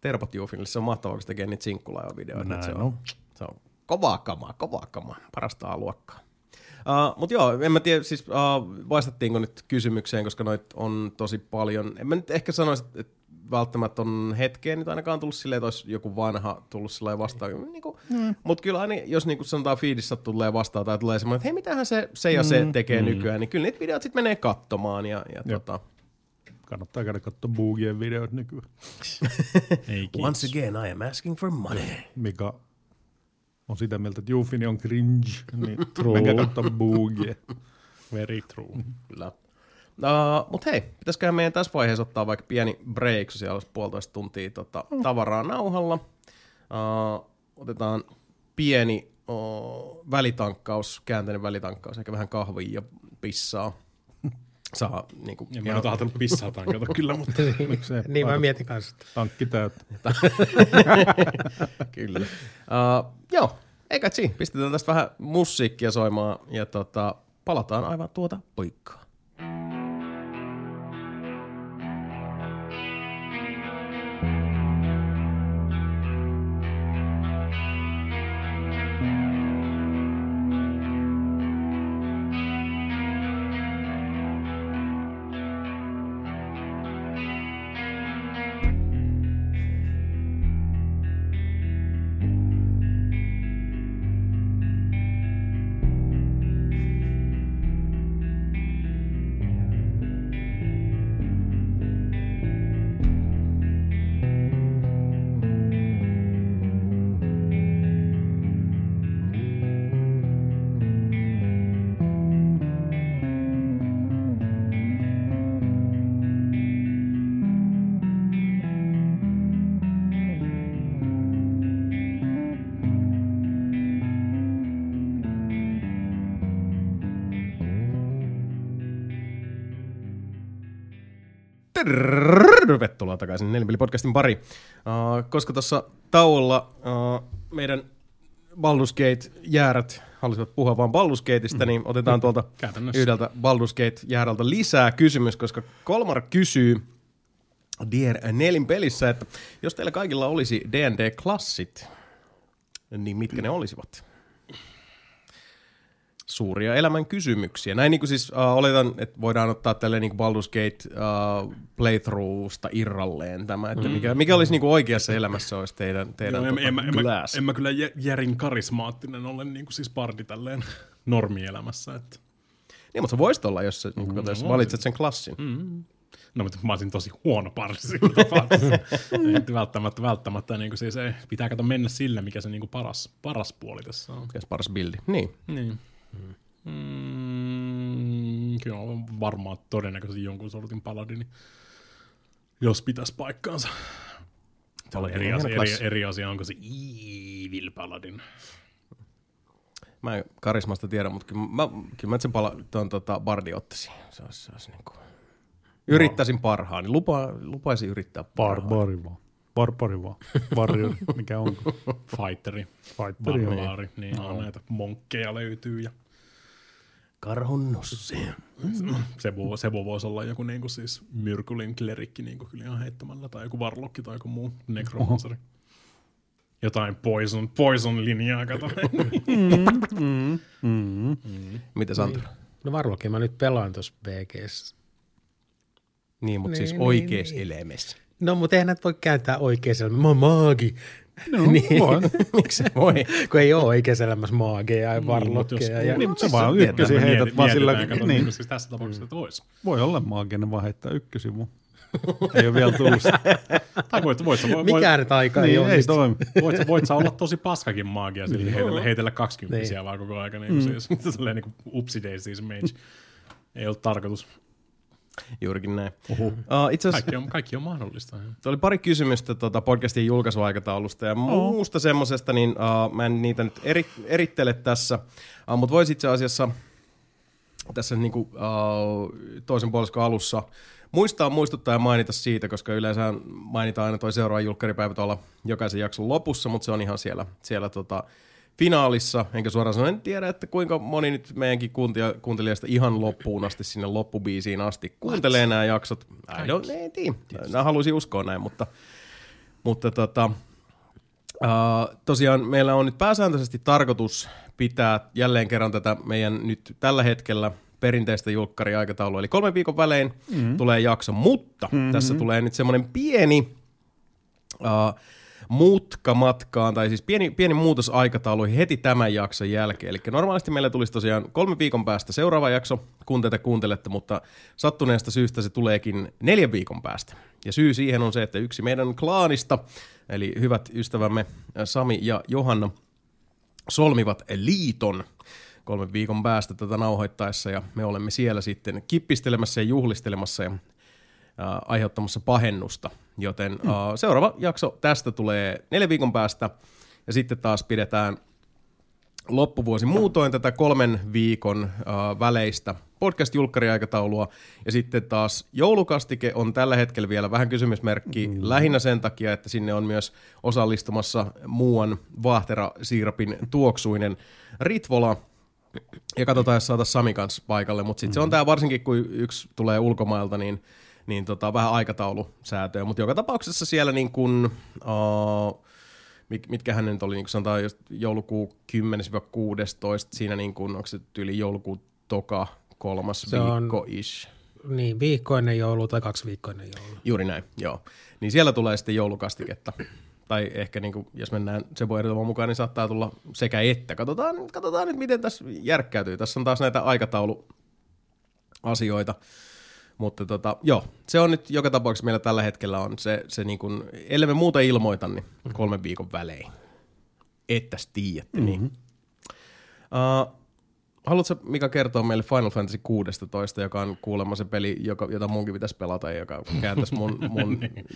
Terpot Jufinille, se on mahtavaa, kun se tekee niitä sinkkulaivavideoita. Se on kovaa kamaa, parasta luokkaa. Mutta joo, en mä tiedä, siis vastattiinko nyt kysymykseen, koska noit on tosi paljon. En mä nyt ehkä sanoisi, että välttämättä on hetkeen nyt ainakaan tullut silleen, että olisi joku vanha tullut sillä vastaan. Niinku, mutta kyllä aina, jos niinku sanotaan feedissä tulee vastaan tai tulee semmoinen, että hei, mitähän se ja se tekee nykyään, niin kyllä niitä videot sitten menee katsomaan. Kannattaa käydä katsoa Boogien videot nykyään. Once again I am asking for money. Mikä on sitä mieltä, että Jufini on cringe, niin menkää katsoa Boogie. Very true. Kyllä. Mutta hei, pitäisiköhän meidän tässä vaiheessa ottaa vaikka pieni break, siellä olisi 1,5 tuntia tavaraa nauhalla. Otetaan pieni välitankkaus, käänteinen välitankkaus, ehkä vähän kahvia ja pissaa. Saa niinku... En mä nyt ajatellut pissaa tankata kyllä, mutta... niin mä mietin kanssa. Tankki täyttä. Kyllä. Joo, eikä siinä. Pistetään tästä vähän musiikkia soimaan ja palataan aivan tuota poikkaa. Tervetuloa takaisin Nelinpeli-podcastin pari. Koska tuossa tauolla meidän Baldur's Gate-jäärät halusivat puhua vaan Baldur's Gateista, niin otetaan tuolta yhdeltä Baldur's Gate-jäärältä lisää kysymys, koska Kolmar kysyy Dear Nelinpelissä, että jos teillä kaikilla olisi D&D-klassit, niin mitkä ne olisivat? Suuria elämän kysymyksiä. Näin niin kuin siis oletan, että voidaan ottaa tälleen niin kuin Baldur's Gate playthroughsta irralleen tämä, että mikä olisi niin kuin oikeassa elämässä olisi teidän glass. En mä kyllä järin karismaattinen ole niin kuin siis bardi tälleen normielämässä. Että. Niin, mutta sä voisit olla, jos sä niin valitset sen klassin. No, mutta mä olisin tosi huono bardi sillä tapauksessa. välttämättä niin kuin siis ei, pitää kato mennä sillä, mikä se niin kuin paras puoli tässä on. Mikä se paras bildi. Niin. Kyllä on varmaan todennäköisesti jonkun sortin paladini, jos pitäisi paikkaansa. Eri asia, onko se evil paladin? Mä en karismasta tiedä, mutta kyllä mä sen bardi ottaisin. Se olisi niin kuin... Yrittäisin parhaani, lupaisin yrittää parhaani. Barbari vaan. Varjo, mikä onko? Fighteri. Barbaari, niin on näitä monkkeja löytyy ja... Karhun nossi. Sebo voisi olla joku niinku siis myrkylin klerikki niinku kyllä ihan heittämällä, tai joku varlokki tai joku muu necromanceri. Jotain poison linjaa kato. Mitä Santero? No varlokki mä nyt pelaan tossa BG:ssä. Niin, mutta siis oikees elämässä. No, mutta eihän näitä voi kääntää oikeassa elämässä. Mä maagi. No, niin. Voi. Miksi voi? Kun ei ole oikeassa elämässä maageja ja varlokkeja. Niin, mutta se vaan ykkösiä heität vaan sillä. Niin, siis tässä tapauksessa tois. Voi olla maaginen, vaan heittää ykkösiä mun. Ei ole vielä tullut. Tai voit. Mikään taika ei ole. Ei toimi. Voit saa olla tosi paskakin maagia silti heitellä 20 vaan koko ajan. Silleen upsi daisy mage. Ei ole tarkoitus. Juurikin näin. Kaikki on mahdollista. Tuo oli pari kysymystä podcastin julkaisuaikataulusta ja muusta semmosesta, niin mä en niitä nyt erittele tässä, mutta voisi itse asiassa tässä niinku, toisen puoliskon alussa muistuttaa ja mainita siitä, koska yleensä mainitaan aina toi seuraava julkkaripäivä tuolla jokaisen jakson lopussa, mutta se on ihan siellä finaalissa, enkä suoraan sanoen tiedä, että kuinka moni nyt meidänkin kuuntelijasta ihan loppuun asti, sinne loppubiisiin asti kuuntelee nämä jaksot. Ei tiedä, mä haluaisin uskoa näin, mutta tosiaan meillä on nyt pääsääntöisesti tarkoitus pitää jälleen kerran tätä meidän nyt tällä hetkellä perinteistä julkkariaikataulua. Eli 3 viikon välein tulee jakso, mutta tässä tulee nyt semmoinen pieni mutka matkaan, tai siis pieni muutos aikatauluihin heti tämän jakson jälkeen. Eli normaalisti meillä tulisi tosiaan 3 viikon päästä seuraava jakso, kun tätä kuuntelette, mutta sattuneesta syystä se tuleekin 4 viikon päästä. Ja syy siihen on se, että yksi meidän klaanista, eli hyvät ystävämme Sami ja Johanna, solmivat liiton 3 viikon päästä tätä nauhoittaessa, ja me olemme siellä sitten kippistelemässä ja juhlistelemassa ja aiheuttamassa pahennusta, joten seuraava jakso tästä tulee 4 viikon päästä, ja sitten taas pidetään loppuvuosi muutoin tätä 3 viikon väleistä podcast-julkkariaikataulua, ja sitten taas joulukastike on tällä hetkellä vielä vähän kysymysmerkki, lähinnä sen takia, että sinne on myös osallistumassa muuan vaahterasiirapin tuoksuinen Ritvola, ja katsotaan, jos saataisiin Sami kanssa paikalle, mutta sitten se on tämä varsinkin, kun yksi tulee ulkomailta, niin vähän aikataulusäätöä, mutta joka tapauksessa siellä niin kuin, mitkähän ne nyt oli, niin kuin sanotaan just joulukuu 10-16, siinä niin kuin, onko se tyyli joulukuun toka kolmas se viikko-ish? On, niin, viikkoinen joulu tai 2 viikkoinen joulu. Juuri näin, joo. Niin siellä tulee sitten joulukastiketta. Tai ehkä niin kuin, jos mennään se voi edelleen mukaan, niin saattaa tulla sekä että. Katsotaan nyt, miten tässä järkkäytyy. Tässä on taas näitä aikatauluasioita. Mutta joo, se on nyt joka tapauksessa meillä tällä hetkellä on se niin kuin, ellei me muuta ilmoita, niin 3 viikon välein. Ettäs tiedätte, niin. Haluatko Mika kertoa meille Final Fantasy 16, joka on kuulemma se peli, jota munkin pitäisi pelata ja joka kääntäisi mun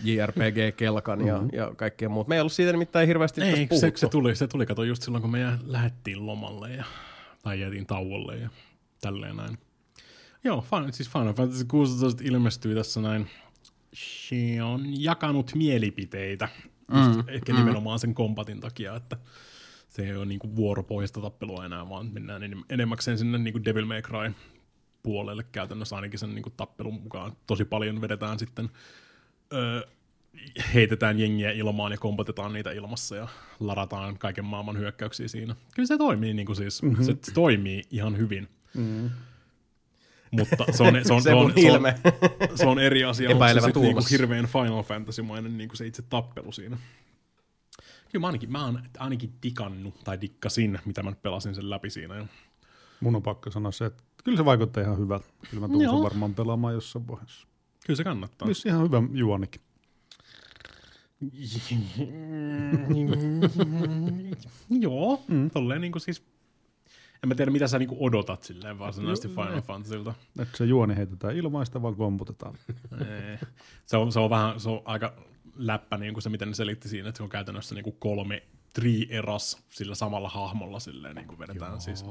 JRPG-kelkan ja kaikkea muuta. Me ei ollut siitä nimittäin hirveästi tässä puhuttu. Se tuli kato just silloin, kun me lähdettiin lomalle tai jätiin tauolle ja tälleen näin. Joo, siis Final Fantasy 16 ilmestyy tässä näin. Se on jakanut mielipiteitä, ehkä nimenomaan sen kombatin takia, että se ei ole niinku vuoropohjasta tappelua enää, vaan mennään enemmäkseen sinne niinku Devil May Cry puolelle käytännössä ainakin sen niinku tappelun mukaan. Tosi paljon vedetään sitten, heitetään jengiä ilmaan ja kompatetaan niitä ilmassa ja ladataan kaiken maailman hyökkäyksiä siinä. Kyllä se toimii, niinku siis, se toimii ihan hyvin. Mutta se on eri asia, onko se sitten niinku hirveän Final Fantasy-mainen niinku se itse tappelu siinä. Kyllä mä oon ainakin tikannut tai dikkasin, mitä mä nyt pelasin sen läpi siinä. Jo. Mun on pakko sanoa se, että kyllä se vaikuttaa ihan hyvältä. Kyllä mä tuun sen varmaan pelaamaan jossain vaiheessa. Kyllä se kannattaa. Kyllä ihan hyvä juonikin. Joo, tolleen niinku siis. En mä tiedä, mitä sä niinku odotat silleen varsinaisesti Final Fantasylta. Että se juoni heitetään ilmaista, vaan komputetaan. Se on aika läppä, niin kuin se miten ne selitti siinä, että se on käytännössä niinku 3 trieras sillä samalla hahmolla silleen niinku vedetään. Joo. Siis.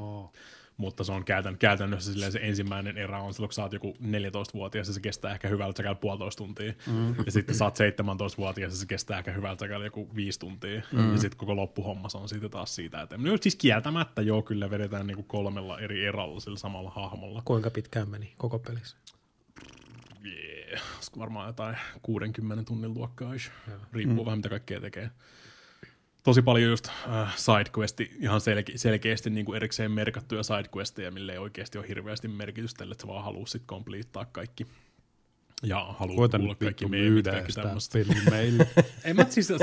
Mutta se on käytännössä silleen se ensimmäinen erä on silloin, kun sä oot joku 14-vuotias ja se kestää ehkä hyvältä säkällä 1,5 tuntia. Ja sitten sä oot 17-vuotias ja se kestää ehkä hyvältä säkällä joku 5 tuntia. Ja sitten koko loppuhomma se on sitten taas siitä, että siis kieltämättä joo, kyllä vedetään niinku 3 eri eralla sillä samalla hahmolla. Kuinka pitkään meni koko pelissä? Varmaan jotain 60 tunnin luokkaa, riippuu vähän mitä kaikkea tekee. Tosi paljon just sidequesti, ihan selkeästi niinku erikseen merkattuja sidequesteja, mille ei oikeasti ole hirveästi merkitystä, että sä vaan haluat sit completeaa kaikki. Ja haluat kuulla kaikki meemit, kaikki tämmöistä. Ei mä siis, se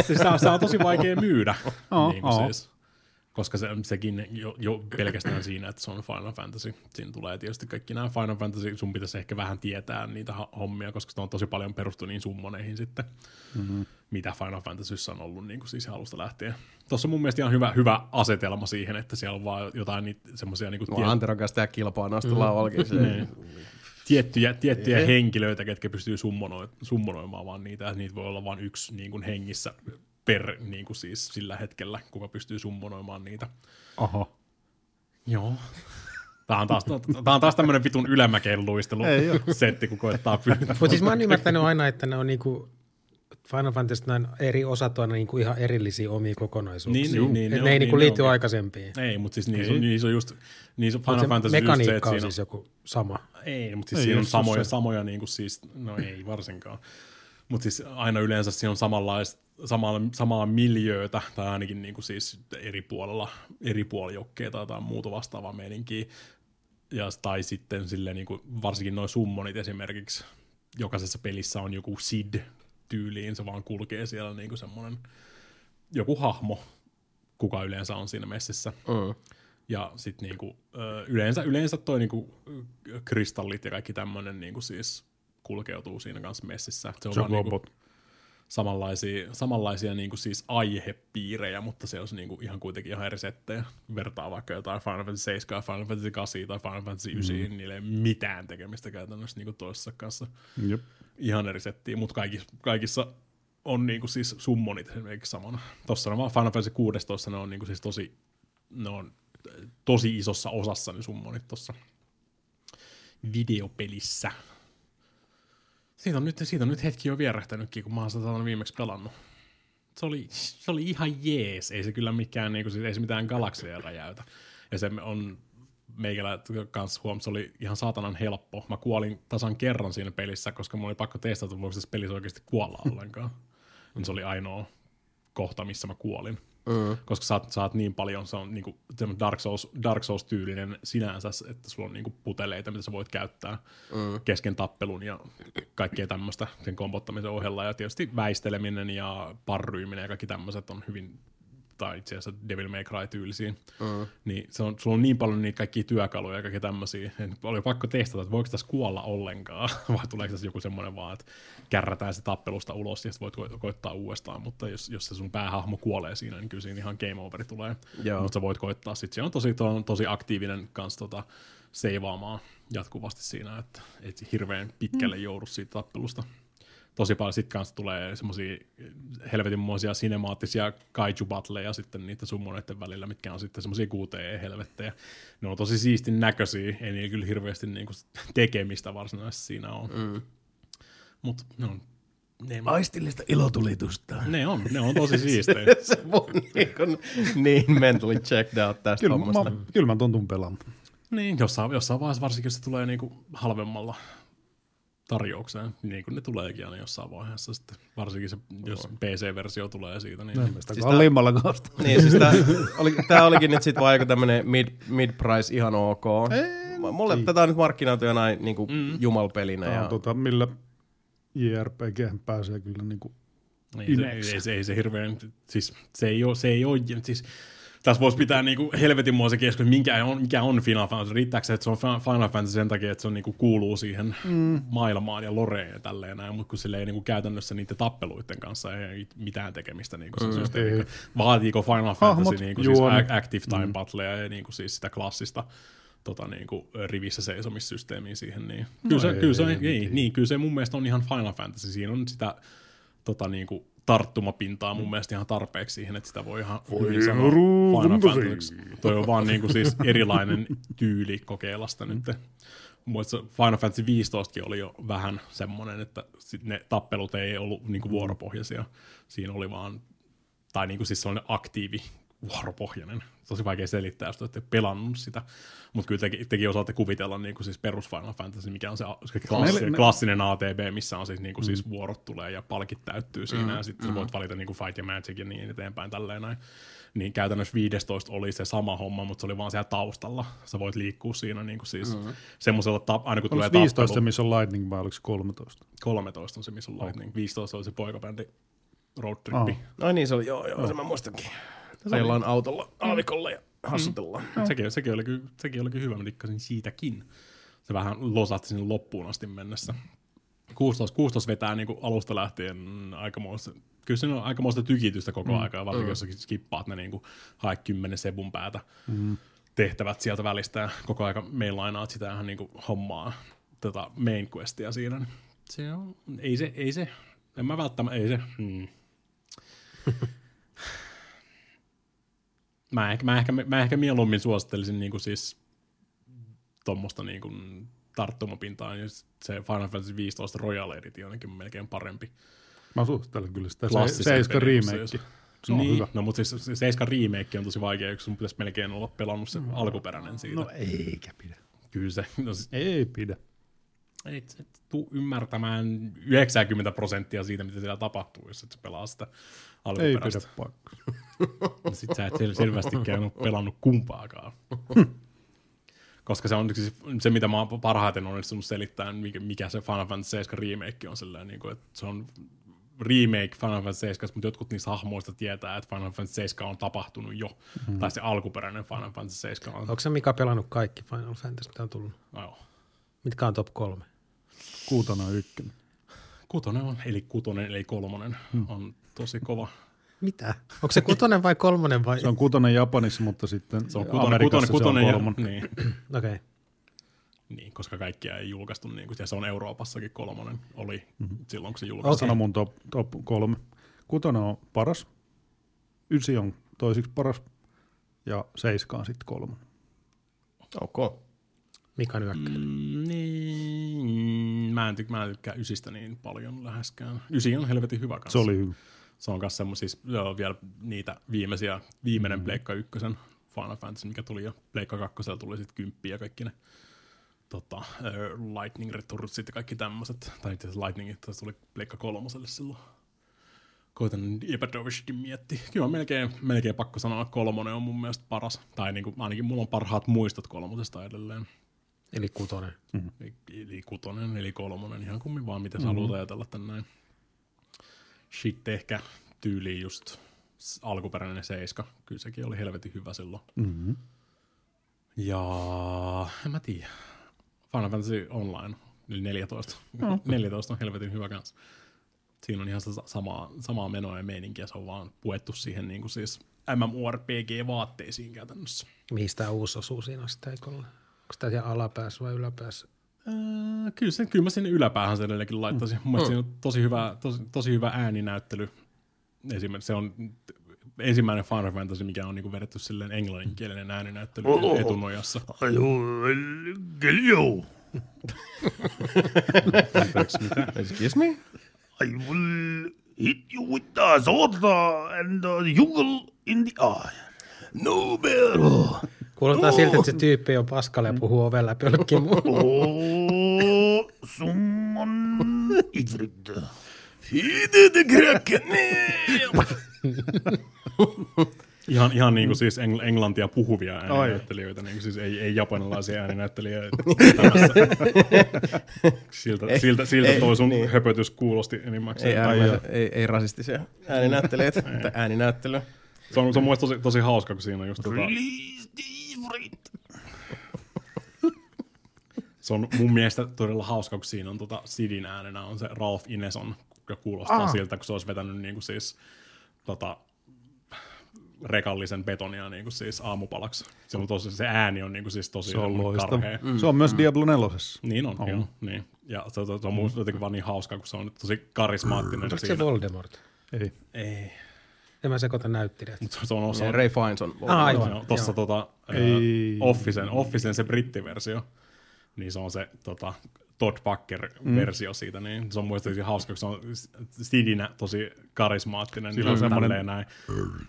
on tosi vaikea myydä, siis. Koska sekin jo pelkästään siinä, että se on Final Fantasy. Siinä tulee tietysti kaikki nämä Final Fantasy, sun pitäisi ehkä vähän tietää niitä hommia, koska se on tosi paljon perustu niin summoneihin sitten, mitä Final Fantasyssä on ollut niin kuin siis alusta lähtien. Tuossa on mun mielestä ihan hyvä asetelma siihen, että siellä on vaan jotain niitä semmoisia. Niin Anteron kanssa tehdä kilpaa, nastellaan valkeeseen. Tiettyjä henkilöitä, ketkä pystyy summonoimaan vaan niitä, niitä voi olla vain yksi niin kuin hengissä per niin kuin siis sillä hetkellä, kuka pystyy summonoimaan niitä. Aha. Joo. Tää on taas tämmönen vitun ylämäkeen luistelu setti, kun koettaa pyytää. Mutta siis mä oon ymmärtänyt aina, että ne on niinku Final Fantasy eri osat on niinku ihan erillisiä omia kokonaisuuksia. Ne ei niinku liity aikaisempiin. Ei, mutta siis niissä on just Final Fantasy just se, mekaniikka on siis joku sama. Ei, mutta siis siinä on samoja niinku siis, no ei varsinkaan. Mutta siis aina yleensä siinä on samaa miljöötä, tai ainakin niinku siis eri puolilla jokkeita tai muuta vastaavaa meininkiä. Ja, tai sitten silleen, niin kuin, varsinkin nuo summonit esimerkiksi. Jokaisessa pelissä on joku Sid-tyyliin, se vaan kulkee siellä niin kuin semmoinen joku hahmo, kuka yleensä on siinä messissä. Ja sitten niinku, yleensä toi niinku, kristallit ja kaikki tämmöinen niinku, siis kulkeutuu siinä kanssa messissä. Se on vaan niinku, samanlaisia niinku, siis aihepiirejä, mutta se olisi niinku, ihan kuitenkin ihan eri settejä. Vertaa vaikka jotain Final Fantasy 7, Final Fantasy 8 tai Final Fantasy 9, niillä ei mitään tekemistä käytännössä niinku, toisessa kanssa. Jep. Ihan eri settiä, mutta kaikissa on niinku, siis summonit esimerkiksi samana. Tuossa on vaan Final Fantasy 16, ne on niinku, siis tosi isossa osassa ne summonit tuossa videopelissä. Siitä on nyt hetki jo vierähtänytkin, kun mä oon sitä viimeksi pelannut. Se oli ihan jees, ei se kyllä mikään, niin kuin, ei se mitään galakseja räjäytä. Ja se on meikälä kanssa huom, se oli ihan saatanan helppo. Mä kuolin tasan kerran siinä pelissä, koska mulla oli pakko testata, voiko tässä pelissä oikeasti kuolla ollenkaan. Se oli ainoa kohta, missä mä kuolin. Koska saat niin paljon, se on niinku Dark Souls-tyylinen sinänsä, että sulla on niinku puteleita, mitä sä voit käyttää kesken tappelun ja kaikkea tämmöistä sen kombottamisen ohella. Ja tietysti väisteleminen ja parryyminen ja kaikki tämmöiset on hyvin, tai itse asiassa Devil May Cry-tyylisiä. Niin sulla on niin paljon niitä kaikkia työkaluja ja kaikkea tämmöisiä. Oli pakko testata, että voiko tässä kuolla ollenkaan, vai tuleeko tässä joku semmoinen vaan, että kärrätään se tappelusta ulos ja sitten voit koittaa uudestaan. Mutta jos se sun päähahmo kuolee siinä, niin kyllä siinä ihan game overi tulee. Mutta sä voit koittaa sitten. Se on tosi aktiivinen kans seivaamaan jatkuvasti siinä, että et hirveän pitkälle joudu siitä tappelusta. Tosi paljon sit kanssa tulee semmosia helvetinmoisia sinemaattisia kaiju-battleja sitten niiden summoneiden välillä, mitkä on sitten semmosia QTE-helvettejä. Ne on tosi siistin näköisiä, ei niillä kyllä hirveästi niinku tekemistä varsinaisesti siinä on. Mut ne on... Aistillista ilotulitusta. Ne on tosi siistejä. Se voi niin mentally checked out tästä hommasta. Kyllä mä tontun pelaamaan. Niin, jossain vaiheessa varsinkin se tulee niinku halvemmalla tarjoukseen, niin kuin ne tuleekin aina jossain vaiheessa sitten, varsinkin se, jos PC-versio tulee siitä. Niin. Siis kalliimmalla koostaa. Niin, siis tämä olikin nyt sitten vaan joku tämmöinen mid-price ihan ok. Mulle tätä on nyt markkinoitu jonain niin kuin jumalpelinä. Tämä on ja... millä JRPG pääsee kyllä niin kuin imeksi. Ei se hirveän, siis se ei ole, siis... Tässä voisi pitää niinku helvetinmoisen keskustelun, mikä on Final Fantasy. Riittääkö se, että se on Final Fantasy sen takia, että se on niinku kuuluu siihen maailmaan ja loreen ja tälleen näin, mutta kun sillä ei niinku käytännössä niiden tappeluiden kanssa ei mitään tekemistä. Niinku sen systeemiä. Vaatiiko Final Fantasy niinku siis active time battleja ja niinku siis sitä klassista niinku rivissä seisomissysteemiä siihen? Niin. Kyllä se mun mielestä on ihan Final Fantasy. Siinä on sitä niinku... tarttumapintaa mun mielestä ihan tarpeeksi siihen, että sitä voi ihan hyvin sanoa Final Fantasyksi. Toi on vaan niinku siis erilainen tyyli kokeilla sitä nyt. Final Fantasy 15kin oli jo vähän semmoinen, että ne tappelut ei ollut niinku vuoropohjaisia. Siinä oli vaan, tai niinku siis sellainen aktiivi vuoropohjainen. Tosi vaikea selittää, jos olette pelannut sitä. Mutta kyllä tekin osaatte kuvitella niinku siis perus Final Fantasy, mikä on se klassinen ATB, missä on siis, niinku siis vuorot tulee ja palkit täyttyy siinä. Ja sitten voit valita niinku fight ja magic ja niin eteenpäin tälleen näin. Niin käytännössä 15 oli se sama homma, mutta se oli vaan siellä taustalla. Sä voit liikkua siinä niinku siis semmoisella aina kun tulee tappelu. 15 missä on lightning vai oliko se 13? 13 on se missä on lightning. 15 oli se poikabändi roadtrippi. No niin se oli, joo. Se mä muistankin. Ajellaan autolla aavikolla ja hassutellaan. Sekin oli hyvä, mä dikkasin siitäkin. Se vähän losahti sinne loppuun asti mennessä. 16 vetää niinku alusta lähtien aikamoista. Kyllä siinä on aikamoista tykitystä koko aikaa, varsinkin jos skippaat ne niinku hae 10 sebun päätä tehtävät sieltä välistä. Ja koko aika mainlainaat sitä ihan niinku hommaa, main questia siinä. Se on, ei se. Mä ehkä mieluummin suosittelisin niinku siis tommosta niinku tarttumapintaa, niin se Final Fantasy 15 Royal Edition onkin melkein parempi. Mä suosittelen kyllä sitä 7 remake. Se on niin, hyvä. No mutta siis 7 remake on tosi vaikea, koska sun pitäisi melkein olla pelannut se alkuperäinen siitä. No eikä pidä. Kyllä se. No, siis, ei pidä. Et tuu ymmärtämään 90% siitä, mitä siellä tapahtuu, jos et sä pelaa sitä alkuperäistä. Ei pidä pakko. Sit sä et selvästikään ole pelannut kumpaakaan. Koska se on siis se, mitä mä oon parhaiten onnistunut selittämään, mikä se Final Fantasy 7 remake on sellainen, niin kuin, että se on remake Final Fantasy 7, mutta jotkut niistä hahmoista tietää, että Final Fantasy 7 on tapahtunut jo, tai se alkuperäinen Final Fantasy 7 on. Onko se Mika pelannut kaikki Final Fantasy, mitä on tullut? No, joo. Mitkä on top 3? 6 on 1. 6 on, eli 6 eli 3 on tosi kova. Mitä? Onko se 6 vai 3 vai? Se on 6 Japanissa, mutta sitten se on 6 on 3. Niin. Okei. Okay. Niin, koska kaikkia ei julkaistu niin kuin se on Euroopassakin 3 oli silloin, kun se julkaisi. Okay. Sano mun top 3. 6 on paras, 9 on toiseksi paras ja 7 on sitten 3. Okay. Mika nyökkää. Niin, mä en tykkää 9 niin paljon läheskään. 9 on helvetin hyvä kanssa. Se oli hyvä. Se on myös siis, vielä niitä viimeinen Pleikka 1 Final Fantasy, mikä tuli jo. Pleikka 2 tuli sitten 10 ja kaikki ne Lightning Returns ja kaikki tämmöiset. Tai itse asiassa Lightningit tuli Pleikka 3 silloin. Koitan epätoivisesti miettiä. Kyllä melkein pakko sanoa, että 3 on mun mielestä paras. Tai niin kuin, ainakin mulla on parhaat muistot 3:sta edelleen. Eli 6. Eli 6, eli 3, ihan kummin vaan mitä sä haluat ajatella tän näin. Sitten ehkä tyyliin just alkuperäinen 7. Kyllä sekin oli helvetin hyvä silloin. Ja en mä tiedä. Final Fantasy Online, eli 14. 14 on helvetin hyvä kans. Siinä on ihan samaa menoa ja meininkiä. Se on vaan puettu siihen niin kuin siis MMORPG-vaatteisiin käytännössä. Mihin tämä uusi osuu siinä on sitä eikolla? Onko tämä siellä alapäässä vai yläpäässä? Kyllä mä sinne yläpäähän sen edelleenkin laittaisin. Mun mielestä siinä on tosi hyvä ääninäyttely. Esimerkiksi se on ensimmäinen Final Fantasy, mikä on niinku vedetty silleen englanninkielinen ääninäyttely etunojassa. Joo. Excuse me? I will hit you with the sword and the jungle in the eye. No better. Kuulostaa siltä, että se tyyppi on paskalla ja puhuu oven läpi jollekin muuhun. Summon Igrid. Hidede Krakenil. Ihan niinku siis englantia puhuvia ääninäyttelijöitä, niinku siis ei japanilaisia ääninäyttelijöitä tässä. Siltä toi sun niin. Höpötys kuulosti enimmäkseen. Ei rasistisia ääninäyttelijöitä, tai ääninäyttelyä. Se on mun tosi hauska, kun siinä on just se on mun mielestä todella hauska, kun siinä on Sidin äänenä on se Ralph Ineson, joka kuulostaa siltä, kun se olisi vetänyt niinku siis rekallisen betonia niinku siis aamupalaksi. Se ääni on niinku siis tosi karhea. Se on myös Diablo 4:ssä. Niin on, joo. Niin. Ja se on mun jotenkin vaan niin hauskaa, kun se on tosi karismaattinen siinä. Onko se Voldemort? Ei. En mä sekoita näyttelijät. Mutta se on osa. Ja Ray Fiennes on. Aivan. Tuossa Officen se brittiversio. Niin se on se Todd Packer-versio siitä. Niin se on muistaakseni hauska, kun se on Sidinä tosi karismaattinen. Sillä on semmoinen näin.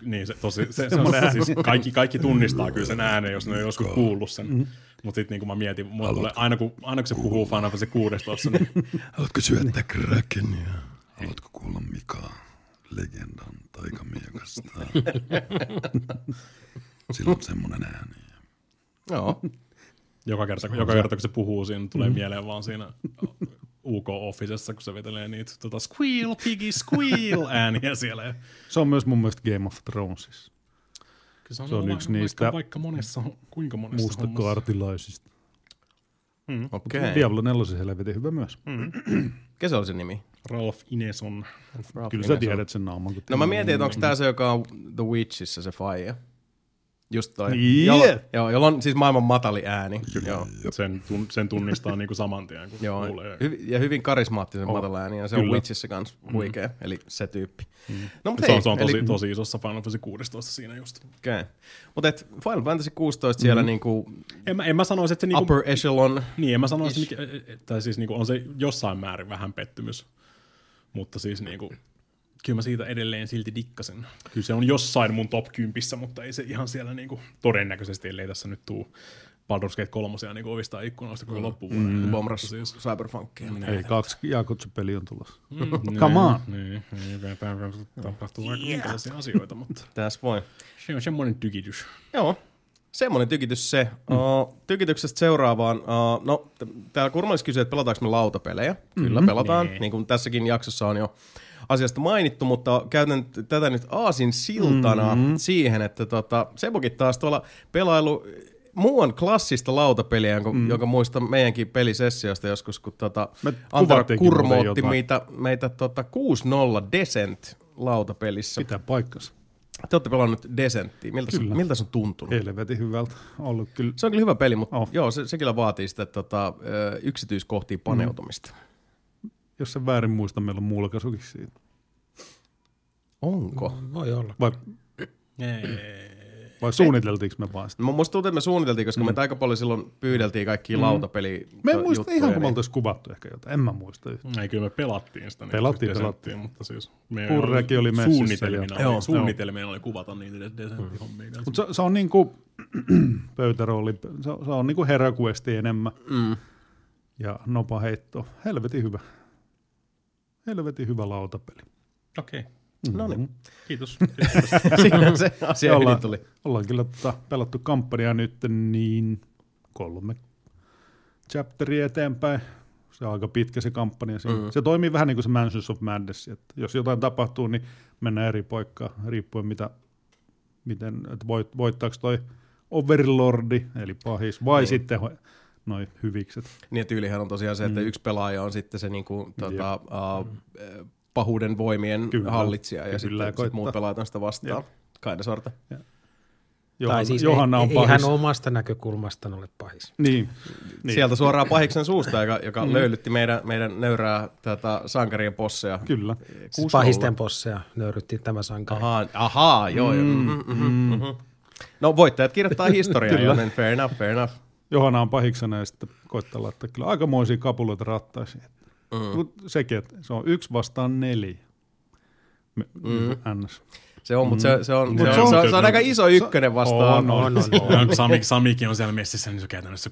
Niin se tosi. Se siis kaikki tunnistaa kyllä sen äänen, jos ne on joskus kuullut sen. Mutta sitten niin mä mietin, aina kun se puhuu Final Fantasy 16. Niin. Haluatko syöttää Krakenia? Haluatko kuulla Mikaa? Legendan taikamiekasta. Sillä on semmoinen ääni. Joo. Joka kerta, kun se puhuu, siinä tulee mieleen vaan siinä UK-officessa, kun se vetelee niitä squeal, piggy, squeal ääniä siellä. Se on myös mun mielestä Game of Thronesissa. Se on yksi niistä vaikka monessa mustakaartilaisista. Okay. Diablo 4 on helvetin hyvä myös. Mikä se oli sen nimi? Ralph Ineson. Kyllä sä tiedät sen naaman. No mä mietin, että onko tää se, joka on The Witchissä se faija. Just toi. Yeah. Joo, jolla on siis maailman matali ääni. Joo. Sen tunnistaa niinku saman tien, kun kuulee. Ja hyvin karismaattisen matala ääni, ja se on Witchissä kans huikea, eli se tyyppi. No, mutta se on tosi isossa Final Fantasy 16 siinä just. Okay. Mutta et Final Fantasy 16 siellä niinku en mä sanois, että se niinku upper echelon. Niin, en mä sanois, että siis niinku on se jossain määrin vähän pettymys, mutta siis niinku kyllä mä siitä edelleen silti dikkasin. Kyllä se on jossain mun top 10, mutta ei se ihan siellä niinku todennäköisesti, ellei tässä nyt tuu Baldur's Gate 3 niinku ovista ikkunoista kuin loppuvuoden. Bomras siis Cyberpunkia. Ei, 2 Jakutsu-peliä on tulossa. Come on! Tapahtuu aika asioita, mutta tässä voi. Se on semmoinen tykitys. Joo. Semmoinen tykitys se. Tykityksestä seuraavaan. No, täällä Kurmalis kysyy, että pelataanko me lautapelejä. Kyllä pelataan, niin kuin tässäkin jaksossa on jo asiasta mainittu, mutta käytän tätä nyt aasin siltana siihen, että Sebukin taas tuolla pelailu muuan klassista lautapeliä, jonka muistan meidänkin pelisessiosta joskus, kun Antara kurmootti meitä 6-0 Descent-lautapelissä. Pitää paikkansa. Te olette pelannut Descenttiä. Miltä se on tuntunut? Helvetin hyvältä. Ollut kyllä. Se on kyllä hyvä peli, mutta joo, se kyllä vaatii sitä yksityiskohtia paneutumista. Jos sen väärin muista, meillä on mulkaisukin siitä. Onko? Voi olla. Vai suunniteltiinko me vaan sitä? Musta tuntuu, että me suunniteltiin, koska me aika paljon silloin pyydeltiin kaikkia lautapelijuttuja. Me en muista ihan, kun me oltaisiin kuvattu ehkä jotain. En mä muista yhtään. Ei, kyllä me pelattiin sitä. Pelattiin. Mutta siis Purrekin oli messissä. Suunnitelmien oli kuvata niitä Descent-hommia. Mutta se on niinku pöytärooli, se on niinku Herakuesti enemmän. Ja nopa heitto. Helvetin hyvä lautapeli. Okei. No niin. Kiitos. Siinä se asia hyvin tuli. Ollaan kyllä pelattu kampanjaa nyt niin 3 chapteria eteenpäin. Se on aika pitkä se kampanja. Se toimii vähän niin kuin se Mansions of Madness. Että jos jotain tapahtuu, niin mennään eri paikkaan riippuen miten, että voittaako toi Overlordi, eli pahis, vai sitten noin hyvikset. Niin, tyylihän on tosiaan se, että yksi pelaaja on sitten se niinku pahuuden voimien hallitsija ja sitten muut pelaat on sitä vastaan. Kaida sorta. Siis Johanna on pahis. Eihän omasta näkökulmastaan ole pahis. Niin. Sieltä suoraan pahiksen suusta, joka löylytti meidän nöyrää sankarien posseja. Kyllä. Pahisten posseja nöyrytti tämä sankari. Ahaa, joo. No voittajat kirjoittaa historiaa, joten fair enough. Johanna on pahiksena ja sitten koittaa laittaa kyllä aikamoisia kapuloita rattaisiin. Mutta sekin, että se on 1-4. Se on, mutta se on aika iso ykkönen vastaan. Samikin on siellä messissä, niin se on käytännössä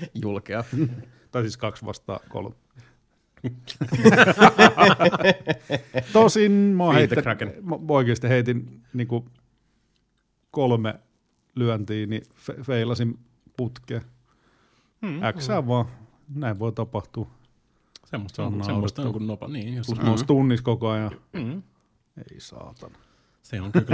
3-1. Julkea. Tai siis 2-3. Tosin mä oikeasti heitin niinku 3 lyöntiä, niin feilasin putkeen. Äksää vaan. Näin voi tapahtua. Semmoista on kuin nopa. Niin, jos plus nousi tunnissa koko ajan. Ei saatana. Se on kyllä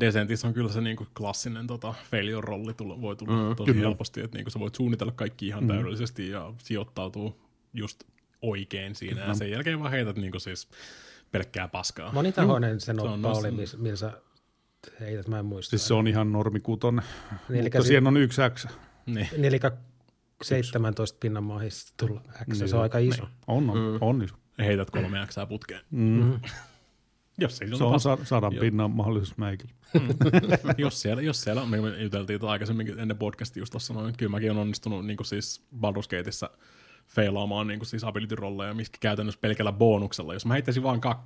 Descentissä on kyllä se niinku klassinen failure rolli voi tulla tosi helposti. Että niinku sä voit suunnitella kaikki ihan täydellisesti ja sijoittautuu just oikein siinä. Ja sen jälkeen vaan heität niinku siis pelkkää paskaa. Monitahoinen se noppa oli, millä sä heität, mä en muista. Siis se on ihan normikuton, mutta siihen on 1 X. Niin. 17 pinnan mahis tulla X, se on aika iso. On iso. Heität 3 X:ää putkeen. Jos se on 100 pinnan mahdollisuus mäikillä. Jos siellä, me juteltiin aikaisemmin ennen podcastia just tuossa, että kyllä mäkin on onnistunut niin kuin siis Baldur's Gateissa feilaamaan niin kuin siis ability-rolleja, mikä käytännössä pelkällä boonuksella. Jos mä heittäisin vaan 2,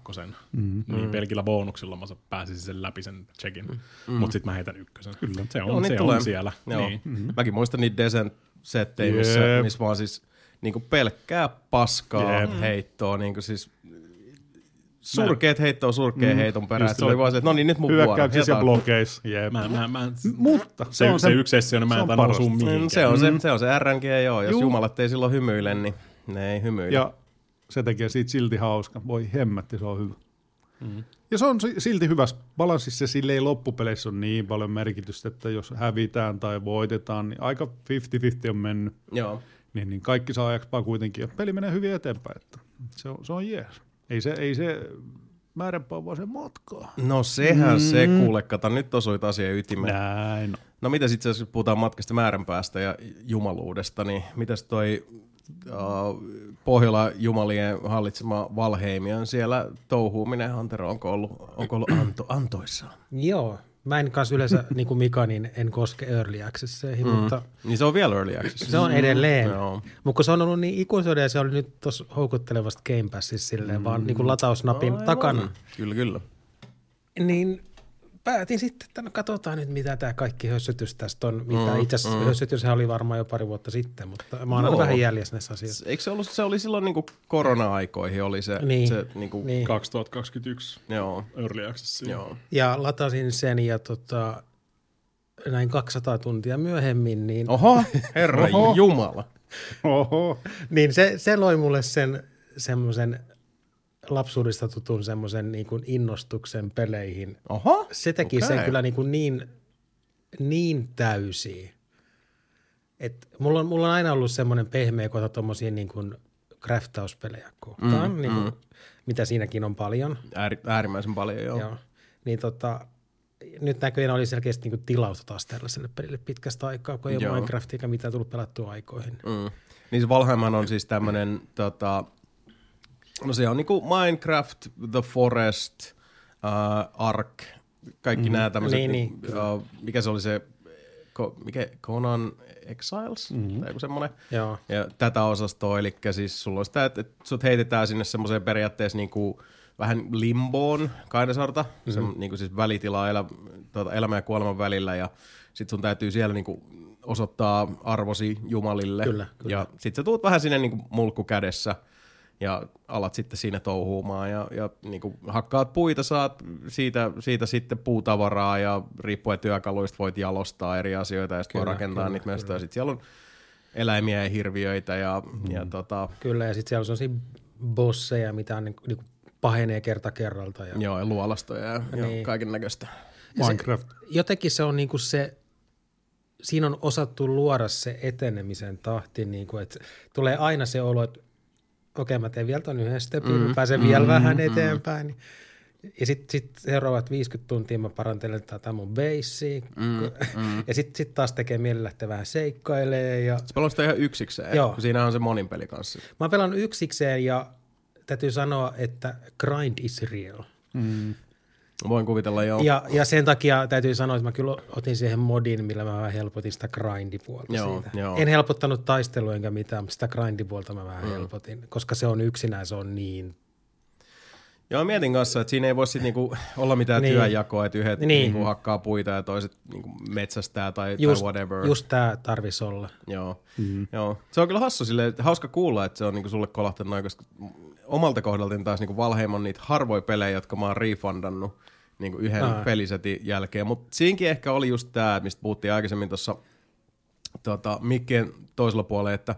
niin pelkillä boonuksilla mä pääsisin sen läpi sen checkin. Mutta sit mä heitän 1. Kyllä. Se on siellä. Niin. Mäkin muistan niitä Descent-settejä, missä vaan siis niinku pelkkää paskaa heittoa. Niinku siis surkeet heittoa surkeen heiton perään. Se oli vaan se, että no niin, nyt mun vuoro. Hyökkäyksissä ja blokeissa. Mutta se on se yksi sessio, niin mä en tainnut sun mihinkään. Se on se RNG, joo. Jos jumalat ei silloin hymyile, niin ne ei hymyile. Ja se tekee siitä silti hauska. Voi hemmätti, se on hyvä. Ja se on silti hyvä balanssissa. Sille ei loppupeleissä ole niin paljon merkitystä, että jos hävitään tai voitetaan, niin aika 50-50 on mennyt. Joo. Niin kaikki saa XP:aa kuitenkin. Ja peli menee hyvin eteenpäin. Että se on jees. Ei se määränpää, vaan se matkaa. No sehän se kuule, kata nyt osuit asian ytimeen. Näin. No mitä sitten jos puhutaan matkasta määränpäästä ja jumaluudesta, niin mitäs toi Pohjolan jumalien hallitsema Valheimion siellä touhuuminen, Antero, onko ollut antoissaan? Joo, mä en kanssa yleensä, niin kuin Mika, niin en koske early accesseihin, mutta... Niin se on vielä early access. Se on edelleen, mutta se on ollut niin ikuisuuden ja se oli nyt tuossa houkuttelevasta Game Passissa silleen, vaan niin kuin latausnapin takana. Kyllä. Niin päätin sitten, että no katsotaan nyt mitä tämä kaikki hössytys tästä on. Itse asiassa hössytyshän oli varmaan jo pari vuotta sitten, mutta mä oon aina vähän jäljessä näissä asioissa. Eikö se ollut, se oli silloin niinku korona-aikoihin oli se, niin. Se niinku niin. 2021 early access. Joo. Ja latasin sen ja näin 200 tuntia myöhemmin, niin... Oho, herra jumala. Oho. Niin se loi mulle sen semmoisen lapsuudesta tutun semmoisen niin kuin innostuksen peleihin. Oho, se teki sen kyllä niin täysiä. Et mulla on aina ollut semmoinen pehmeä kota tommosia niin kuin crafttauspelejä kohtaan, niin kuin, mitä siinäkin on paljon. Äärimmäisen paljon, joo. Niin nyt näköjään oli selkeästi niin tilausta taas tällaiselle pelille pitkästä aikaa, kun ei ole Minecraftia eikä mitään tullut pelattua aikoihin. Niin se Valheimhan on siis tämmönen, no se on niinku Minecraft, The Forest, Ark, kaikki nämä tämmöiset, mikä se oli se, Conan Exiles, tai joku semmoinen, ja tätä osastoa, eli siis sulla on sitä, että sut heitetään sinne semmoiseen periaatteessa niinku vähän limboon kainasorta, niinku siis välitilaa elämän ja kuoleman välillä, ja sit sun täytyy siellä niinku osoittaa arvosi Jumalille, kyllä. Ja sit sä tuut vähän sinne niinku mulkku kädessä, ja alat sitten siinä touhuumaan ja niin kuin hakkaat puita, saat siitä sitten puutavaraa ja riippuen työkaluista voit jalostaa eri asioita ja sitten voi rakentaa niitä myös. Ja sitten siellä on eläimiä ja hirviöitä. Kyllä ja sitten siellä on sellaisia bosseja, mitä on niin kuin pahenee kerta kerralta. Joo ja luolastoja ja kaiken näköistä. Minecraft. Jotenkin se on niin kuin se... Siinä on osattu luoda se etenemisen tahti, niin kuin, että tulee aina se olo, että okei, mä teen vielä ton yhden stepin, pääsen vielä vähän eteenpäin. Ja sit seuraavat 50 tuntia mä parantelen tätä mun beissiä. Ja sit taas tekee mieli lähteä vähän seikkailemaan. Ja... Sä pelaan sitä ihan yksikseen, kun siinä on se monin peli kanssa. Mä pelaan yksikseen ja täytyy sanoa, että grind is real. Voin kuvitella, joo. Ja sen takia täytyy sanoa, että mä kyllä otin siihen modin, millä mä vähän helpotin sitä grindipuolta siitä. Joo. En helpottanut taistelua enkä mitään, mutta sitä grindipuolta mä vähän helpotin, koska se on yksinään, se on niin. Joo, mietin kanssa, että siinä ei voi sit niinku olla mitään työnjakoa, että yhdet niinku hakkaa puita ja toiset niinku metsästää tai whatever. Just tää tarvis olla. Joo. Joo. Se on kyllä hassu silleen, hauska kuulla, että se on niinku sulle kolahtanut noin, koska omalta kohdalta taas niinku Valheim on niitä harvoja pelejä, jotka mä oon refundannut niinku yhden pelisetin jälkeen. Mutta siinkin ehkä oli just tää, mistä puhuttiin aikaisemmin tuossa mikkien toisella puolella, että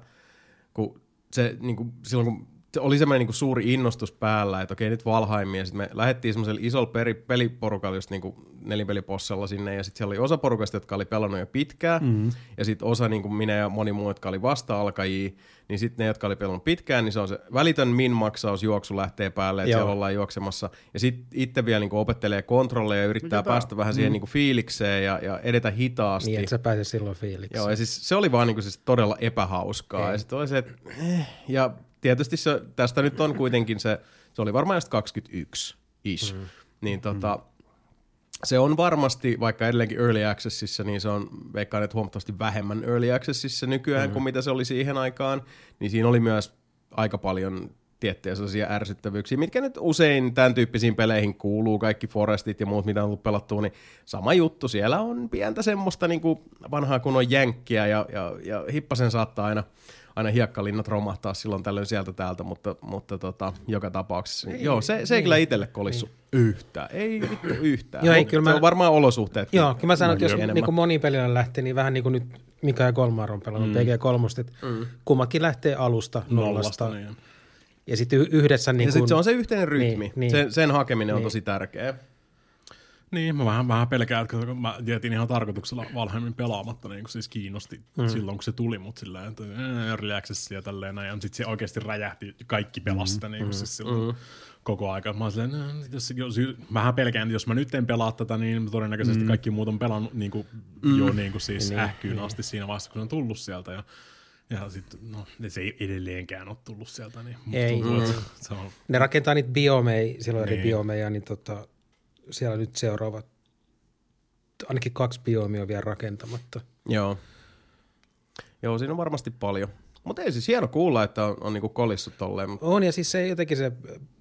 kun se niinku silloin kun oli semmoinen niinku suuri innostus päällä, että okei nyt Valheimia, ja sitten me lähdettiin semmoisella isolla peliporukalla just niinku nelipelipossella sinne, ja sitten siellä oli osa porukasta, jotka oli pelannut jo pitkään, ja sitten osa niinku minä ja moni muu, jotka oli vasta-alkajia, niin sitten ne, jotka oli pelannut pitkään, niin se on se välitön min-maksausjuoksu lähtee päälle, että siellä ollaan juoksemassa, ja sitten itse vielä niinku opettelee kontrolleja ja yrittää päästä vähän siihen niinku fiilikseen ja edetä hitaasti. Niin, että sä pääset silloin fiilikseen. Joo, ja siis se oli vaan niinku siis todella epähauskaa, ja sitten oli se, että, ja tietysti se, tästä nyt on kuitenkin se oli varmaan just 21-ish, niin se on varmasti, vaikka edelleenkin Early Accessissa, niin se on veikkaan, että huomattavasti vähemmän Early Accessissa nykyään kuin mitä se oli siihen aikaan, niin siinä oli myös aika paljon tiettyjä sellaisia ärsyttävyyksiä, mitkä nyt usein tämän tyyppisiin peleihin kuuluu, kaikki Forestit ja muut, mitä on tullut pelattua, niin sama juttu, siellä on pientä semmoista niin kuin vanhaa kunnon jänkkiä ja hippasen saattaa aina hiekkalinnat romahtaa silloin tällöin sieltä täältä, mutta joka tapauksessa. Ei, joo, se ei kyllä itselle kolissu yhtään. Ei vittu yhtään. Joo, ei, kyllä se on varmaan olosuhteet. Joo, kyllä mä sanon, että jos niin moni pelillä lähtee, niin vähän niin kuin nyt Mika ja Kolmar on pelannut PG3, että kummakin lähtee alusta nollasta. Ja sitten yhdessä... Niin ja sitten se on se yhteinen rytmi. Niin. Sen hakeminen on tosi tärkeä. Niin, mä vähän pelkään, kun mä jätin ihan tarkoituksella Valheimin pelaamatta, niin kun siis kiinnosti silloin, kun se tuli, mutta silleen, että early access ja tälleen näin, ja sitten se oikeasti räjähti kaikki pelasta, niin kun siis silloin koko aika. Mä oon silleen, vähän pelkään, että jos mä nyt en pelaa tätä, niin todennäköisesti kaikki muut on pelannut niin kuin, jo niin kuin siis ähkyyn asti siinä vaiheessa, kun se on tullut sieltä, ja sitten, no, se ei edelleenkään ole tullut sieltä, niin ei. Se on... Ne rakentaa niitä biomeja, silloin eri biomeja, niin siellä nyt seuraavat, ainakin 2 biomia on vielä rakentamatta. Joo, siinä on varmasti paljon. Mutta ei siis hieno kuulla, että on niinku kolissut tolleen. On, ja siis se jotenkin se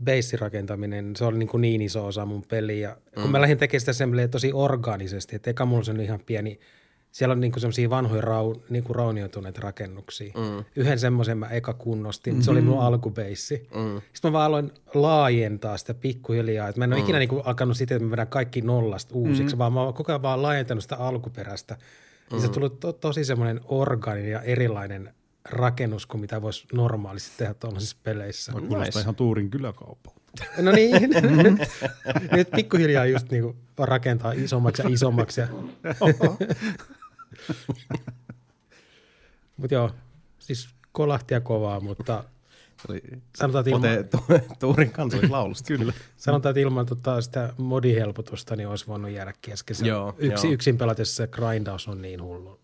beissirakentaminen, se oli niinku niin iso osa mun peliä. Kun mä lähdin tekemään sitä semmoinen tosi orgaanisesti, että eka mulla se oli ihan pieni Siellä on niinku semmoisia vanhoja niinku raunioituneita rakennuksia. Mm. Yhden semmoisen mä eka kunnostin, se oli mun alkubeissi. Mm. Sitten mä vaan aloin laajentaa sitä pikkuhiljaa. Et mä en ole ikinä niinku alkanut sitä, että mä vedän kaikki nollasta uusiksi, vaan mä oon koko ajan vaan laajentanut sitä alkuperäistä. Ja se on tullut tosi semmoinen orgaaninen ja erilainen rakennus kuin mitä voisi normaalisti tehdä tuollaisissa peleissä. Voi kuulostaa ihan Tuurin kyläkaupalta. No niin, nyt pikkuhiljaa just niinku rakentaa isommaksi ja isommaksi. Mut joo, siis kolahtia kovaa, mutta sanotaan, että Tuurin kansallislaulusta. Kyllä. Sanotaan, että ilman sitä modihelpotusta niin olisi voinut jäädä Keskisen. Joo, yksin pelatessa se grindaus on niin hullu.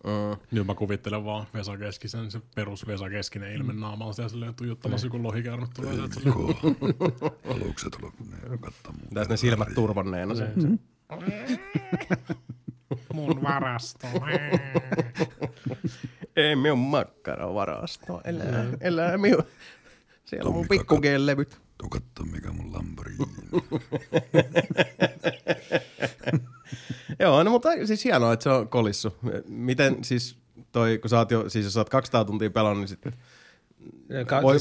Joo, mä kuvittelen vaan Vesa Keskisen, se perus Vesa Keskinen ilme naamalla. Siellä silleen tujuttamassa joku lohikäärme tulee. Alukset on kattamuun. Tässä ne silmät turvanneena. Mun varasto. Ei minun makkaravarasto. Elää minun. Siellä on mun pikkugeen-levyt. Tuo kattoo, mikä mun lampari. Joo, no mutta siis hienoa, että se on kolissu. Miten siis toi, kun sä oot jo, siis jos sä oot 200 tuntia pelannut, niin sitten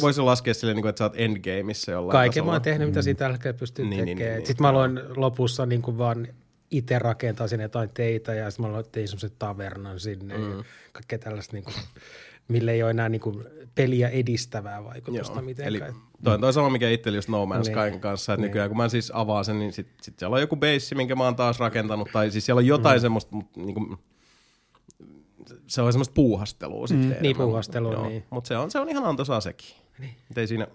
voisi laskea silleen, että sä oot endgameissa jollain kaiken tasolla. Kaiken mä oon tehnyt, mitä siitä älkää pystyy tekemään. Sitten mä aloin lopussa niin vaan itse rakentaa sinne jotain teitä ja sitten mä aloin tein semmoisen tavernan sinne ja kaikkea tällaista niinku millä ei ole enää niinku peliä edistävää vaikutusta mitenkään. Toi sama, mikä itsellä just No Man's Skyn kanssa, että nykyään kun mä siis avaan sen, niin sit siellä on joku beissi, minkä mä oon taas rakentanut, tai siis siellä on jotain semmoista, niinku, se on semmoista puuhastelua sitten. Niin, puuhastelua, joo, niin. Mutta se on ihan antoisaa sekin. Niin. Ei siinä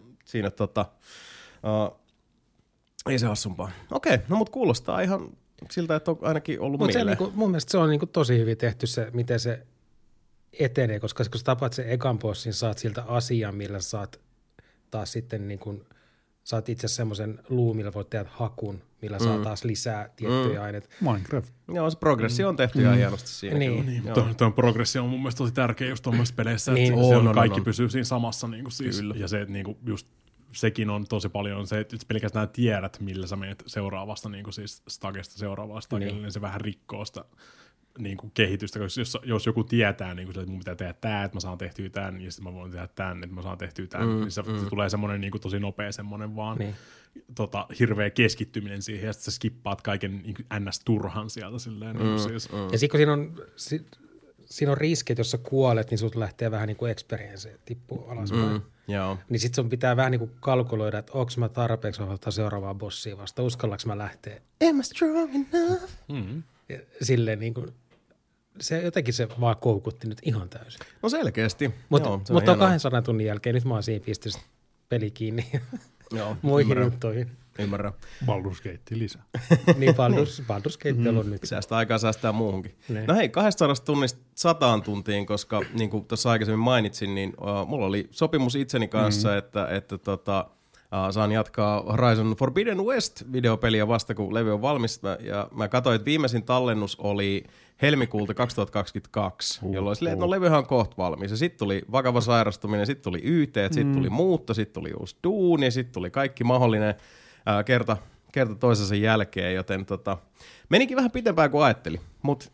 ei se hassumpaa. Okei, no mut kuulostaa ihan siltä, että on ainakin ollut mieleen. Niinku, mun mielestä se on niinku tosi hyvin tehty se, miten se etenee, koska kun sä tapaat sen ekan bossin, saat siltä asiaa, millä saat taas sitten niin kun, saat itse semmoisen luu, millä voit tehdä hakun, millä saa taas lisää tiettyjä aineita. Minecraft. Joo, se progressio on tehty ihan hienosti siinä. Niin. Tuo progressio on mun mielestä tosi tärkeä just tuommoisissa peleissä, että kaikki pysyy siinä samassa. Niin siis, ja se, että niinku just sekin on tosi paljon se, että pelkästään tiedät, millä sä menet seuraavasta niin siis stagesta seuraavaan stagelle, niin se vähän rikkoo sitä niinku kehitystä, koska jos joku tietää niinku että mun pitää tehdä tää, että mä saan tehtyä tän ja sitten mä voin tehdä tän, että mä saan tehtyä tän, niin se tulee semmoinen niinku tosi nopea semmoinen vaan hirveä keskittyminen siihen, että sä skippaat kaiken niinku ns turhan sieltä silleen niinku siis. Ja sitten kun siinä on riski, että jos sä kuolet, niin sut lähtee vähän niinku experience tippuu alaspäin. Joo. Niin sit sun pitää vähän niinku kalkuloida, että onko mä tarpeeksi ottaa seuraavaa bossia vasta, uskallaks mä lähteä. Am I strong enough? Silleen niinku se jotenkin se vaan koukutti nyt ihan täysin. No selkeästi. Mutta 200 tunnin jälkeen nyt mä oon siinä pistänyt peli kiinni. Joo, muihin juttuihin. Ymmärrän. Baldur's Gate lisää. Niin, Baldur's Gate on nyt. Säästää aikaa, säästää muuhunkin. No hei, 200 tunnista 100 tuntiin, koska niin kuin tuossa aikaisemmin mainitsin, niin mulla oli sopimus itseni kanssa, että saan jatkaa Horizon Forbidden West-videopeliä vasta, kun levy on valmis. Ja mä katsoin, että viimeisin tallennus oli helmikuulta 2022, jolloin silleen, että no levyhän on kohta valmis. Ja sit tuli vakava sairastuminen, sit tuli YT, sit tuli muutto, sit tuli uusi duuni, ja sit tuli kaikki mahdollinen kerta toisensa jälkeen. Joten menikin vähän pitempään kuin ajattelin. Mutta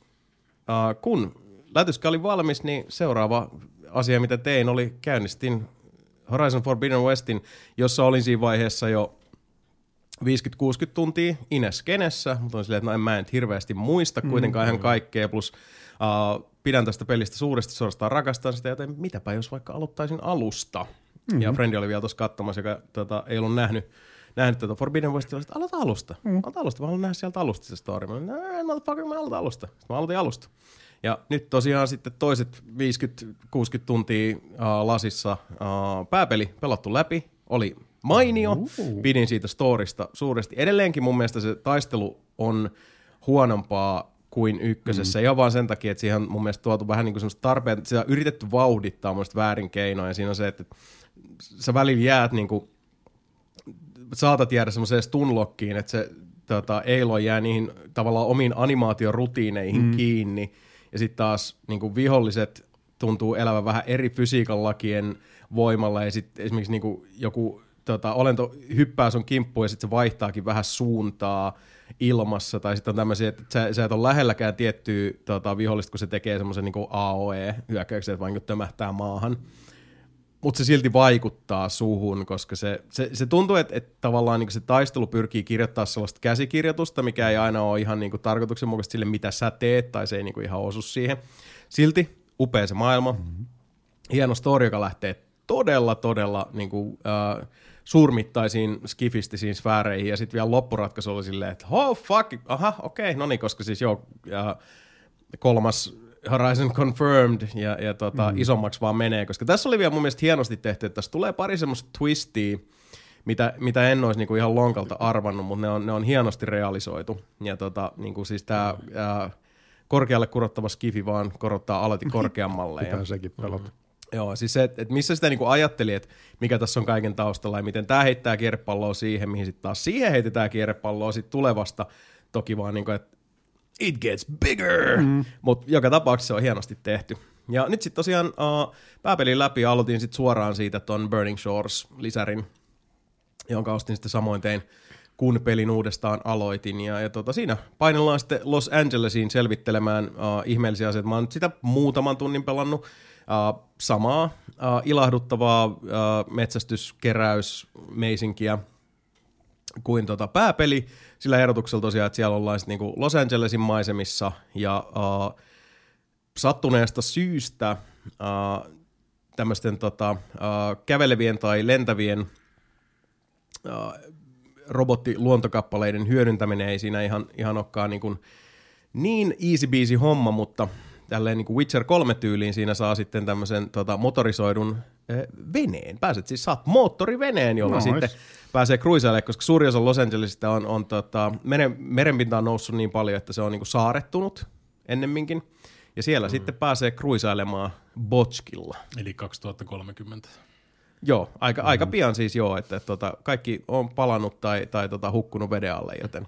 kun lätyskä oli valmis, niin seuraava asia, mitä tein, oli käynnistin Horizon Forbidden Westin, jossa olin siinä vaiheessa jo 50-60 tuntia Ineskenessä, mutta on silleen, että no en hirveästi muista kuitenkaan ihan kaikkea, plus pidän tästä pelistä suuresti, suorastaan rakastan sitä, joten mitäpä jos vaikka aloittaisin alusta. Ja frendi oli vielä tuossa katsomassa, joka ei ollut nähnyt tätä Forbidden Westia, että aloita alusta, mä haluan nähdä sieltä alusta se story. Mä olin, motherfucker, mä aloitan alusta. Sitten mä aloitin alusta. Ja nyt tosiaan sitten toiset 50-60 tuntia lasissa pääpeli pelattu läpi, oli mainio, pidin siitä storista suuresti. Edelleenkin mun mielestä se taistelu on huonompaa kuin ykkösessä, ja vaan sen takia, että siihen on mun mielestä tuotu vähän niin kuin semmoista tarpeen, sitä on yritetty vauhdittaa mun väärin keinoin, ja siinä on se, että sä välillä jäät niin kuin, saatat jäädä semmoiseen stunlockiin, että se Eilo jää niihin tavallaan omiin animaatiorutiineihin kiinni, ja sitten taas niinku viholliset tuntuu elävän vähän eri fysiikan lakien voimalla, ja sitten esimerkiksi niinku joku olento hyppää sun kimppuun ja sitten se vaihtaakin vähän suuntaa ilmassa, tai sitten on tämmöisiä, että sä et ole lähelläkään tiettyä vihollista, kun se tekee semmoisen niin kuin AOE-hyökkäyksen, että vaan niin tömähtää maahan. Mutta se silti vaikuttaa suhun, koska se tuntuu, että tavallaan niin se taistelu pyrkii kirjoittaa sellaista käsikirjoitusta, mikä ei aina ole ihan niin tarkoituksenmukaisesti sille, mitä sä teet, tai se ei niin ihan osu siihen. Silti upea se maailma. Mm-hmm. Hieno story, joka lähtee todella niin kuin, suurmittaisiin skifistisiin sfääreihin, ja sitten vielä loppuratkaisu oli silleen, että oh fuck, aha, okei, no niin, koska siis joo, kolmas Horizon Confirmed ja isommaksi vaan menee, koska tässä oli vielä mun mielestä hienosti tehty, että tässä tulee pari semmoista twistia, mitä en olisi niinku ihan lonkalta arvannut, mutta ne on hienosti realisoitu, ja niinku siis tää korkealle kurottava skifi vaan korottaa alati korkeammalle. Pitää sekin pelata. Joo, siis se, että missä sitä niinku ajatteli, että mikä tässä on kaiken taustalla ja miten tämä heittää kierrepalloa siihen, mihin sitten taas siihen heitetään kierrepalloa sitten tulevasta. Toki vaan niinku, että it gets bigger, mutta joka tapauksessa se on hienosti tehty. Ja nyt sitten tosiaan pääpelin läpi aloitin sitten suoraan siitä ton Burning Shores-lisärin, jonka ostin sitten samoin tein, kun pelin uudestaan aloitin. Ja siinä painellaan sitten Los Angelesiin selvittelemään ihmeellisiä asioita. Mä oon nyt sitä muutaman tunnin pelannut. Samaa ilahduttavaa metsästyskeräysmeisinkiä kuin pääpeli, sillä erotuksella tosiaan, että siellä ollaan niinku Los Angelesin maisemissa, ja sattuneesta syystä tämmöisten kävelevien tai lentävien robottiluontokappaleiden hyödyntäminen ei siinä ihan olekaan niin easy-biisi homma, mutta tälleen niin kuin Witcher 3-tyyliin siinä saa sitten tämmöisen motorisoidun veneen. Saat moottoriveneen, jolla sitten pääsee cruiseille, koska suurin osa Los Angelesista on merenpinta on noussut niin paljon, että se on niin kuin saarettunut ennemminkin. Ja siellä sitten pääsee cruisailemaan Botskilla. Eli 2030. Joo, aika pian siis joo, että kaikki on palannut tai hukkunut veden alle, joten...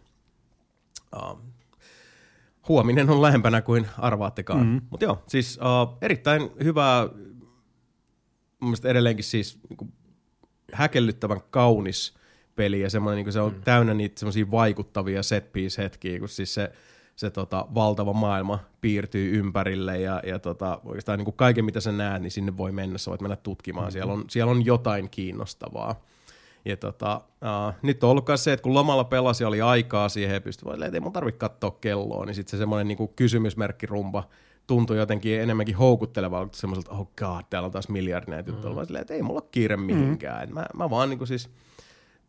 Huominen on lähempänä kuin arvaattekaan. Mm-hmm. Mutta joo, siis erittäin hyvää, mun mielestä edelleenkin siis niinku, häkellyttävän kaunis peli, ja semmoinen, niinku, se on täynnä niitä semmoisia vaikuttavia set-piece-hetkiä, kun siis se valtava maailma piirtyy ympärille, ja oikeastaan niinku, kaiken mitä sä näet, niin sinne voi mennä, sä voit mennä tutkimaan, siellä on jotain kiinnostavaa. Ja nyt on ollut se, että kun lomalla pelasi, oli aikaa siihen ja pystyi, että ei mun tarvitse katsoa kelloa, niin sitten se semmoinen niinku kysymysmerkkirumba tuntui jotenkin enemmänkin houkuttelevalta kuin semmoiselta, oh god, täällä on taas miljardia juttuja, vaan silleen, että ei mulla ole kiire mihinkään. Mä vaan niinku siis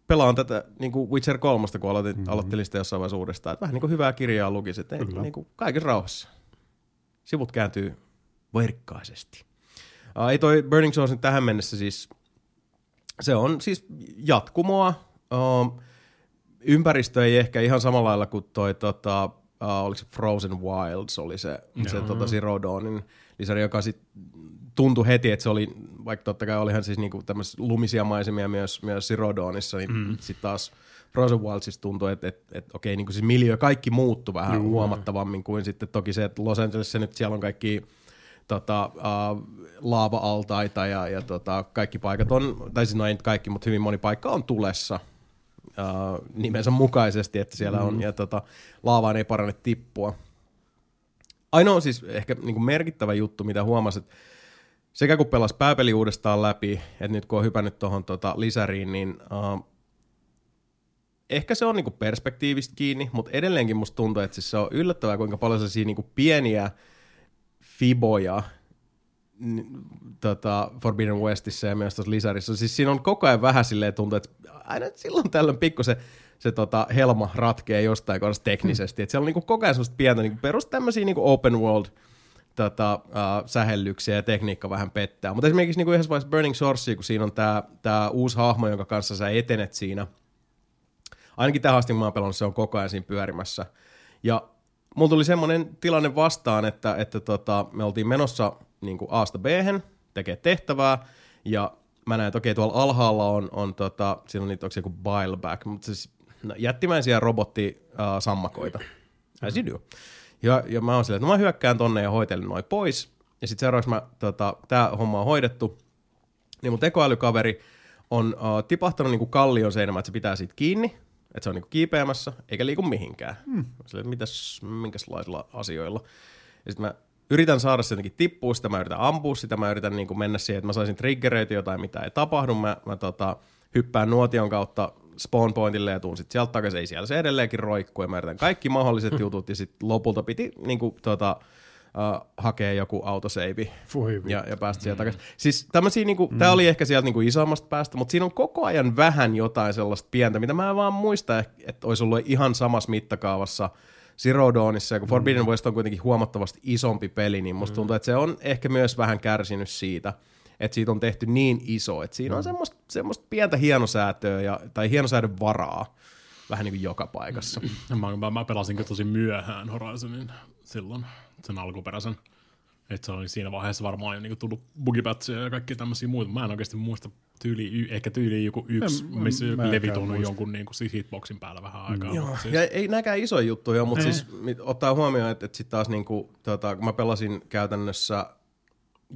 pelaan tätä niinku Witcher 3, kun aloittelin sitä jossain vaiheessa uudestaan, että vähän niinku hyvää kirjaa lukisi, että niinku kaikessa rauhassa. Sivut kääntyy verkkaisesti. Ei toi Burning Shores nyt tähän mennessä siis... Se on siis jatkumoa. Ympäristö ei ehkä ihan samalla lailla kuin toi, oliko se Frozen Wilds, oli se Zero Dawnin lisäri, joka sitten tuntui heti, että se oli, vaikka totta kai olihan siis niinku tämmöisiä lumisia maisemia myös Zero Dawnissa, niin sitten taas Frozen Wildsissa tuntui, että okei, niinku siis miljöö kaikki muuttui vähän huomattavammin kuin sitten toki se, että Los Angelesissa nyt siellä on kaikki... laava-altaita ja kaikki paikat on, tai siis no ei nyt kaikki, mutta hyvin moni paikka on tulessa nimensä mukaisesti, että siellä on, ja laavaan ei parane tippua. Ainoa siis ehkä niinku merkittävä juttu, mitä huomasin, että sekä kun pelasi pääpeli uudestaan läpi, että nyt kun on hypännyt tuohon lisäriin, niin ehkä se on niinku perspektiivistä kiinni, mutta edelleenkin musta tuntuu, että siis se on yllättävää, kuinka paljon sellaisia niinku pieniä fiboja Forbidden Westissä ja myös tuossa lisärissa. Siis siinä on koko ajan vähän silleen tuntuu, että aina silloin tällöin pikku se helma ratkeaa jostain kohdassa teknisesti. Et siellä on niinku koko ajan semmoista pientä niinku perus tämmöisiä niinku open world sähellyksiä ja tekniikka vähän pettää. Mutta esimerkiksi niinku yhdessä vaiheessa Burning Shoresiin, kun siinä on tää uusi hahmo, jonka kanssa sä etenet siinä. Ainakin tähän asti, kun mä oon pelannut, se on koko ajan siinä pyörimässä. Ja mulla tuli semmoinen tilanne vastaan, että me oltiin menossa niin kuin A:sta B:hen tekee tehtävää, ja mä näin, että okei, tuolla alhaalla on siinä on niitä, onko se joku Bileback, mutta siis jättimäisiä robottisammakoita. As you do. Ja mä oon silleen, että mä hyökkään tonne ja hoitelen noi pois, ja sit seuraavaksi tää homma on hoidettu, niin mun tekoälykaveri on tipahtanut niinku kallion seinämään, että se pitää siitä kiinni, että se on niinku kiipeämässä, eikä liiku mihinkään. Silleen, mitäs, minkälaisilla asioilla. Ja sit mä yritän saada se jotenkin tippua, sitä mä yritän ampua sitä, mä yritän niinku mennä siihen, että mä saisin triggereitä jotain, mitä ei tapahdu. Mä hyppään nuotion kautta spawn pointille ja tuun sit sieltä takaisin, ei siellä se edelleenkin roikkuu, ja mä yritän kaikki mahdolliset jutut, ja sit lopulta piti niinku hakee joku autoseivi ja päästä sieltä takaisin. Siis tämmösiä, niinku, tää oli ehkä sieltä niinku isommasta päästä, mutta siinä on koko ajan vähän jotain sellaista pientä, mitä mä en vaan muista, että olisi ollut ihan samassa mittakaavassa Zero Dawnissa, ja kun Forbidden West on kuitenkin huomattavasti isompi peli, niin musta tuntuu, että se on ehkä myös vähän kärsinyt siitä, että siitä on tehty niin iso, että siinä on semmoista pientä hienosäätöä tai hienosäädön varaa vähän niin kuin joka paikassa. Mä pelasin tosi myöhään Horizonin silloin, sen alkuperäisen. Että se oli siinä vaiheessa varmaan jo niinku tullut bugipatcheja ja kaikkia tämmöisiä muita. Mä en oikeasti muista tyyliin joku yksi, missä levitonut jonkun niinku siis hitboxin päällä vähän aikaa. Joo. Siis. Ja ei näkään iso juttu jo, mutta siis ottaa huomioon, että sitten taas niinku, kun mä pelasin käytännössä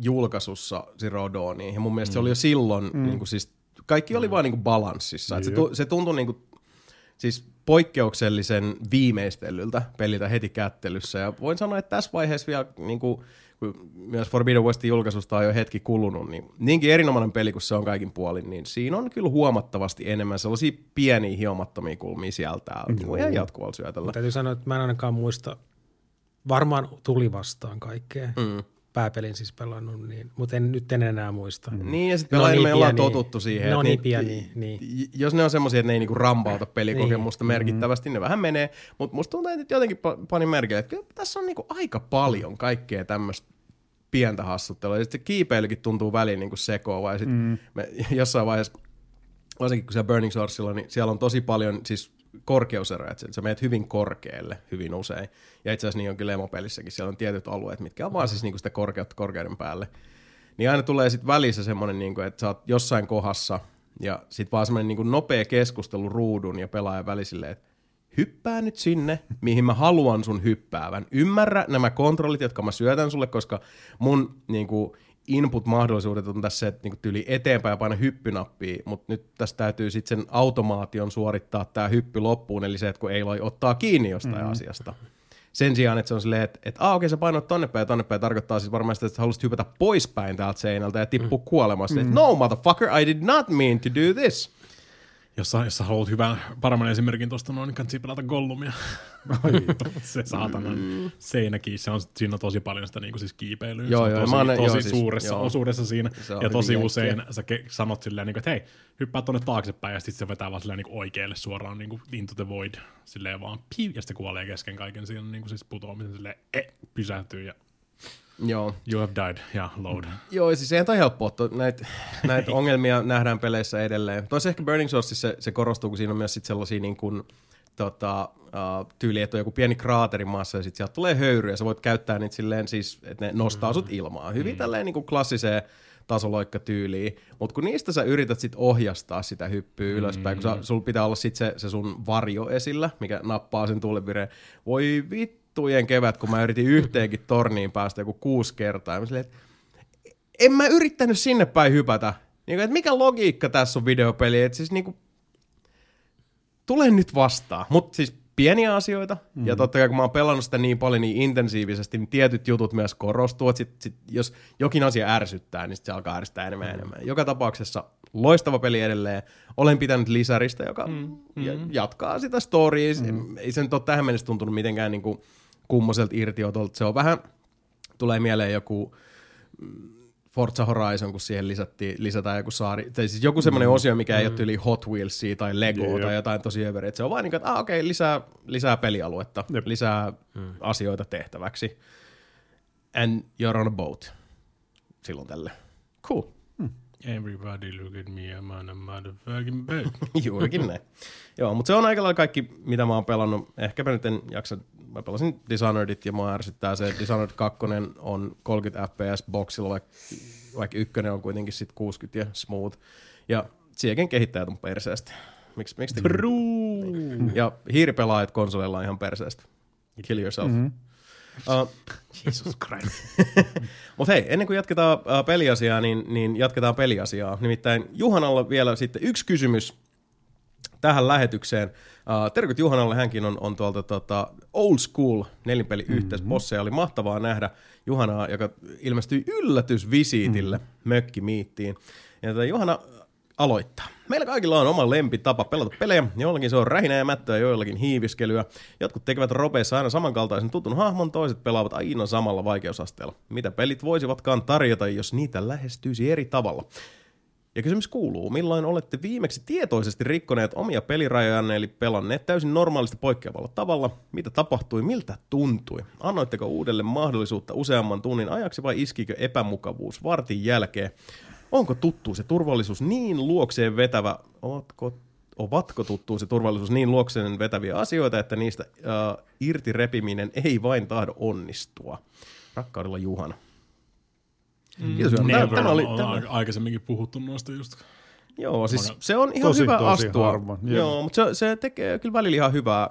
julkaisussa Zero Dawniin, ja mun mielestä se oli jo silloin, niinku siis kaikki oli vaan niinku balanssissa. Et se tuntui niinku, siis poikkeuksellisen viimeistellyltä peliltä heti kättelyssä, ja voin sanoa, että tässä vaiheessa vielä niinku, kun myös Forbidden Westin julkaisusta on jo hetki kulunut, niin niinkin erinomainen peli kuin se on kaikin puolin, niin siinä on kyllä huomattavasti enemmän sellaisia pieniä hiomattomia kulmia sieltä ihan jatkuvalla syötöllä. Täytyy sanoa, että mä en ainakaan muista, varmaan tuli vastaan kaikkea. Pääpelin siis pelannut, niin, mutta nyt en enää muista. Niin, ja sitten me ollaan totuttu siihen. No niin pieniä, niin. Jos ne on semmoisia, että ne ei niinku rampauta pelikokemusta merkittävästi, ne vähän menee. Mutta musta tuntuu, että jotenkin panin merkille, että tässä on niinku aika paljon kaikkea tämmöistä pientä hassuttelua. Ja sitten se kiipeilykin tuntuu väliin niinku sekoava. Ja sitten jossain vaiheessa, varsinkin kun siellä Burning Sourcella, niin siellä on tosi paljon siis korkeuseroja, että sä menet hyvin korkealle hyvin usein, ja itse asiassa niin onkin lemopelissäkin, siellä on tietyt alueet, mitkä on vaan siis niinku sitä korkeutta korkeuden päälle, niin aina tulee sitten välissä semmoinen, niinku, että sä oot jossain kohdassa, ja sitten vaan semmoinen niinku nopea keskustelu ruudun ja pelaajan välisille, että hyppää nyt sinne, mihin mä haluan sun hyppäävän, ymmärrä nämä kontrollit, jotka mä syötän sulle, koska mun niinku input-mahdollisuudet on tässä, että niinku tyyli eteenpäin ja paina hyppynappia, mutta nyt tässä täytyy sitten sen automaation suorittaa tämä hyppy loppuun, eli se, että kun ei loi ottaa kiinni jostain asiasta. Sen sijaan, että se on silleen, että okei, sä painot tonnepäin, tarkoittaa siis varmaan sitä, että sä haluaisit hypätä poispäin täältä seinältä ja tippua kuolemassa. No, motherfucker, I did not mean to do this. Jos sä haluat hyvän, paremmin esimerkin tuosta noin, niin kannattaa pelata Gollumia. Se saatanan seinäkin, siinä on tosi paljon sitä niin kuin siis kiipeilyä. Tosi suuressa osuudessa siinä. Ja tosi usein sä sanot silleen, niin kuin, että hei, hyppää tonne taaksepäin, ja sitten se vetää vaan silleen niin kuin oikealle suoraan niin kuin into the void. Silleen vaan, ja sitten kuolee kesken kaiken siinä niin kuin siis putoamisen, silleen pysähtyy ja... Joo. You have died, load. Joo, siis eihän toi helppoa. Näitä ongelmia nähdään peleissä edelleen. Toisaalta ehkä Burning Sourcessa se korostuu, kun siinä on myös sit sellaisia niin kuin, tyyliä, että on joku pieni kraateri maassa, ja sitten sieltä tulee höyryä, ja sä voit käyttää niitä silleen siis, että ne nostaa sut ilmaan. Hyvin tälleen niin kuin klassiseen tasoloikkatyyliin, mutta kun niistä sä yrität sit ohjastaa sitä hyppyä ylöspäin, kun sulla pitää olla sit se sun varjo esillä, mikä nappaa sen tuulenvireen. Voi vittu. Tujen kevät, kun mä yritin yhteenkin torniin päästä joku 6 kertaa. Ja mä silleen, että en mä yrittänyt sinne päin hypätä. Niin, että mikä logiikka tässä on videopeli? Että siis niinku, tule nyt vastaan. Mutta siis pieniä asioita. Ja totta kai kun mä oon pelannut sitä niin paljon niin intensiivisesti, niin tietyt jutut myös korostuu. Että sit, jos jokin asia ärsyttää, niin sit se alkaa ärsyttää enemmän ja enemmän. Joka tapauksessa loistava peli edelleen. Olen pitänyt lisäristä, joka jatkaa sitä storya. Ei se nyt ole tähän mennessä tuntunut mitenkään niinku kummoselta irtiotolta. Se on vähän, tulee mieleen joku Forza Horizon, kun siihen lisätään joku saari, tai siis joku semmoinen osio, mikä ei ole tyyli Hot Wheelsia tai Legoa tai jotain tosi överiä. Se on vaan niin kuin, että lisää pelialuetta, lisää asioita tehtäväksi. And you're on a boat. Silloin tälle. Cool. Everybody look at me, I'm on a motherfucking boat. Juurikin näin. Joo, mutta se on aika lailla kaikki, mitä mä oon pelannut. Ehkäpä nyt en jaksa. Mä pelasin Dishonoredit ja mä ärsyttää se, että Dishonored 2 on 30 fps boxilla, vaikka 1 on kuitenkin sit 60 ja smooth. Ja siihenkin kehittäjät on perseestä. Miksi te... True! Ja hiiripelaajat konsoleilla on ihan perseestä. Kill yourself. Jesus Christ. Mutta hei, ennen kuin jatketaan peliasiaa, niin jatketaan peliasiaa. Nimittäin Juhanalla vielä sitten yksi kysymys tähän lähetykseen. Terkut Juhanalle, hänkin on tuolta Old School nelinpeli yhteisbosseja. Oli mahtavaa nähdä Juhanaa, joka ilmestyi yllätysvisiitille mökkimiittiin. Ja Juhana aloittaa. Meillä kaikilla on oma lempitapa pelata pelejä, jollakin se on rähinää ja mättöä, joillakin hiiviskelyä. Jotkut tekevät ropeissa aina samankaltaisen tutun hahmon, toiset pelaavat aina samalla vaikeusasteella. Mitä pelit voisivatkaan tarjota, jos niitä lähestyisi eri tavalla? Ja kysymys kuuluu, milloin olette viimeksi tietoisesti rikkoneet omia pelirajojanne, eli pelanneet täysin normaalista poikkeavalla tavalla? Mitä tapahtui, miltä tuntui? Annoitteko uudelle mahdollisuutta useamman tunnin ajaksi vai iskikö epämukavuus vartin jälkeen? Onko tuttu se turvallisuus niin luokseen vetävä, ovatko tuttu se turvallisuus niin luokseen vetäviä asioita, että niistä irti repiminen ei vain tahdo onnistua? Rakkaudella Juhana. Tämä oli aikaisemminkin puhuttu noista just. Joo, siis se on ihan tosi, hyvä tosi astua. Joo, mutta se tekee kyllä välillä ihan hyvää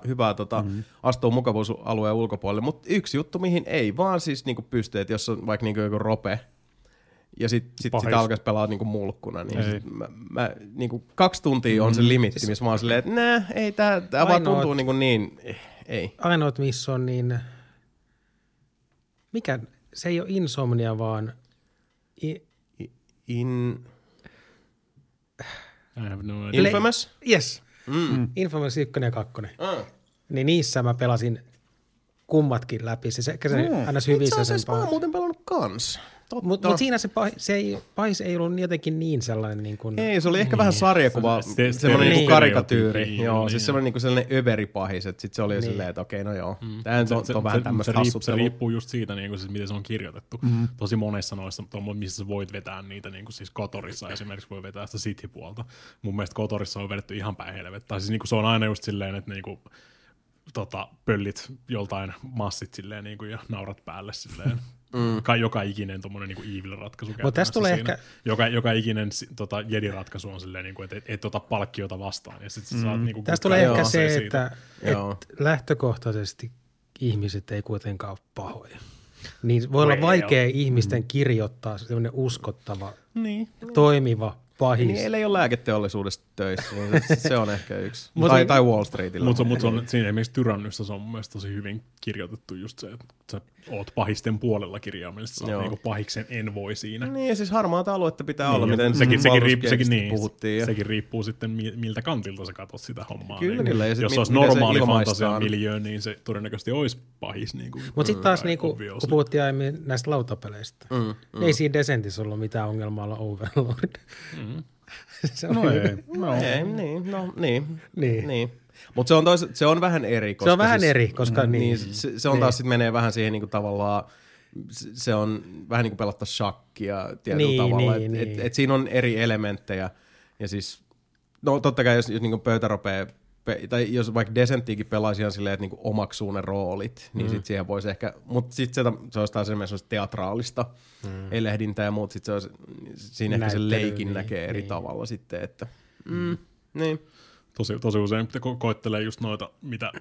astua mukavuusalueen ulkopuolelle, mutta yksi juttu, mihin ei vaan siis niinku pysty, että jos on vaikka niinku joku rope, ja sit sitä alkaisi pelaa niinku mulkkuna, niin mä niinku 2 tuntia on se limitti, missä mä oon silleen, että ei tää vaan tuntuu niinku niin, ei. Ainoat missä on niin, mikä, se ei ole insomnia vaan, I have no idea. Infamous? Yes, Infamous 1 ja 2, niin niissä mä pelasin kummatkin läpi, se aina syvissä sen pahoin. Mä oon muuten pelannut kans. Mutta siinä se pahis ei ollut jotenkin niin sellainen niin kuin... Ei, se oli ehkä vähän sarjakuva, semmoinen niin kuin karikatyyri. Joo, siis semmoinen niin kuin sellainen överipahis, että sitten se oli silleen, että okei, no joo, tämä on vähän tämmöistä hassuttelua. Se riippuu just siitä, niin kuin, siis, miten se on kirjoitettu. Tosi monessa noissa, missä sä voit vetää niitä, niin kuin siis Kotorissa esimerkiksi voi vetää sitä sithipuolta. Mun mielestä Kotorissa on vedetty ihan päin helvettä. Siis niin kuin se on aina just silleen, että... Niin kuin, pöllit joltain massit silleen niinku ja naurat päälle silleen. Joka ikinen tommonen niinku evil ratkaisu käytännössä siinä. Ehkä... Joka ikinen jedi ratkaisu on silleen niinku, että et ota palkkiota vastaan. Ja sit sä saat niinku... Tästä tulee ehkä se, että lähtökohtaisesti ihmiset ei kuitenkaan ole pahoja. Niin voi olla vaikea ihmisten kirjoittaa semmoinen uskottava, toimiva pahis. Niin, heillä ei ole lääketeollisuudesta töissä, se on ehkä yksi. tai Wall Streetillä. Mutta siinä esimerkiksi Tyrannyssa se on mun mielestä tosi hyvin kirjoitettu just se, että sä oot pahisten puolella kirjaimellisesti, sä oot niinku pahiksen envoi siinä. Niin, siis harmaata aluetta pitää olla, miten valtuuskieksistä puhuttiin. Sekin riippuu sitten, miltä kantilta sä katot sitä hommaa. Kyllä, niin. Ja jos olisi normaali fantasiamiljöö, niin se todennäköisesti olisi pahis. Niin mutta sitten taas, kun puhuttiin aiemmin näistä lautapeleistä, ei siinä Descentissä ollut mitään ongelmaa olla Overlord. Niin. Mutta se on vähän eri. Koska se on vähän eri, koska se on taas sitten menee vähän siihen niinku tavallaan, se on vähän niinku pelata shakkia tietyllä tavalla. Et siinä on eri elementtejä. Ja siis, no totta kai jos niinku pöytä rupeaa, tai jos vaikka Descentiäkin pelaisi ihan silleen, että niinku omaksuu ne roolit, niin sit siihen voisi ehkä, mutta sit se olisi taas esimerkiksi teatraalista elehdintää ja muut, sit se olisi, siinä ehkä se leikin näkee eri tavalla sitten, että niin. Tosi usein koettelee just noita, mitä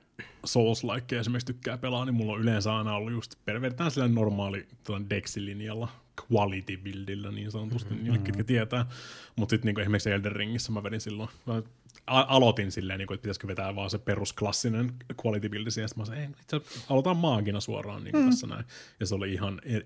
Souls-likeja esimerkiksi tykkää pelaa, niin mulla on yleensä aina ollut just, pervertään sillä normaali deksilinjalla, quality buildillä niin sanotusti, niille ketkä tietää. Mutta sitten niinku, esimerkiksi Elden Ringissä mä vedin silloin, mä aloitin silleen, niinku, että pitäisikö vetää vaan se perusklassinen quality buildi siihen, sitten mä sanoin, että aloitan maagina suoraan niinku tässä näin. Ja se oli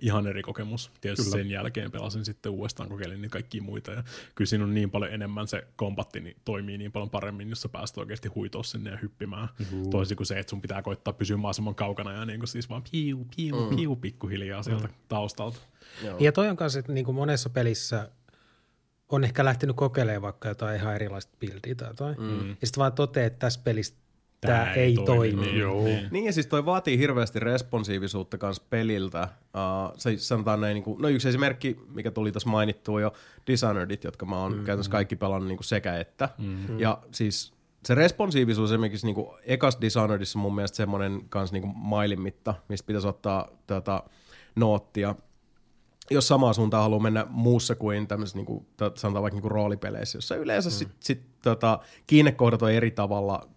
ihan eri kokemus. Tietysti sen jälkeen pelasin sitten uudestaan, kokeilin niitä kaikkia muita. Ja kyllä siinä on niin paljon enemmän se kombatti, niin toimii niin paljon paremmin, jos sä pääset oikeasti huitoa sinne ja hyppimään. Toisin kuin se, että sun pitää koittaa pysyä mahdollisimman kaukana ja niinku, siis vaan piu pikkuhiljaa sieltä taustalta. Joo. Ja toi on kanssa, että niin kuin monessa pelissä on ehkä lähtenyt kokeilemaan vaikka jotain ihan erilaista buildia tai jotain. Ja sitten vaan toteaa, että tässä pelissä tämä ei toimi. Niin ja siis toi vaatii hirveästi responsiivisuutta kanssa peliltä. Sanotaan näin, niin kuin, no yksi esimerkki, mikä tuli tässä mainittua jo, Dishonoredit, jotka mä oon käytännössä kaikki pelannut niin kuin sekä että. Ja siis se responsiivisuus esimerkiksi niin kuin ekas Dishonoredissa mun mielestä semmoinen kanssa niin kuin mailin mitta, mistä pitäisi ottaa noottia. jos samaan suuntaan haluaa mennä muussa kuin tämmöisessä, niin kuin, sanotaan vaikka niin kuin roolipeleissä, jossa yleensä kiinnekohdat on eri tavalla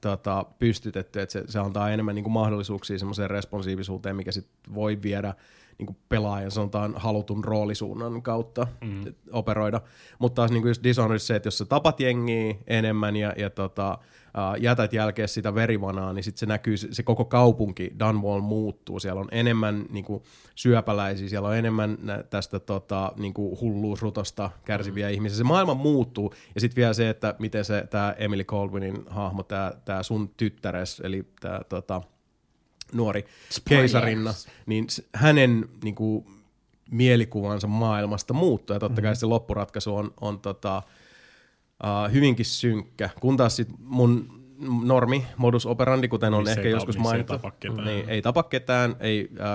pystytetty, että se antaa enemmän niin kuin mahdollisuuksia semmoiseen responsiivisuuteen, mikä sitten voi viedä niin kuin pelaajan sanotaan halutun roolisuunnan kautta operoida. Mutta taas niin kuin just Dishonored se, että jos sä tapat jengiä enemmän ja jätät jälkeen sitä verivanaa, niin sitten se näkyy, se koko kaupunki, Dunwall muuttuu, siellä on enemmän niin kuin syöpäläisiä, siellä on enemmän tästä niin kuin hulluusrutosta kärsiviä ihmisiä, se maailma muuttuu, ja sitten vielä se, että miten se tämä Emily Goldwyn hahmo, tämä sun tyttäres, eli tämä nuori keisarinna, niin hänen niin kuin mielikuvansa maailmasta muuttuu, ja totta kai se loppuratkaisu on hyvinkin synkkä, kun taas sit mun normi, modus operandi, kuten on missä ehkä joskus mainittu, ei tapa ketään,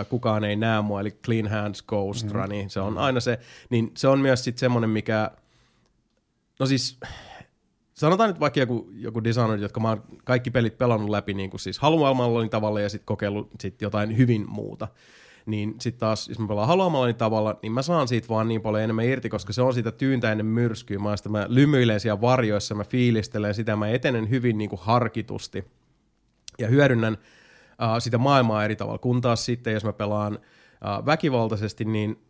kukaan ei näe mua, eli clean hands, ghost run, niin se on aina se, niin se on myös sit semmonen, mikä, no siis sanotaan nyt vaikka joku Dishonored, jotka mä oon kaikki pelit pelannut läpi niin kuin siis haluamallani tavalla ja sit kokeillut sit jotain hyvin muuta. Niin sit taas, jos mä pelaan haluamallani tavalla, niin mä saan siitä vaan niin paljon enemmän irti, koska se on siitä tyyntäinen myrskyä. Mä lymyilen siellä varjoissa, mä fiilistelen sitä, mä etenen hyvin niin kuin harkitusti ja hyödynnän sitä maailmaa eri tavalla. Kun taas sitten, jos mä pelaan väkivaltaisesti, niin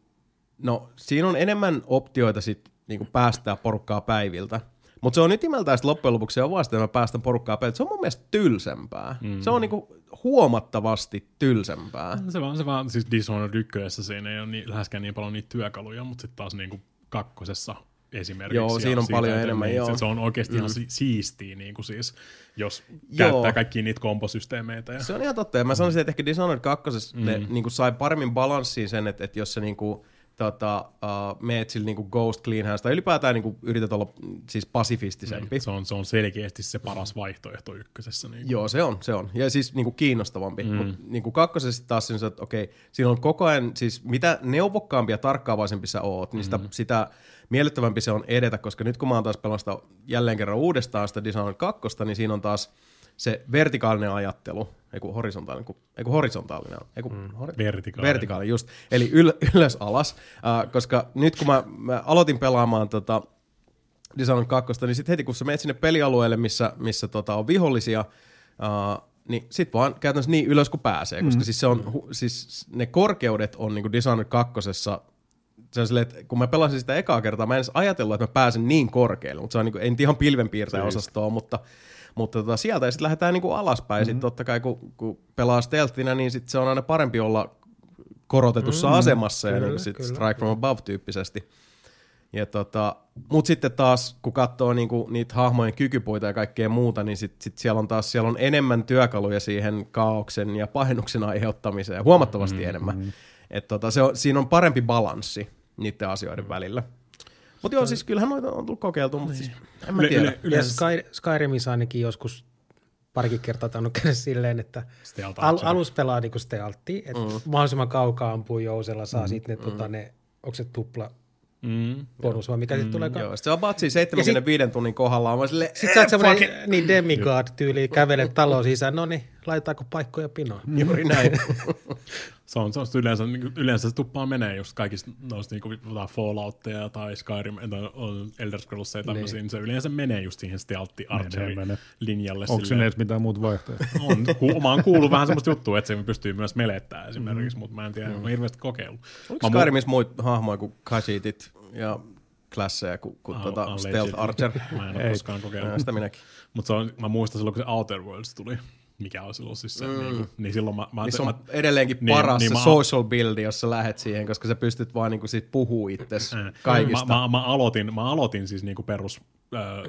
no siinä on enemmän optioita sit niin kuin päästää porukkaa päiviltä. Mutta se on ytimeltään sitten loppujen lopuksi se on vaan sitä, että mä päästän porukkaa pelille. Se on mun mielestä tylsempää. Se on niinku huomattavasti tylsempää. Se vaan siis Dishonored 1:ssä siinä ei ole läheskään niin paljon niitä työkaluja, mutta sitten taas niinku kakkosessa esimerkiksi. Joo, siinä on paljon enemmän. Se on oikeasti ihan siistiä, niinku siis, jos käyttää kaikkia niitä komposysteemeitä. Se on ihan totta. Ja mä sanoisin, että ehkä Dishonored 2:ssa ne niinku sai paremmin balanssiin sen, että jos se niinku meet sillä niinku ghost clean hands, tai ylipäätään niinku yrität olla siis pasifistisempi. Se on selkeästi se paras vaihtoehto ykkösessä. Niinku. Joo, se on. Ja siis niinku kiinnostavampi. Mut niinku kakkosessa taas siinä, että okei, siinä on koko ajan, siis mitä neuvokkaampi ja tarkkaavaisempi sä oot, niin sitä miellyttävämpi se on edetä, koska nyt kun mä oon taas pelannut jälleen kerran uudestaan sitä Dishonored 2, niin siinä on taas se vertikaalinen ajattelu, vertikaalinen just, eli ylös alas, koska nyt kun mä aloitin pelaamaan Dishonored 2, niin sitten heti kun sä menet sinne pelialueelle, missä on vihollisia, niin sit vaan käytännössä niin ylös kuin pääsee, koska siis, se on, siis ne korkeudet on niin kuin Dishonored 2:ssa. Se on silleen, että kun mä pelasin sitä ekaa kertaa, mä en edes ajatellut, että mä pääsen niin korkealle, mutta se on niin kuin, ei ihan pilvenpiirtäjä osastoa, mutta sieltä ja sitten lähdetään niin kuin alaspäin. Sitten totta kai kun pelaa stealthina, niin sitten se on aina parempi olla korotetussa asemassa kyllä, ja niin kuin sit strike from above -tyyppisesti. Mutta sitten taas, kun katsoo niinku niitä hahmojen kykypuita ja kaikkea muuta, niin sit siellä on enemmän työkaluja siihen kaaoksen ja pahennuksen aiheuttamiseen, huomattavasti enemmän. Siinä on parempi balanssi niiden asioiden välillä. Mutta joo, siis kyllähän noita on tullut kokeiltua, mutta siis en mä tiedä. Skyrimissa ainakin joskus parikin kertaa tainnut käydä silleen, että alus pelaa niinku stealthia, että mahdollisimman kaukaa ampuu jousella, saa sitten ne, onko se tupla bonus vai mikä sitten tulee? Joo, se on batsi 75 tunnin kohdalla, on vaan silleen, sit sä oot semmoinen niin demigod-tyyli, kävelet taloon sisään, no niin, laitaanko paikkoja pinoon? Juuri näin. Se on yleensä se tuppaa menee just kaikista noista niinku Falloutteja tai Skyrim tai Elder Scrollsseja tämmöisiä, niin se yleensä menee just siihen stealth-archery-linjalle. Onko sinne edes mitään muut vaihtoehtoja? Mä oon kuullut vähän semmoista juttua, että se pystyy myös melettämään esimerkiksi, mutta mä en tiedä, mä oon hirveästi kokeillut. Oliko Skyrimissa muita hahmoja kuin Khajiitit ja klasseja kuin stealth archer? Mä en ole koskaan kokeillut. Sitä minäkin. Mutta mä muistan silloin, kun se Outer Worlds tuli. Mikä on silloin siis se, niin silloin niin se on edelleenkin paras se social buildi, jos sä lähet siihen, koska sä pystyt vaan niinku sit puhuu itses kaikista. Mä aloitin siis niinku perus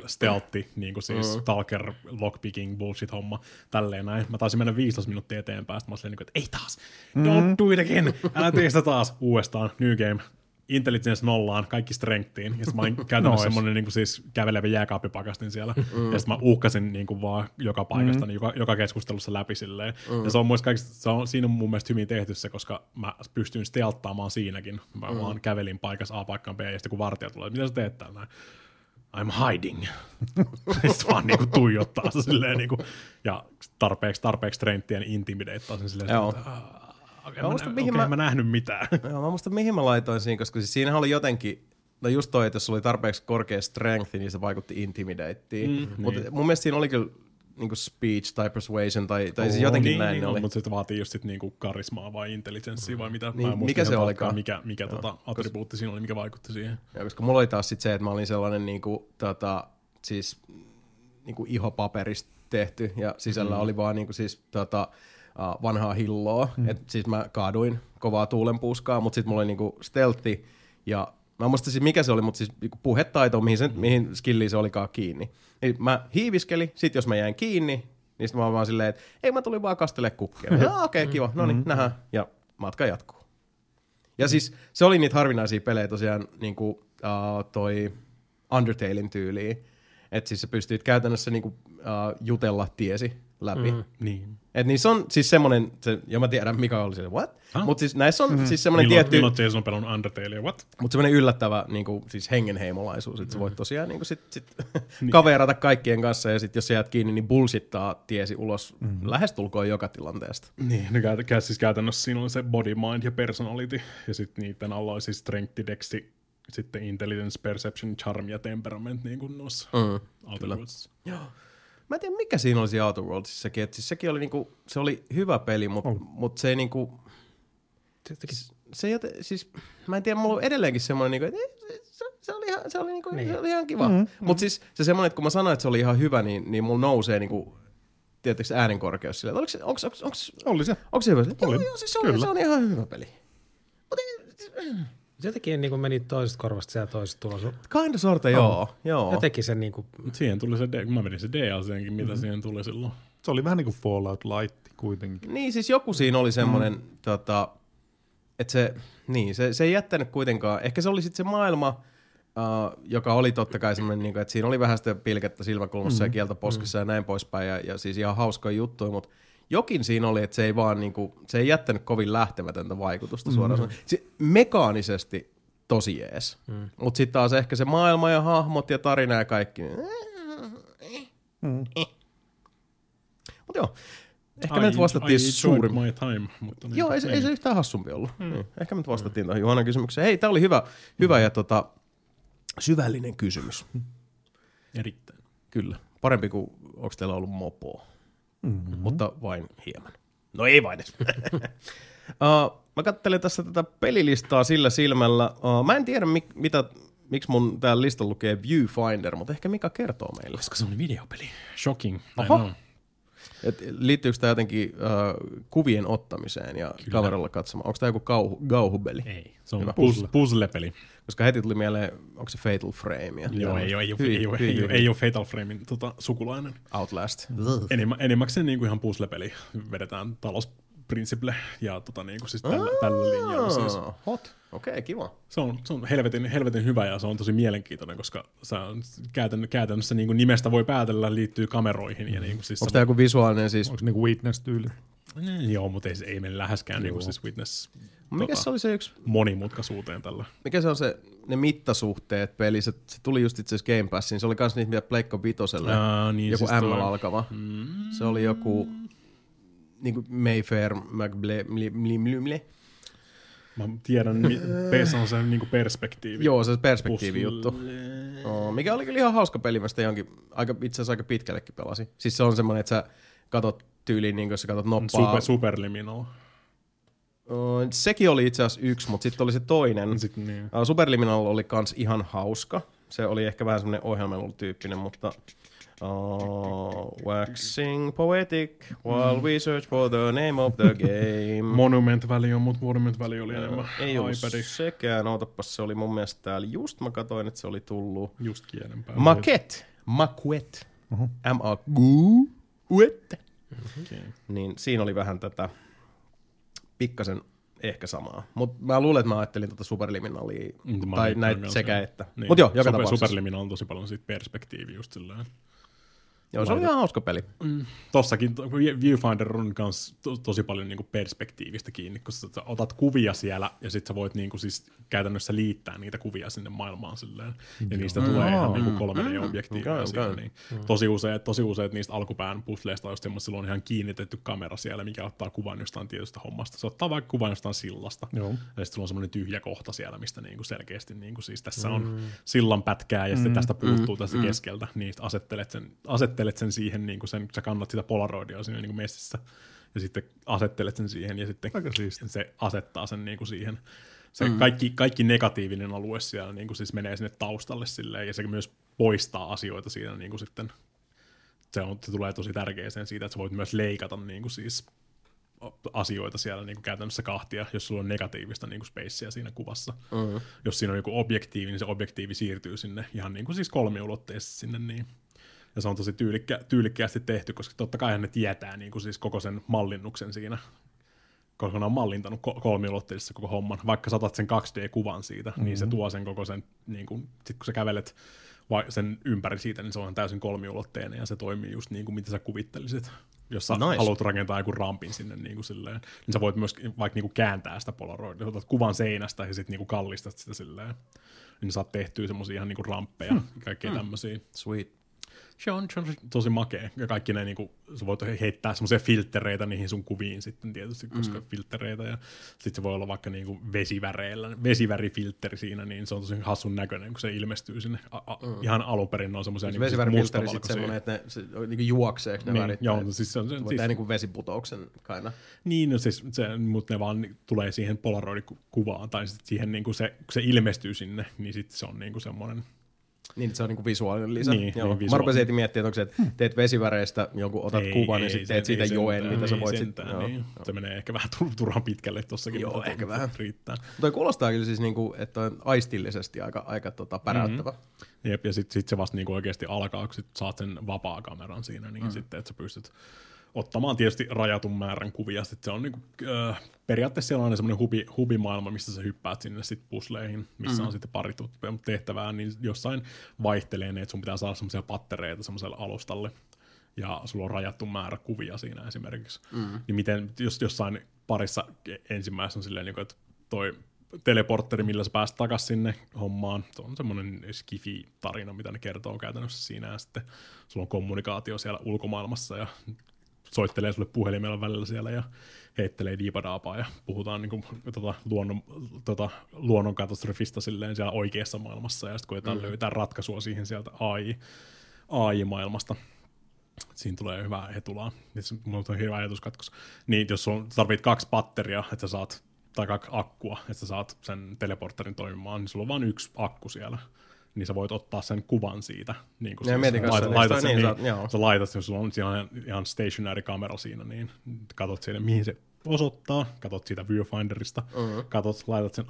stealthi, niinku siis stalker, lockpicking, bullshit homma, tälleen näin. Mä taisin mennä 15 minuuttia eteenpäin, sitten mä olin niinku, että ei taas, don't do it again, älä tee sitä taas uudestaan, new game. Intelligence nollaan, kaikki strengthiin, ja sit mä olin käytännössä semmonen niinku siis kävelevä jääkaappipakastin siellä, ja sit mä uhkasin niinku vaan joka paikasta, niin joka keskustelussa läpi silleen, ja se on myös kaikista, siinä on mun mielestä hyvin tehty se, koska mä pystyin stealthaamaan siinäkin, mä vaan kävelin paikassa A paikkaan B, ja sitten kun vartija tulee, mitä sä teet täällä? I'm hiding. Sitten vaan niinku tuijottaa se silleen niinku, ja tarpeeksi strengthiä, niin intimideittaa sen silleen, että Okei, mä nähnyt mitään. Joo, mä muistan mihin mä laitoin siinä, koska siis siinähän oli jotenkin, no just toi, että jos oli tarpeeksi korkea strength, niin se vaikutti intimidatetiin. Mutta mun mielestä siinä oli kyllä niinku speech tai persuasion tai siis jotenkin niin, näin. Niin, oli. Mutta se vaatii just sit niinku karismaa vai intelligenssiä vai mitä. Niin, mikä se olikaan? Mikä attribuutti siinä oli, mikä vaikutti siihen. Ja, koska mulla oli taas sit se, että mä olin sellainen niinku, siis niinku ihopaperista tehty ja sisällä oli vaan niinku siis vanhaa hilloa. Et siis mä kaaduin kovaa tuulenpuuskaa, mutta sit mulla oli niinku stealthi ja mä muistan siis mikä se oli, mutta siis puhetaito, mihin skilliin se olikaan kiinni. Eli mä hiiviskelin, sit jos mä jäin kiinni, niin sit mä olin vaan silleen, että ei mä tulin vaan kastelemaan kukkia. Okei, kiva, no niin, nähdään. Ja matka jatkuu. Ja siis se oli niitä harvinaisia pelejä tosiaan niinku toi Undertalein tyyliin. Että siis sä pystyit käytännössä niinku jutella tiesi läpi. Niin. Et niissä on siis semmonen, ja mä tiedän mikä oli se, what? Ah? Mut siis näissä on siis semmonen tietty... Milloin Jason on pelannut Undertale, what? Mut semmonen yllättävä niinku, siis hengenheimolaisuus, että sä voit tosiaan niinku, sit kaverata kaikkien kanssa, ja sit jos sä jäät kiinni, niin bullshittaa tiesi ulos lähestulkoon joka tilanteesta. Niin, no siis käytännössä siinä on se body, mind ja personality, ja sit niiden alla on siis strength, dexi, sitten intelligence, perception, charm ja temperament niin kuin noissa Outer Worlds. Joo. Mä en tiedä mikä siinä oli siinä Outer Worldsissakin, että siis sekin oli niinku, se oli hyvä peli, mut se ei niinku, siis mä en tiedä, mulla on edelleenkin semmoinen niinku, että se oli ihan kiva. Mut siis se semmoinen, että kun mä sanoin, että se oli ihan hyvä, niin mulla nousee niinku, tietysti äänenkorkeus silleen, että onko se hyvä? Joo, siis se oli ihan hyvä peli. Jotenkin niin meni toisesta korvasta ja toisesta tulossa. Kinda sorta, joo. Jotenkin se niinku... Siihen tuli se DLC, mä menin se DLC:nkin, mitä siihen tuli silloin. Se oli vähän niinku Fallout Light kuitenkin. Niin, siis joku siinä oli semmonen, että se ei jättänyt kuitenkaan. Ehkä se oli sitten se maailma, joka oli totta kai semmonen, niinku, että siinä oli vähän sitä pilkettä silmäkulmassa ja kieltä poskessa ja näin poispäin. Ja siis ihan hauskoja juttuja, mutta... Jokin siinä oli, että se ei vaan niinku, se ei jättänyt kovin lähtemätöntä vaikutusta suoraan. Se, mekaanisesti tosi jees. Mut sit taas ehkä se maailma ja hahmot ja tarina ja kaikki. Mut joo, ehkä me nyt vastattiin suurimman. Joo, ei se yhtään hassumpi ollut. Niin. Ehkä me nyt vastattiin tähän Juhanan kysymykseen. Hei, tää oli hyvä ja syvällinen kysymys. Erittäin. Kyllä, parempi kuin onks teillä ollut mopoa. Mutta vain hieman. No ei vain edes. Mä katselin tässä tätä pelilistaa sillä silmällä. Mä en tiedä, miksi mun täällä listalla lukee Viewfinder, mutta ehkä Mika kertoo meille. Koska se on videopeli. Shocking. Oho. Liittyykö tämä jotenkin kuvien ottamiseen ja kaveralla katsomaan? Onko tämä joku kauhupeli? Ei, se on puzzle-peli. Koska heti tuli mieleen, onko se Fatal Frame? Joo, ei ole Fatal Framein sukulainen. Outlast. Enimmäkseen niinku ihan puzzle-peli. Vedetään talousprinciple ja niinku siis tällä linjalla. Siis. Hot. Okei, kiva. Se on helvetin hyvä ja se on tosi mielenkiintoinen, koska käytännössä niin kuin nimestä voi päätellä liittyy kameroihin. Ja niin kuin siis onko tämä joku visuaalinen siis? Onko niinku Witness-tyyli? Joo, mutta ei mene läheskään niin kuin siis Witness mikä se oli se yksi? Monimutkaisuuteen tällä. Mikä se on se, ne mittasuhteet peli? Se tuli just itse asiassa Game Passiin. Se oli kans niitä, mitä Pleikka Vitoselle niin, joku siis M-alkava. Se oli joku niinku Mayfair McBlimlimle. Mä tiedän, PS on se niinku perspektiivi. Joo, se perspektiivijuttu. Mikä oli kyllä ihan hauska peli, mä sitä itse asiassa aika pitkällekin pelasin. Siis se on semmoinen, että sä katot tyyliin, niin kun sä katot noppaa. Superliminoa. Sekin oli itse asiassa yksi, mutta sitten oli se toinen. Niin. Superliminal oli kans ihan hauska. Se oli ehkä vähän semmoinen ohjelmailutyyppinen, mutta... waxing poetic while we search for the name of the game. Monument Valley on, mutta Monument Valley oli enemmän ei iPadiksi. Sekään, ootapas, se oli mun mielestä täällä. Just mä katsoin, että se oli tullut. Just kielen päälle. Maquette. M-A-Q-U-E-T-T-E. Niin siinä oli vähän tätä pikkasen ehkä samaa. Mut mä luulen, että mä ajattelin superliminalia. Tai näitä sekä että. Niin. Mut joo, joka tapauksessa. Superliminal on tosi paljon siitä perspektiivi just sillä Joo, se oli ihan hauska peli. Mm. Tossakin Viewfinder on kanssa tosi paljon niinku perspektiivistä kiinni, kun sä otat kuvia siellä ja sit sä voit niinku siis käytännössä liittää niitä kuvia sinne maailmaan silleen. Ja niistä tulee ihan niinku 3D-objektiiveja niin tosi usein niistä alkupään puzzleista on just semmoinen, silloin on ihan kiinnitetty kamera siellä, mikä ottaa kuvan jostain tietystä hommasta. Se ottaa vaikka kuvan jostain sillasta. Joo. Ja sit sulla on semmoinen tyhjä kohta siellä, mistä niinku selkeästi niinku siis tässä on sillan pätkää ja sitten tästä puuttuu tästä keskeltä, niin asettelet sen siihen, niin kuin sä kannat sitä polaroidia siinä niin messissä, ja sitten asettelet sen siihen, ja sitten se asettaa sen niin kuin siihen. Se kaikki negatiivinen alue siellä niin kuin siis menee sinne taustalle silleen, ja se myös poistaa asioita siinä niin kuin sitten. Se tulee tosi tärkeäseen siitä, että sä voit myös leikata niin kuin siis asioita siellä niin kuin käytännössä kahtia, jos sulla on negatiivista niin kuin spacea siinä kuvassa. Jos siinä on joku objektiivi, niin se objektiivi siirtyy sinne ihan niin kuin siis kolmiulotteisesti sinne niin. Ja se on tosi tyylikkäästi tehty, koska totta kai ne tietää niin kuin siis koko sen mallinnuksen siinä, koska ne on mallintanut kolmiulotteisessa koko homman. Vaikka saatat sen 2D-kuvan siitä, niin se tuo sen koko sen, niin kuin, sit kun sä kävelet sen ympäri siitä, niin se on täysin kolmiulotteinen ja se toimii just niin kuin mitä sä kuvittelisit. Jos sä haluat rakentaa joku rampin sinne niin kuin silleen, niin sä voit myös vaikka niin kuin kääntää sitä polaroidia. Otat kuvan seinästä ja sitten niin kuin kallistat sitä silleen, niin saat tehtyä semmosia ihan niin kuin ramppeja ja kaikkea tämmösiä. Sweet. Se on tosi makea. Ja kaikki ne, niin kuin, sä voit heittää semmoisia filttereitä niihin sun kuviin sitten tietysti, koska filttereitä. Ja sit se voi olla vaikka niin kuin vesiväreillä, vesivärifiltteri siinä, niin se on tosi hassun näköinen, kun se ilmestyy sinne. Ihan alun perin on semmoisia niin mustavalkoisia. Vesivärifiltteri sitten semmoinen, että ne niin juokseeksi ne niin, värit. Joo, siis se on siis, tehdä niin kuin vesiputouksen kaina. Niin, no siis, mutta ne vaan tulee siihen polaroidikuvaan, tai sitten siihen niin kuin se, kun se ilmestyy sinne, niin sitten se on niin kuin semmoinen. Niin, se on niinku visuaalinen lisä. Mä rupesin heti miettimään, että onko se, teet vesiväreistä, jonkun otat kuvan, niin sitten teet siitä joen, mitä sä voit sitten. Niin. Se menee ehkä vähän turhan pitkälle tossakin. Joo, ehkä vähän. Riittää. Toi kuulostaa kyllä siis, niinku, että on aistillisesti aika päräyttävä. Jep, ja sitten se vasta niinku oikeasti alkaa, kun saat sen vapaa-kameran siinä, niin sitten, että sä pystyt ottamaan tietysti rajatun määrän kuvia. Sitten se on niinku, periaatteessa siellä on aina semmoinen hubimaailma, mistä sä hyppäät sinne sitten pusleihin, missä on sitten pari tehtävää, niin jossain vaihtelee ne, että sun pitää saada semmoisia pattereita semmoiselle alustalle, ja sulla on rajattu määrä kuvia siinä esimerkiksi. Niin miten, jos jossain parissa ensimmäisessä on silleen, että toi teleportteri, millä sä pääset takaisin sinne hommaan. Se on semmoinen skifi-tarina, mitä ne kertoo käytännössä siinä, ja sitten sulla on kommunikaatio siellä ulkomaailmassa, ja soittelee sulle puhelimella välillä siellä ja heittelee diipadaapaa ja puhutaan niin kuin, luonnonkatastrofista silleen siellä oikeassa maailmassa ja sitten koetaan löytää ratkaisua siihen sieltä AI-maailmasta. Siinä tulee hyvää etulaa. Mulla on hyvä ajatuskatkos. Niin, jos tarvit 2 patteria, että saat, tai 2 akkua, että saat sen teleporterin toimimaan, niin sulla on vain 1 akku siellä. Niin sä voit ottaa sen kuvan siitä. Niin kun sä laitat sen, jos sulla on ihan stationary kamera siinä, niin katot siellä, mihin se osoittaa, katot siitä viewfinderista, laitat sen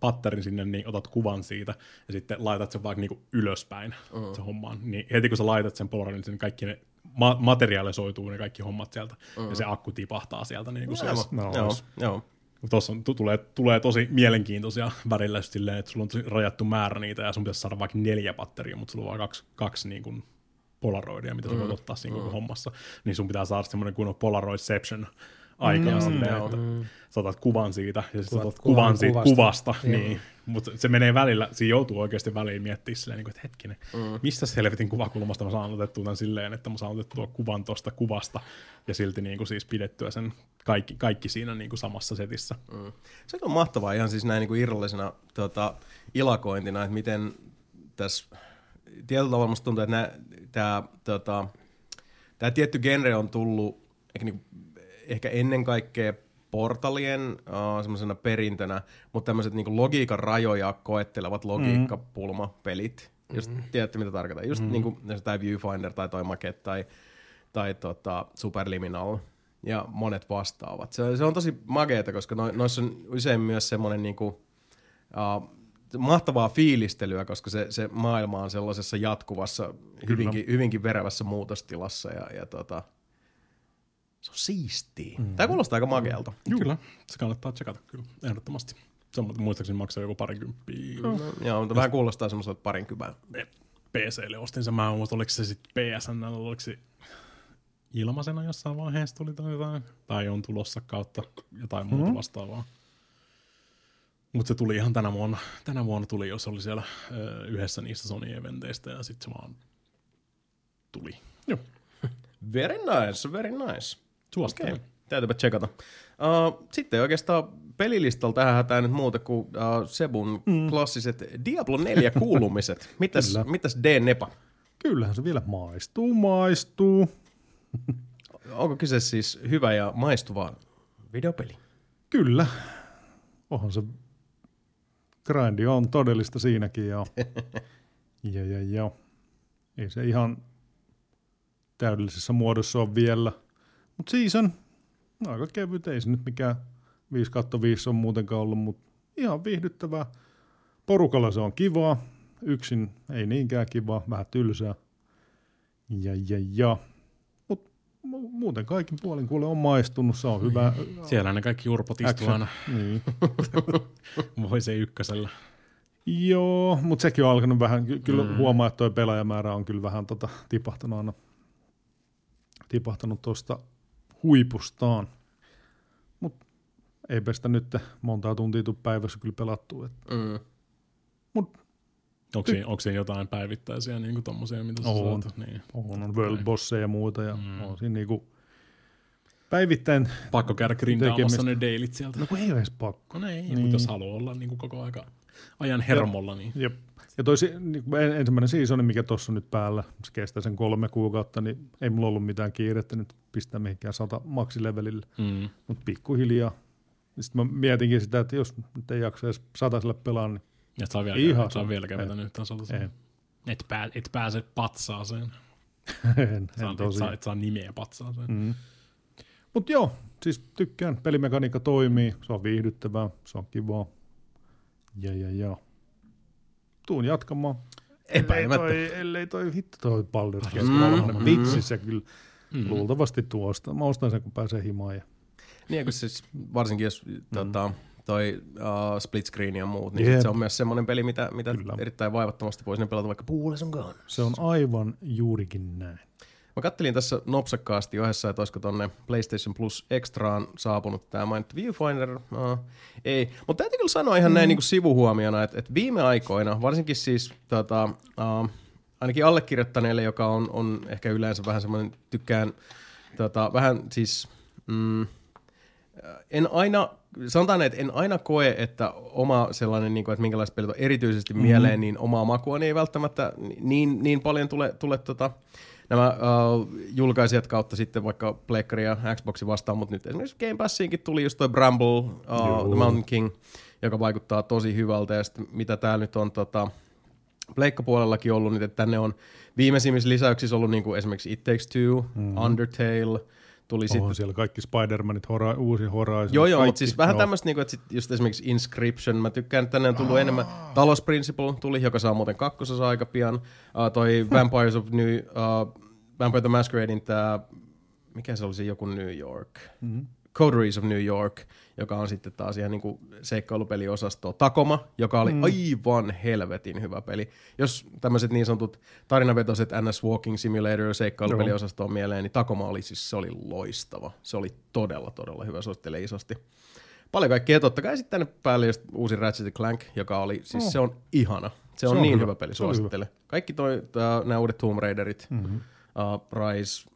patterin sinne, niin otat kuvan siitä, ja sitten laitat sen vaikka niinku ylöspäin se hommaan. Niin heti kun sä laitat sen polaroidin, niin kaikki ne materiaalisoituu, ne kaikki hommat sieltä, ja se akku tipahtaa sieltä. Niin joo. Tuossa tulee tosi mielenkiintoisia välillä silleen, että sulla on rajattu määrä niitä ja sun pitäisi saada vaikka 4 patteria, mutta sulla on vain 2 niin kuin polaroidia, mitä sä voit ottaa siinä koko hommassa. Niin sun pitää saada semmoinen kunnon polaroidception aikaan silleen, että sä otat kuvan siitä ja sitten otat kuvan siitä kuvasta. Niin. Mutta se menee välillä, siinä joutuu oikeasti väliin miettimään silleen, että hetkinen, mistä helvetin kuvakulmasta mä saan otettua tämän silleen, että mä saan otettua kuvan tuosta kuvasta ja silti niin kuin siis pidettyä sen kaikki siinä niin kuin samassa setissä. Se on mahtavaa ihan siis näin niin kuin irrallisena ilakointina, että miten tässä tietyllä tavalla musta tuntuu, että tämä tietty genre on tullut ehkä ennen kaikkea portalien semmoisena perintönä, mutta tämmöiset niinku logiikan rajoja koettelevat logiikkapulmapelit. Just tiedätte, mitä tarkoitan. Just niinku tämä Viewfinder tai toi Maket tai Superliminal ja monet vastaavat. Se on tosi makeeta, koska noissa on usein myös semmoinen niinku, mahtavaa fiilistelyä, koska se maailma on sellaisessa jatkuvassa, hyvinkin verevässä muutostilassa ja se on siistiä. Tää kuulostaa aika makealta. Kyllä, se kannattaa tsekata kyllä, ehdottomasti. Se on muistaakseni maksaa joku 20. Joo, mutta vähän kuulostaa semmoiselta 20. PC:lle ostin sen, mä en muista, oliko se sitten PSN, oliko se ilmaisena jossain vaiheessa tuli tai jotain, tai on tulossa kautta jotain muuta vastaavaa. Mutta se tuli ihan tänä vuonna tuli, jos oli siellä yhdessä niistä Sony-eventeistä, ja sitten se vaan tuli. Joo. Very nice. Suosittelen. Okay. Täytyypä tsekata. Sitten oikeastaan pelilistalla tähän hätään nyt muuta kuin Sebun klassiset Diablo 4 kuulumiset. Mitäs D-Nepa? Kyllähän se vielä maistuu. Onko kyse siis hyvä ja maistuva videopeli? Kyllä. Onhan se grindi on todellista siinäkin ja. Ei se ihan täydellisessä muodossa ole vielä. Mut season, aika kevyt, ei se nyt mikään 5/5 on muutenkaan ollut, mutta ihan viihdyttävää. Porukalla se on kivaa, yksin ei niinkään kivaa, vähän tylsää. Ja. Mut muuten kaikin puolin kuule on maistunut, se on hyvä. Siellä ne kaikki urpot istuu aina. Niin. Voi se ykkösellä. Joo, mut sekin on alkanut vähän, kyllä huomaa, että toi pelaajamäärä on kyllä vähän tipahtanut aina. Tipahtanut tuosta huipustaan. Mutta eipä sitä nyt montaa tuntia tuu päivässä kyllä pelattua. Onko se jotain päivittäisiä niinku tommosia, mitä sä saat? Niin. On world bosseja ja muuta. Ja on siinä niinku päivittäin pakko käydä grindaamassa ne deilit sieltä. No kun ei ole edes pakko. No ei, niin. Mutta jos haluaa olla niinku koko ajan hermolla. Niin. Jep. Ja toi ensimmäinen seasoni, mikä tuossa on nyt päällä, se kestää sen 3 kuukautta, niin ei mulla ollut mitään kiirettä nyt pistää mihinkään 100 maksilevelille, mutta pikkuhiljaa. Sitten mä mietinkin sitä, että jos nyt ei jaksa edes 100 pelaa, niin ja saa vielä kävetänyt yhtään 100. Et pääse patsaaseen. Et saa nimeä patsaaseen. Mutta joo, siis tykkään. Pelimekaniikka toimii, se on viihdyttävää, se on kivaa. Ja. Tuun jatkamaan. Ellei toi hitto toi paljon keskuolemainen. Vitsissä kyllä luultavasti tuosta. Mä ostan sen, kun pääsee himaan. Ja. Niin, kun siis varsinkin jos toi split screen ja muut, niin se on myös semmoinen peli, mitä erittäin vaivattomasti voi sinne pelata vaikka puhulle sun kanssa. Se on aivan juurikin näin. Mä kattelin tässä nopsakkaasti ohessa, että olisiko tonne PlayStation Plus Extraan saapunut tämä mainittu Viewfinder. Ei, mutta täytyy kyllä sanoa ihan näin niin kuin sivuhuomiona, että viime aikoina, varsinkin siis ainakin allekirjoittaneelle, joka on ehkä yleensä vähän semmoinen tykkään, vähän siis en aina, sanotaan, että en aina koe, että oma sellainen, niin kuin, että minkälaiset pelit on erityisesti mieleen, niin omaa makuani ei välttämättä niin paljon tule nämä julkaisijat kautta sitten vaikka Pleikkari ja Xboxi vastaan, mutta nyt esimerkiksi Game Passiinkin tuli just toi Bramble, The Mountain King, joka vaikuttaa tosi hyvältä, ja sitten mitä täällä nyt on Pleikkapuolellakin ollut, niin että tänne on viimeisimmissä lisäyksissä ollut niin kuin esimerkiksi It Takes Two, Undertale, tuli sitten siellä kaikki Spider-Manit, uusi Horizon. Joo, mutta siis vähän tämmöistä, niin että sit just esimerkiksi Inscription, mä tykkään, että tänne on tullut enemmän. Talos Principle tuli, joka saa muuten kakkosessa aika pian. Toi Vampires of New, Vampire the Masqueradein tää, mikä se olisi, joku New York? Coteries of New York, joka on sitten taas ihan niinku seikkailupeliosastoa. Takoma, joka oli aivan helvetin hyvä peli. Jos tämmöiset niin sanotut tarinavetoiset NS Walking Simulator seikkailupeliosasto on mieleen, niin Takoma oli siis, se oli loistava. Se oli todella, todella hyvä, suosittelee isosti. Paljon kaikkea, totta kai sitten tänne päälle just uusi Ratchet & Clank, joka oli, siis se on ihana. Se on niin hyvä peli, suosittele. Kaikki nämä uudet Tomb Raiderit, Rise...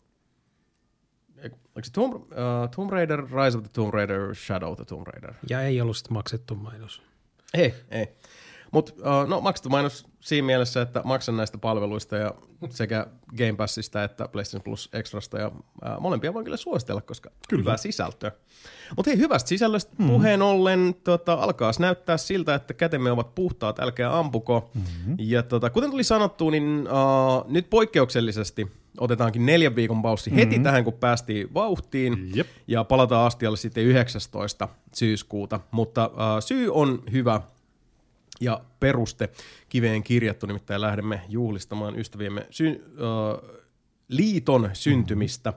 Tomb Raider, Rise of the Tomb Raider, Shadow of the Tomb Raider. Ja ei ollut sitten maksettu mainos. Ei. Mutta maksettu mainos siinä mielessä, että maksan näistä palveluista ja sekä Game Passista että PlayStation Plus Extrasta. Ja molempia voin kyllä suositella, koska hyvää sisältöä. Mutta hei, hyvästä sisällöstä puheen ollen alkaa näyttää siltä, että kätemme ovat puhtaat, älkää ampuko. Ja kuten tuli sanottu, niin nyt poikkeuksellisesti otetaankin 4 viikon paussi heti tähän, kun päästiin vauhtiin. Jep. Ja palataan astialle sitten 19. syyskuuta. Mutta syy on hyvä ja peruste kiveen kirjattu, nimittäin lähdemme juhlistamaan ystäviemme liiton syntymistä.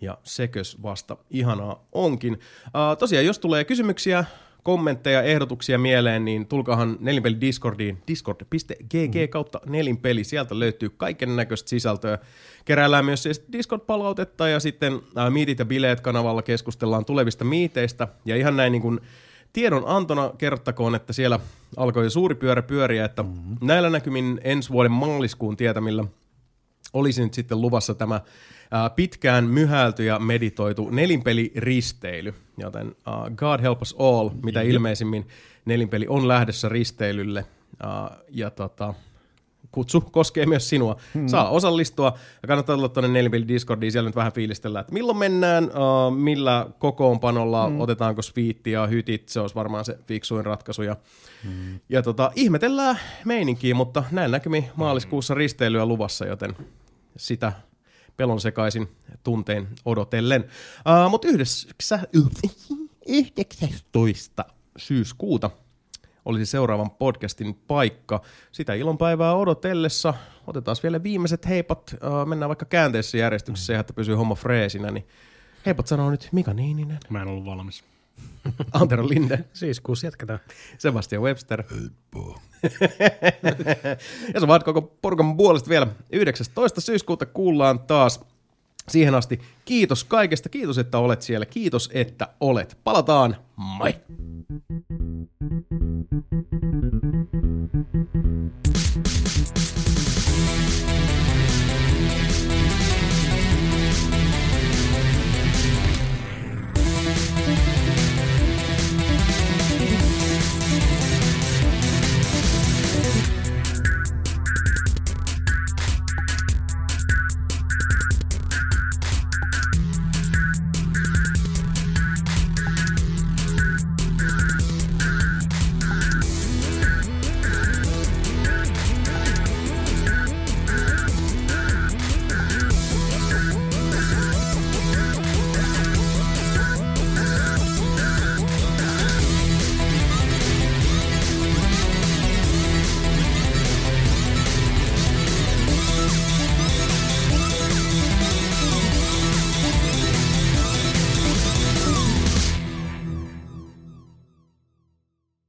Ja sekös vasta ihanaa onkin. Tosiaan, jos tulee kysymyksiä, kommentteja, ehdotuksia mieleen, niin tulkahan Nelinpeli Discordiin, discord.gg/nelinpeli. Sieltä löytyy kaiken näköistä sisältöä. Keräillään myös siis Discord-palautetta ja sitten Meetit ja bileet-kanavalla keskustellaan tulevista miiteistä. Ja ihan näin niin kuin tiedon antona kerrottakoon, että siellä alkoi jo suuri pyörä pyöriä, että näillä näkymin ensi vuoden maaliskuun tietämillä olisi nyt sitten luvassa tämä pitkään myhäilty ja meditoitu nelinpeliristeily, joten God help us all, mitä ilmeisimmin nelinpeli on lähdössä risteilylle ja kutsu koskee myös sinua. Saa osallistua ja kannattaa tulla tuonne Nelinpeli Discordiin, siellä nyt vähän fiilistellään, että milloin mennään, millä kokoonpanolla, otetaanko sviitti ja hytit, se olisi varmaan se fiksuin ratkaisu. Ja ihmetellään meininkiä, mutta näin näkymin maaliskuussa risteilyä luvassa, joten sitä pelon sekaisin tuntein odotellen. Mutta 19. syyskuuta olisi seuraavan podcastin paikka. Sitä ilonpäivää odotellessa otetaan vielä viimeiset heipat. Mennään vaikka käänteisessä järjestyksessä, että pysyy homma freesinä. Niin heipat sanoo nyt Mika Niininen. Mä en ollut valmis. Antero Linde. Syyskuussa jatketaan. Sebastian Webster. Ja sä vaat koko porukan puolesta vielä. 19. syyskuuta kuullaan taas. Siihen asti kiitos kaikesta. Kiitos, että olet siellä. Kiitos, että olet. Palataan. Moi!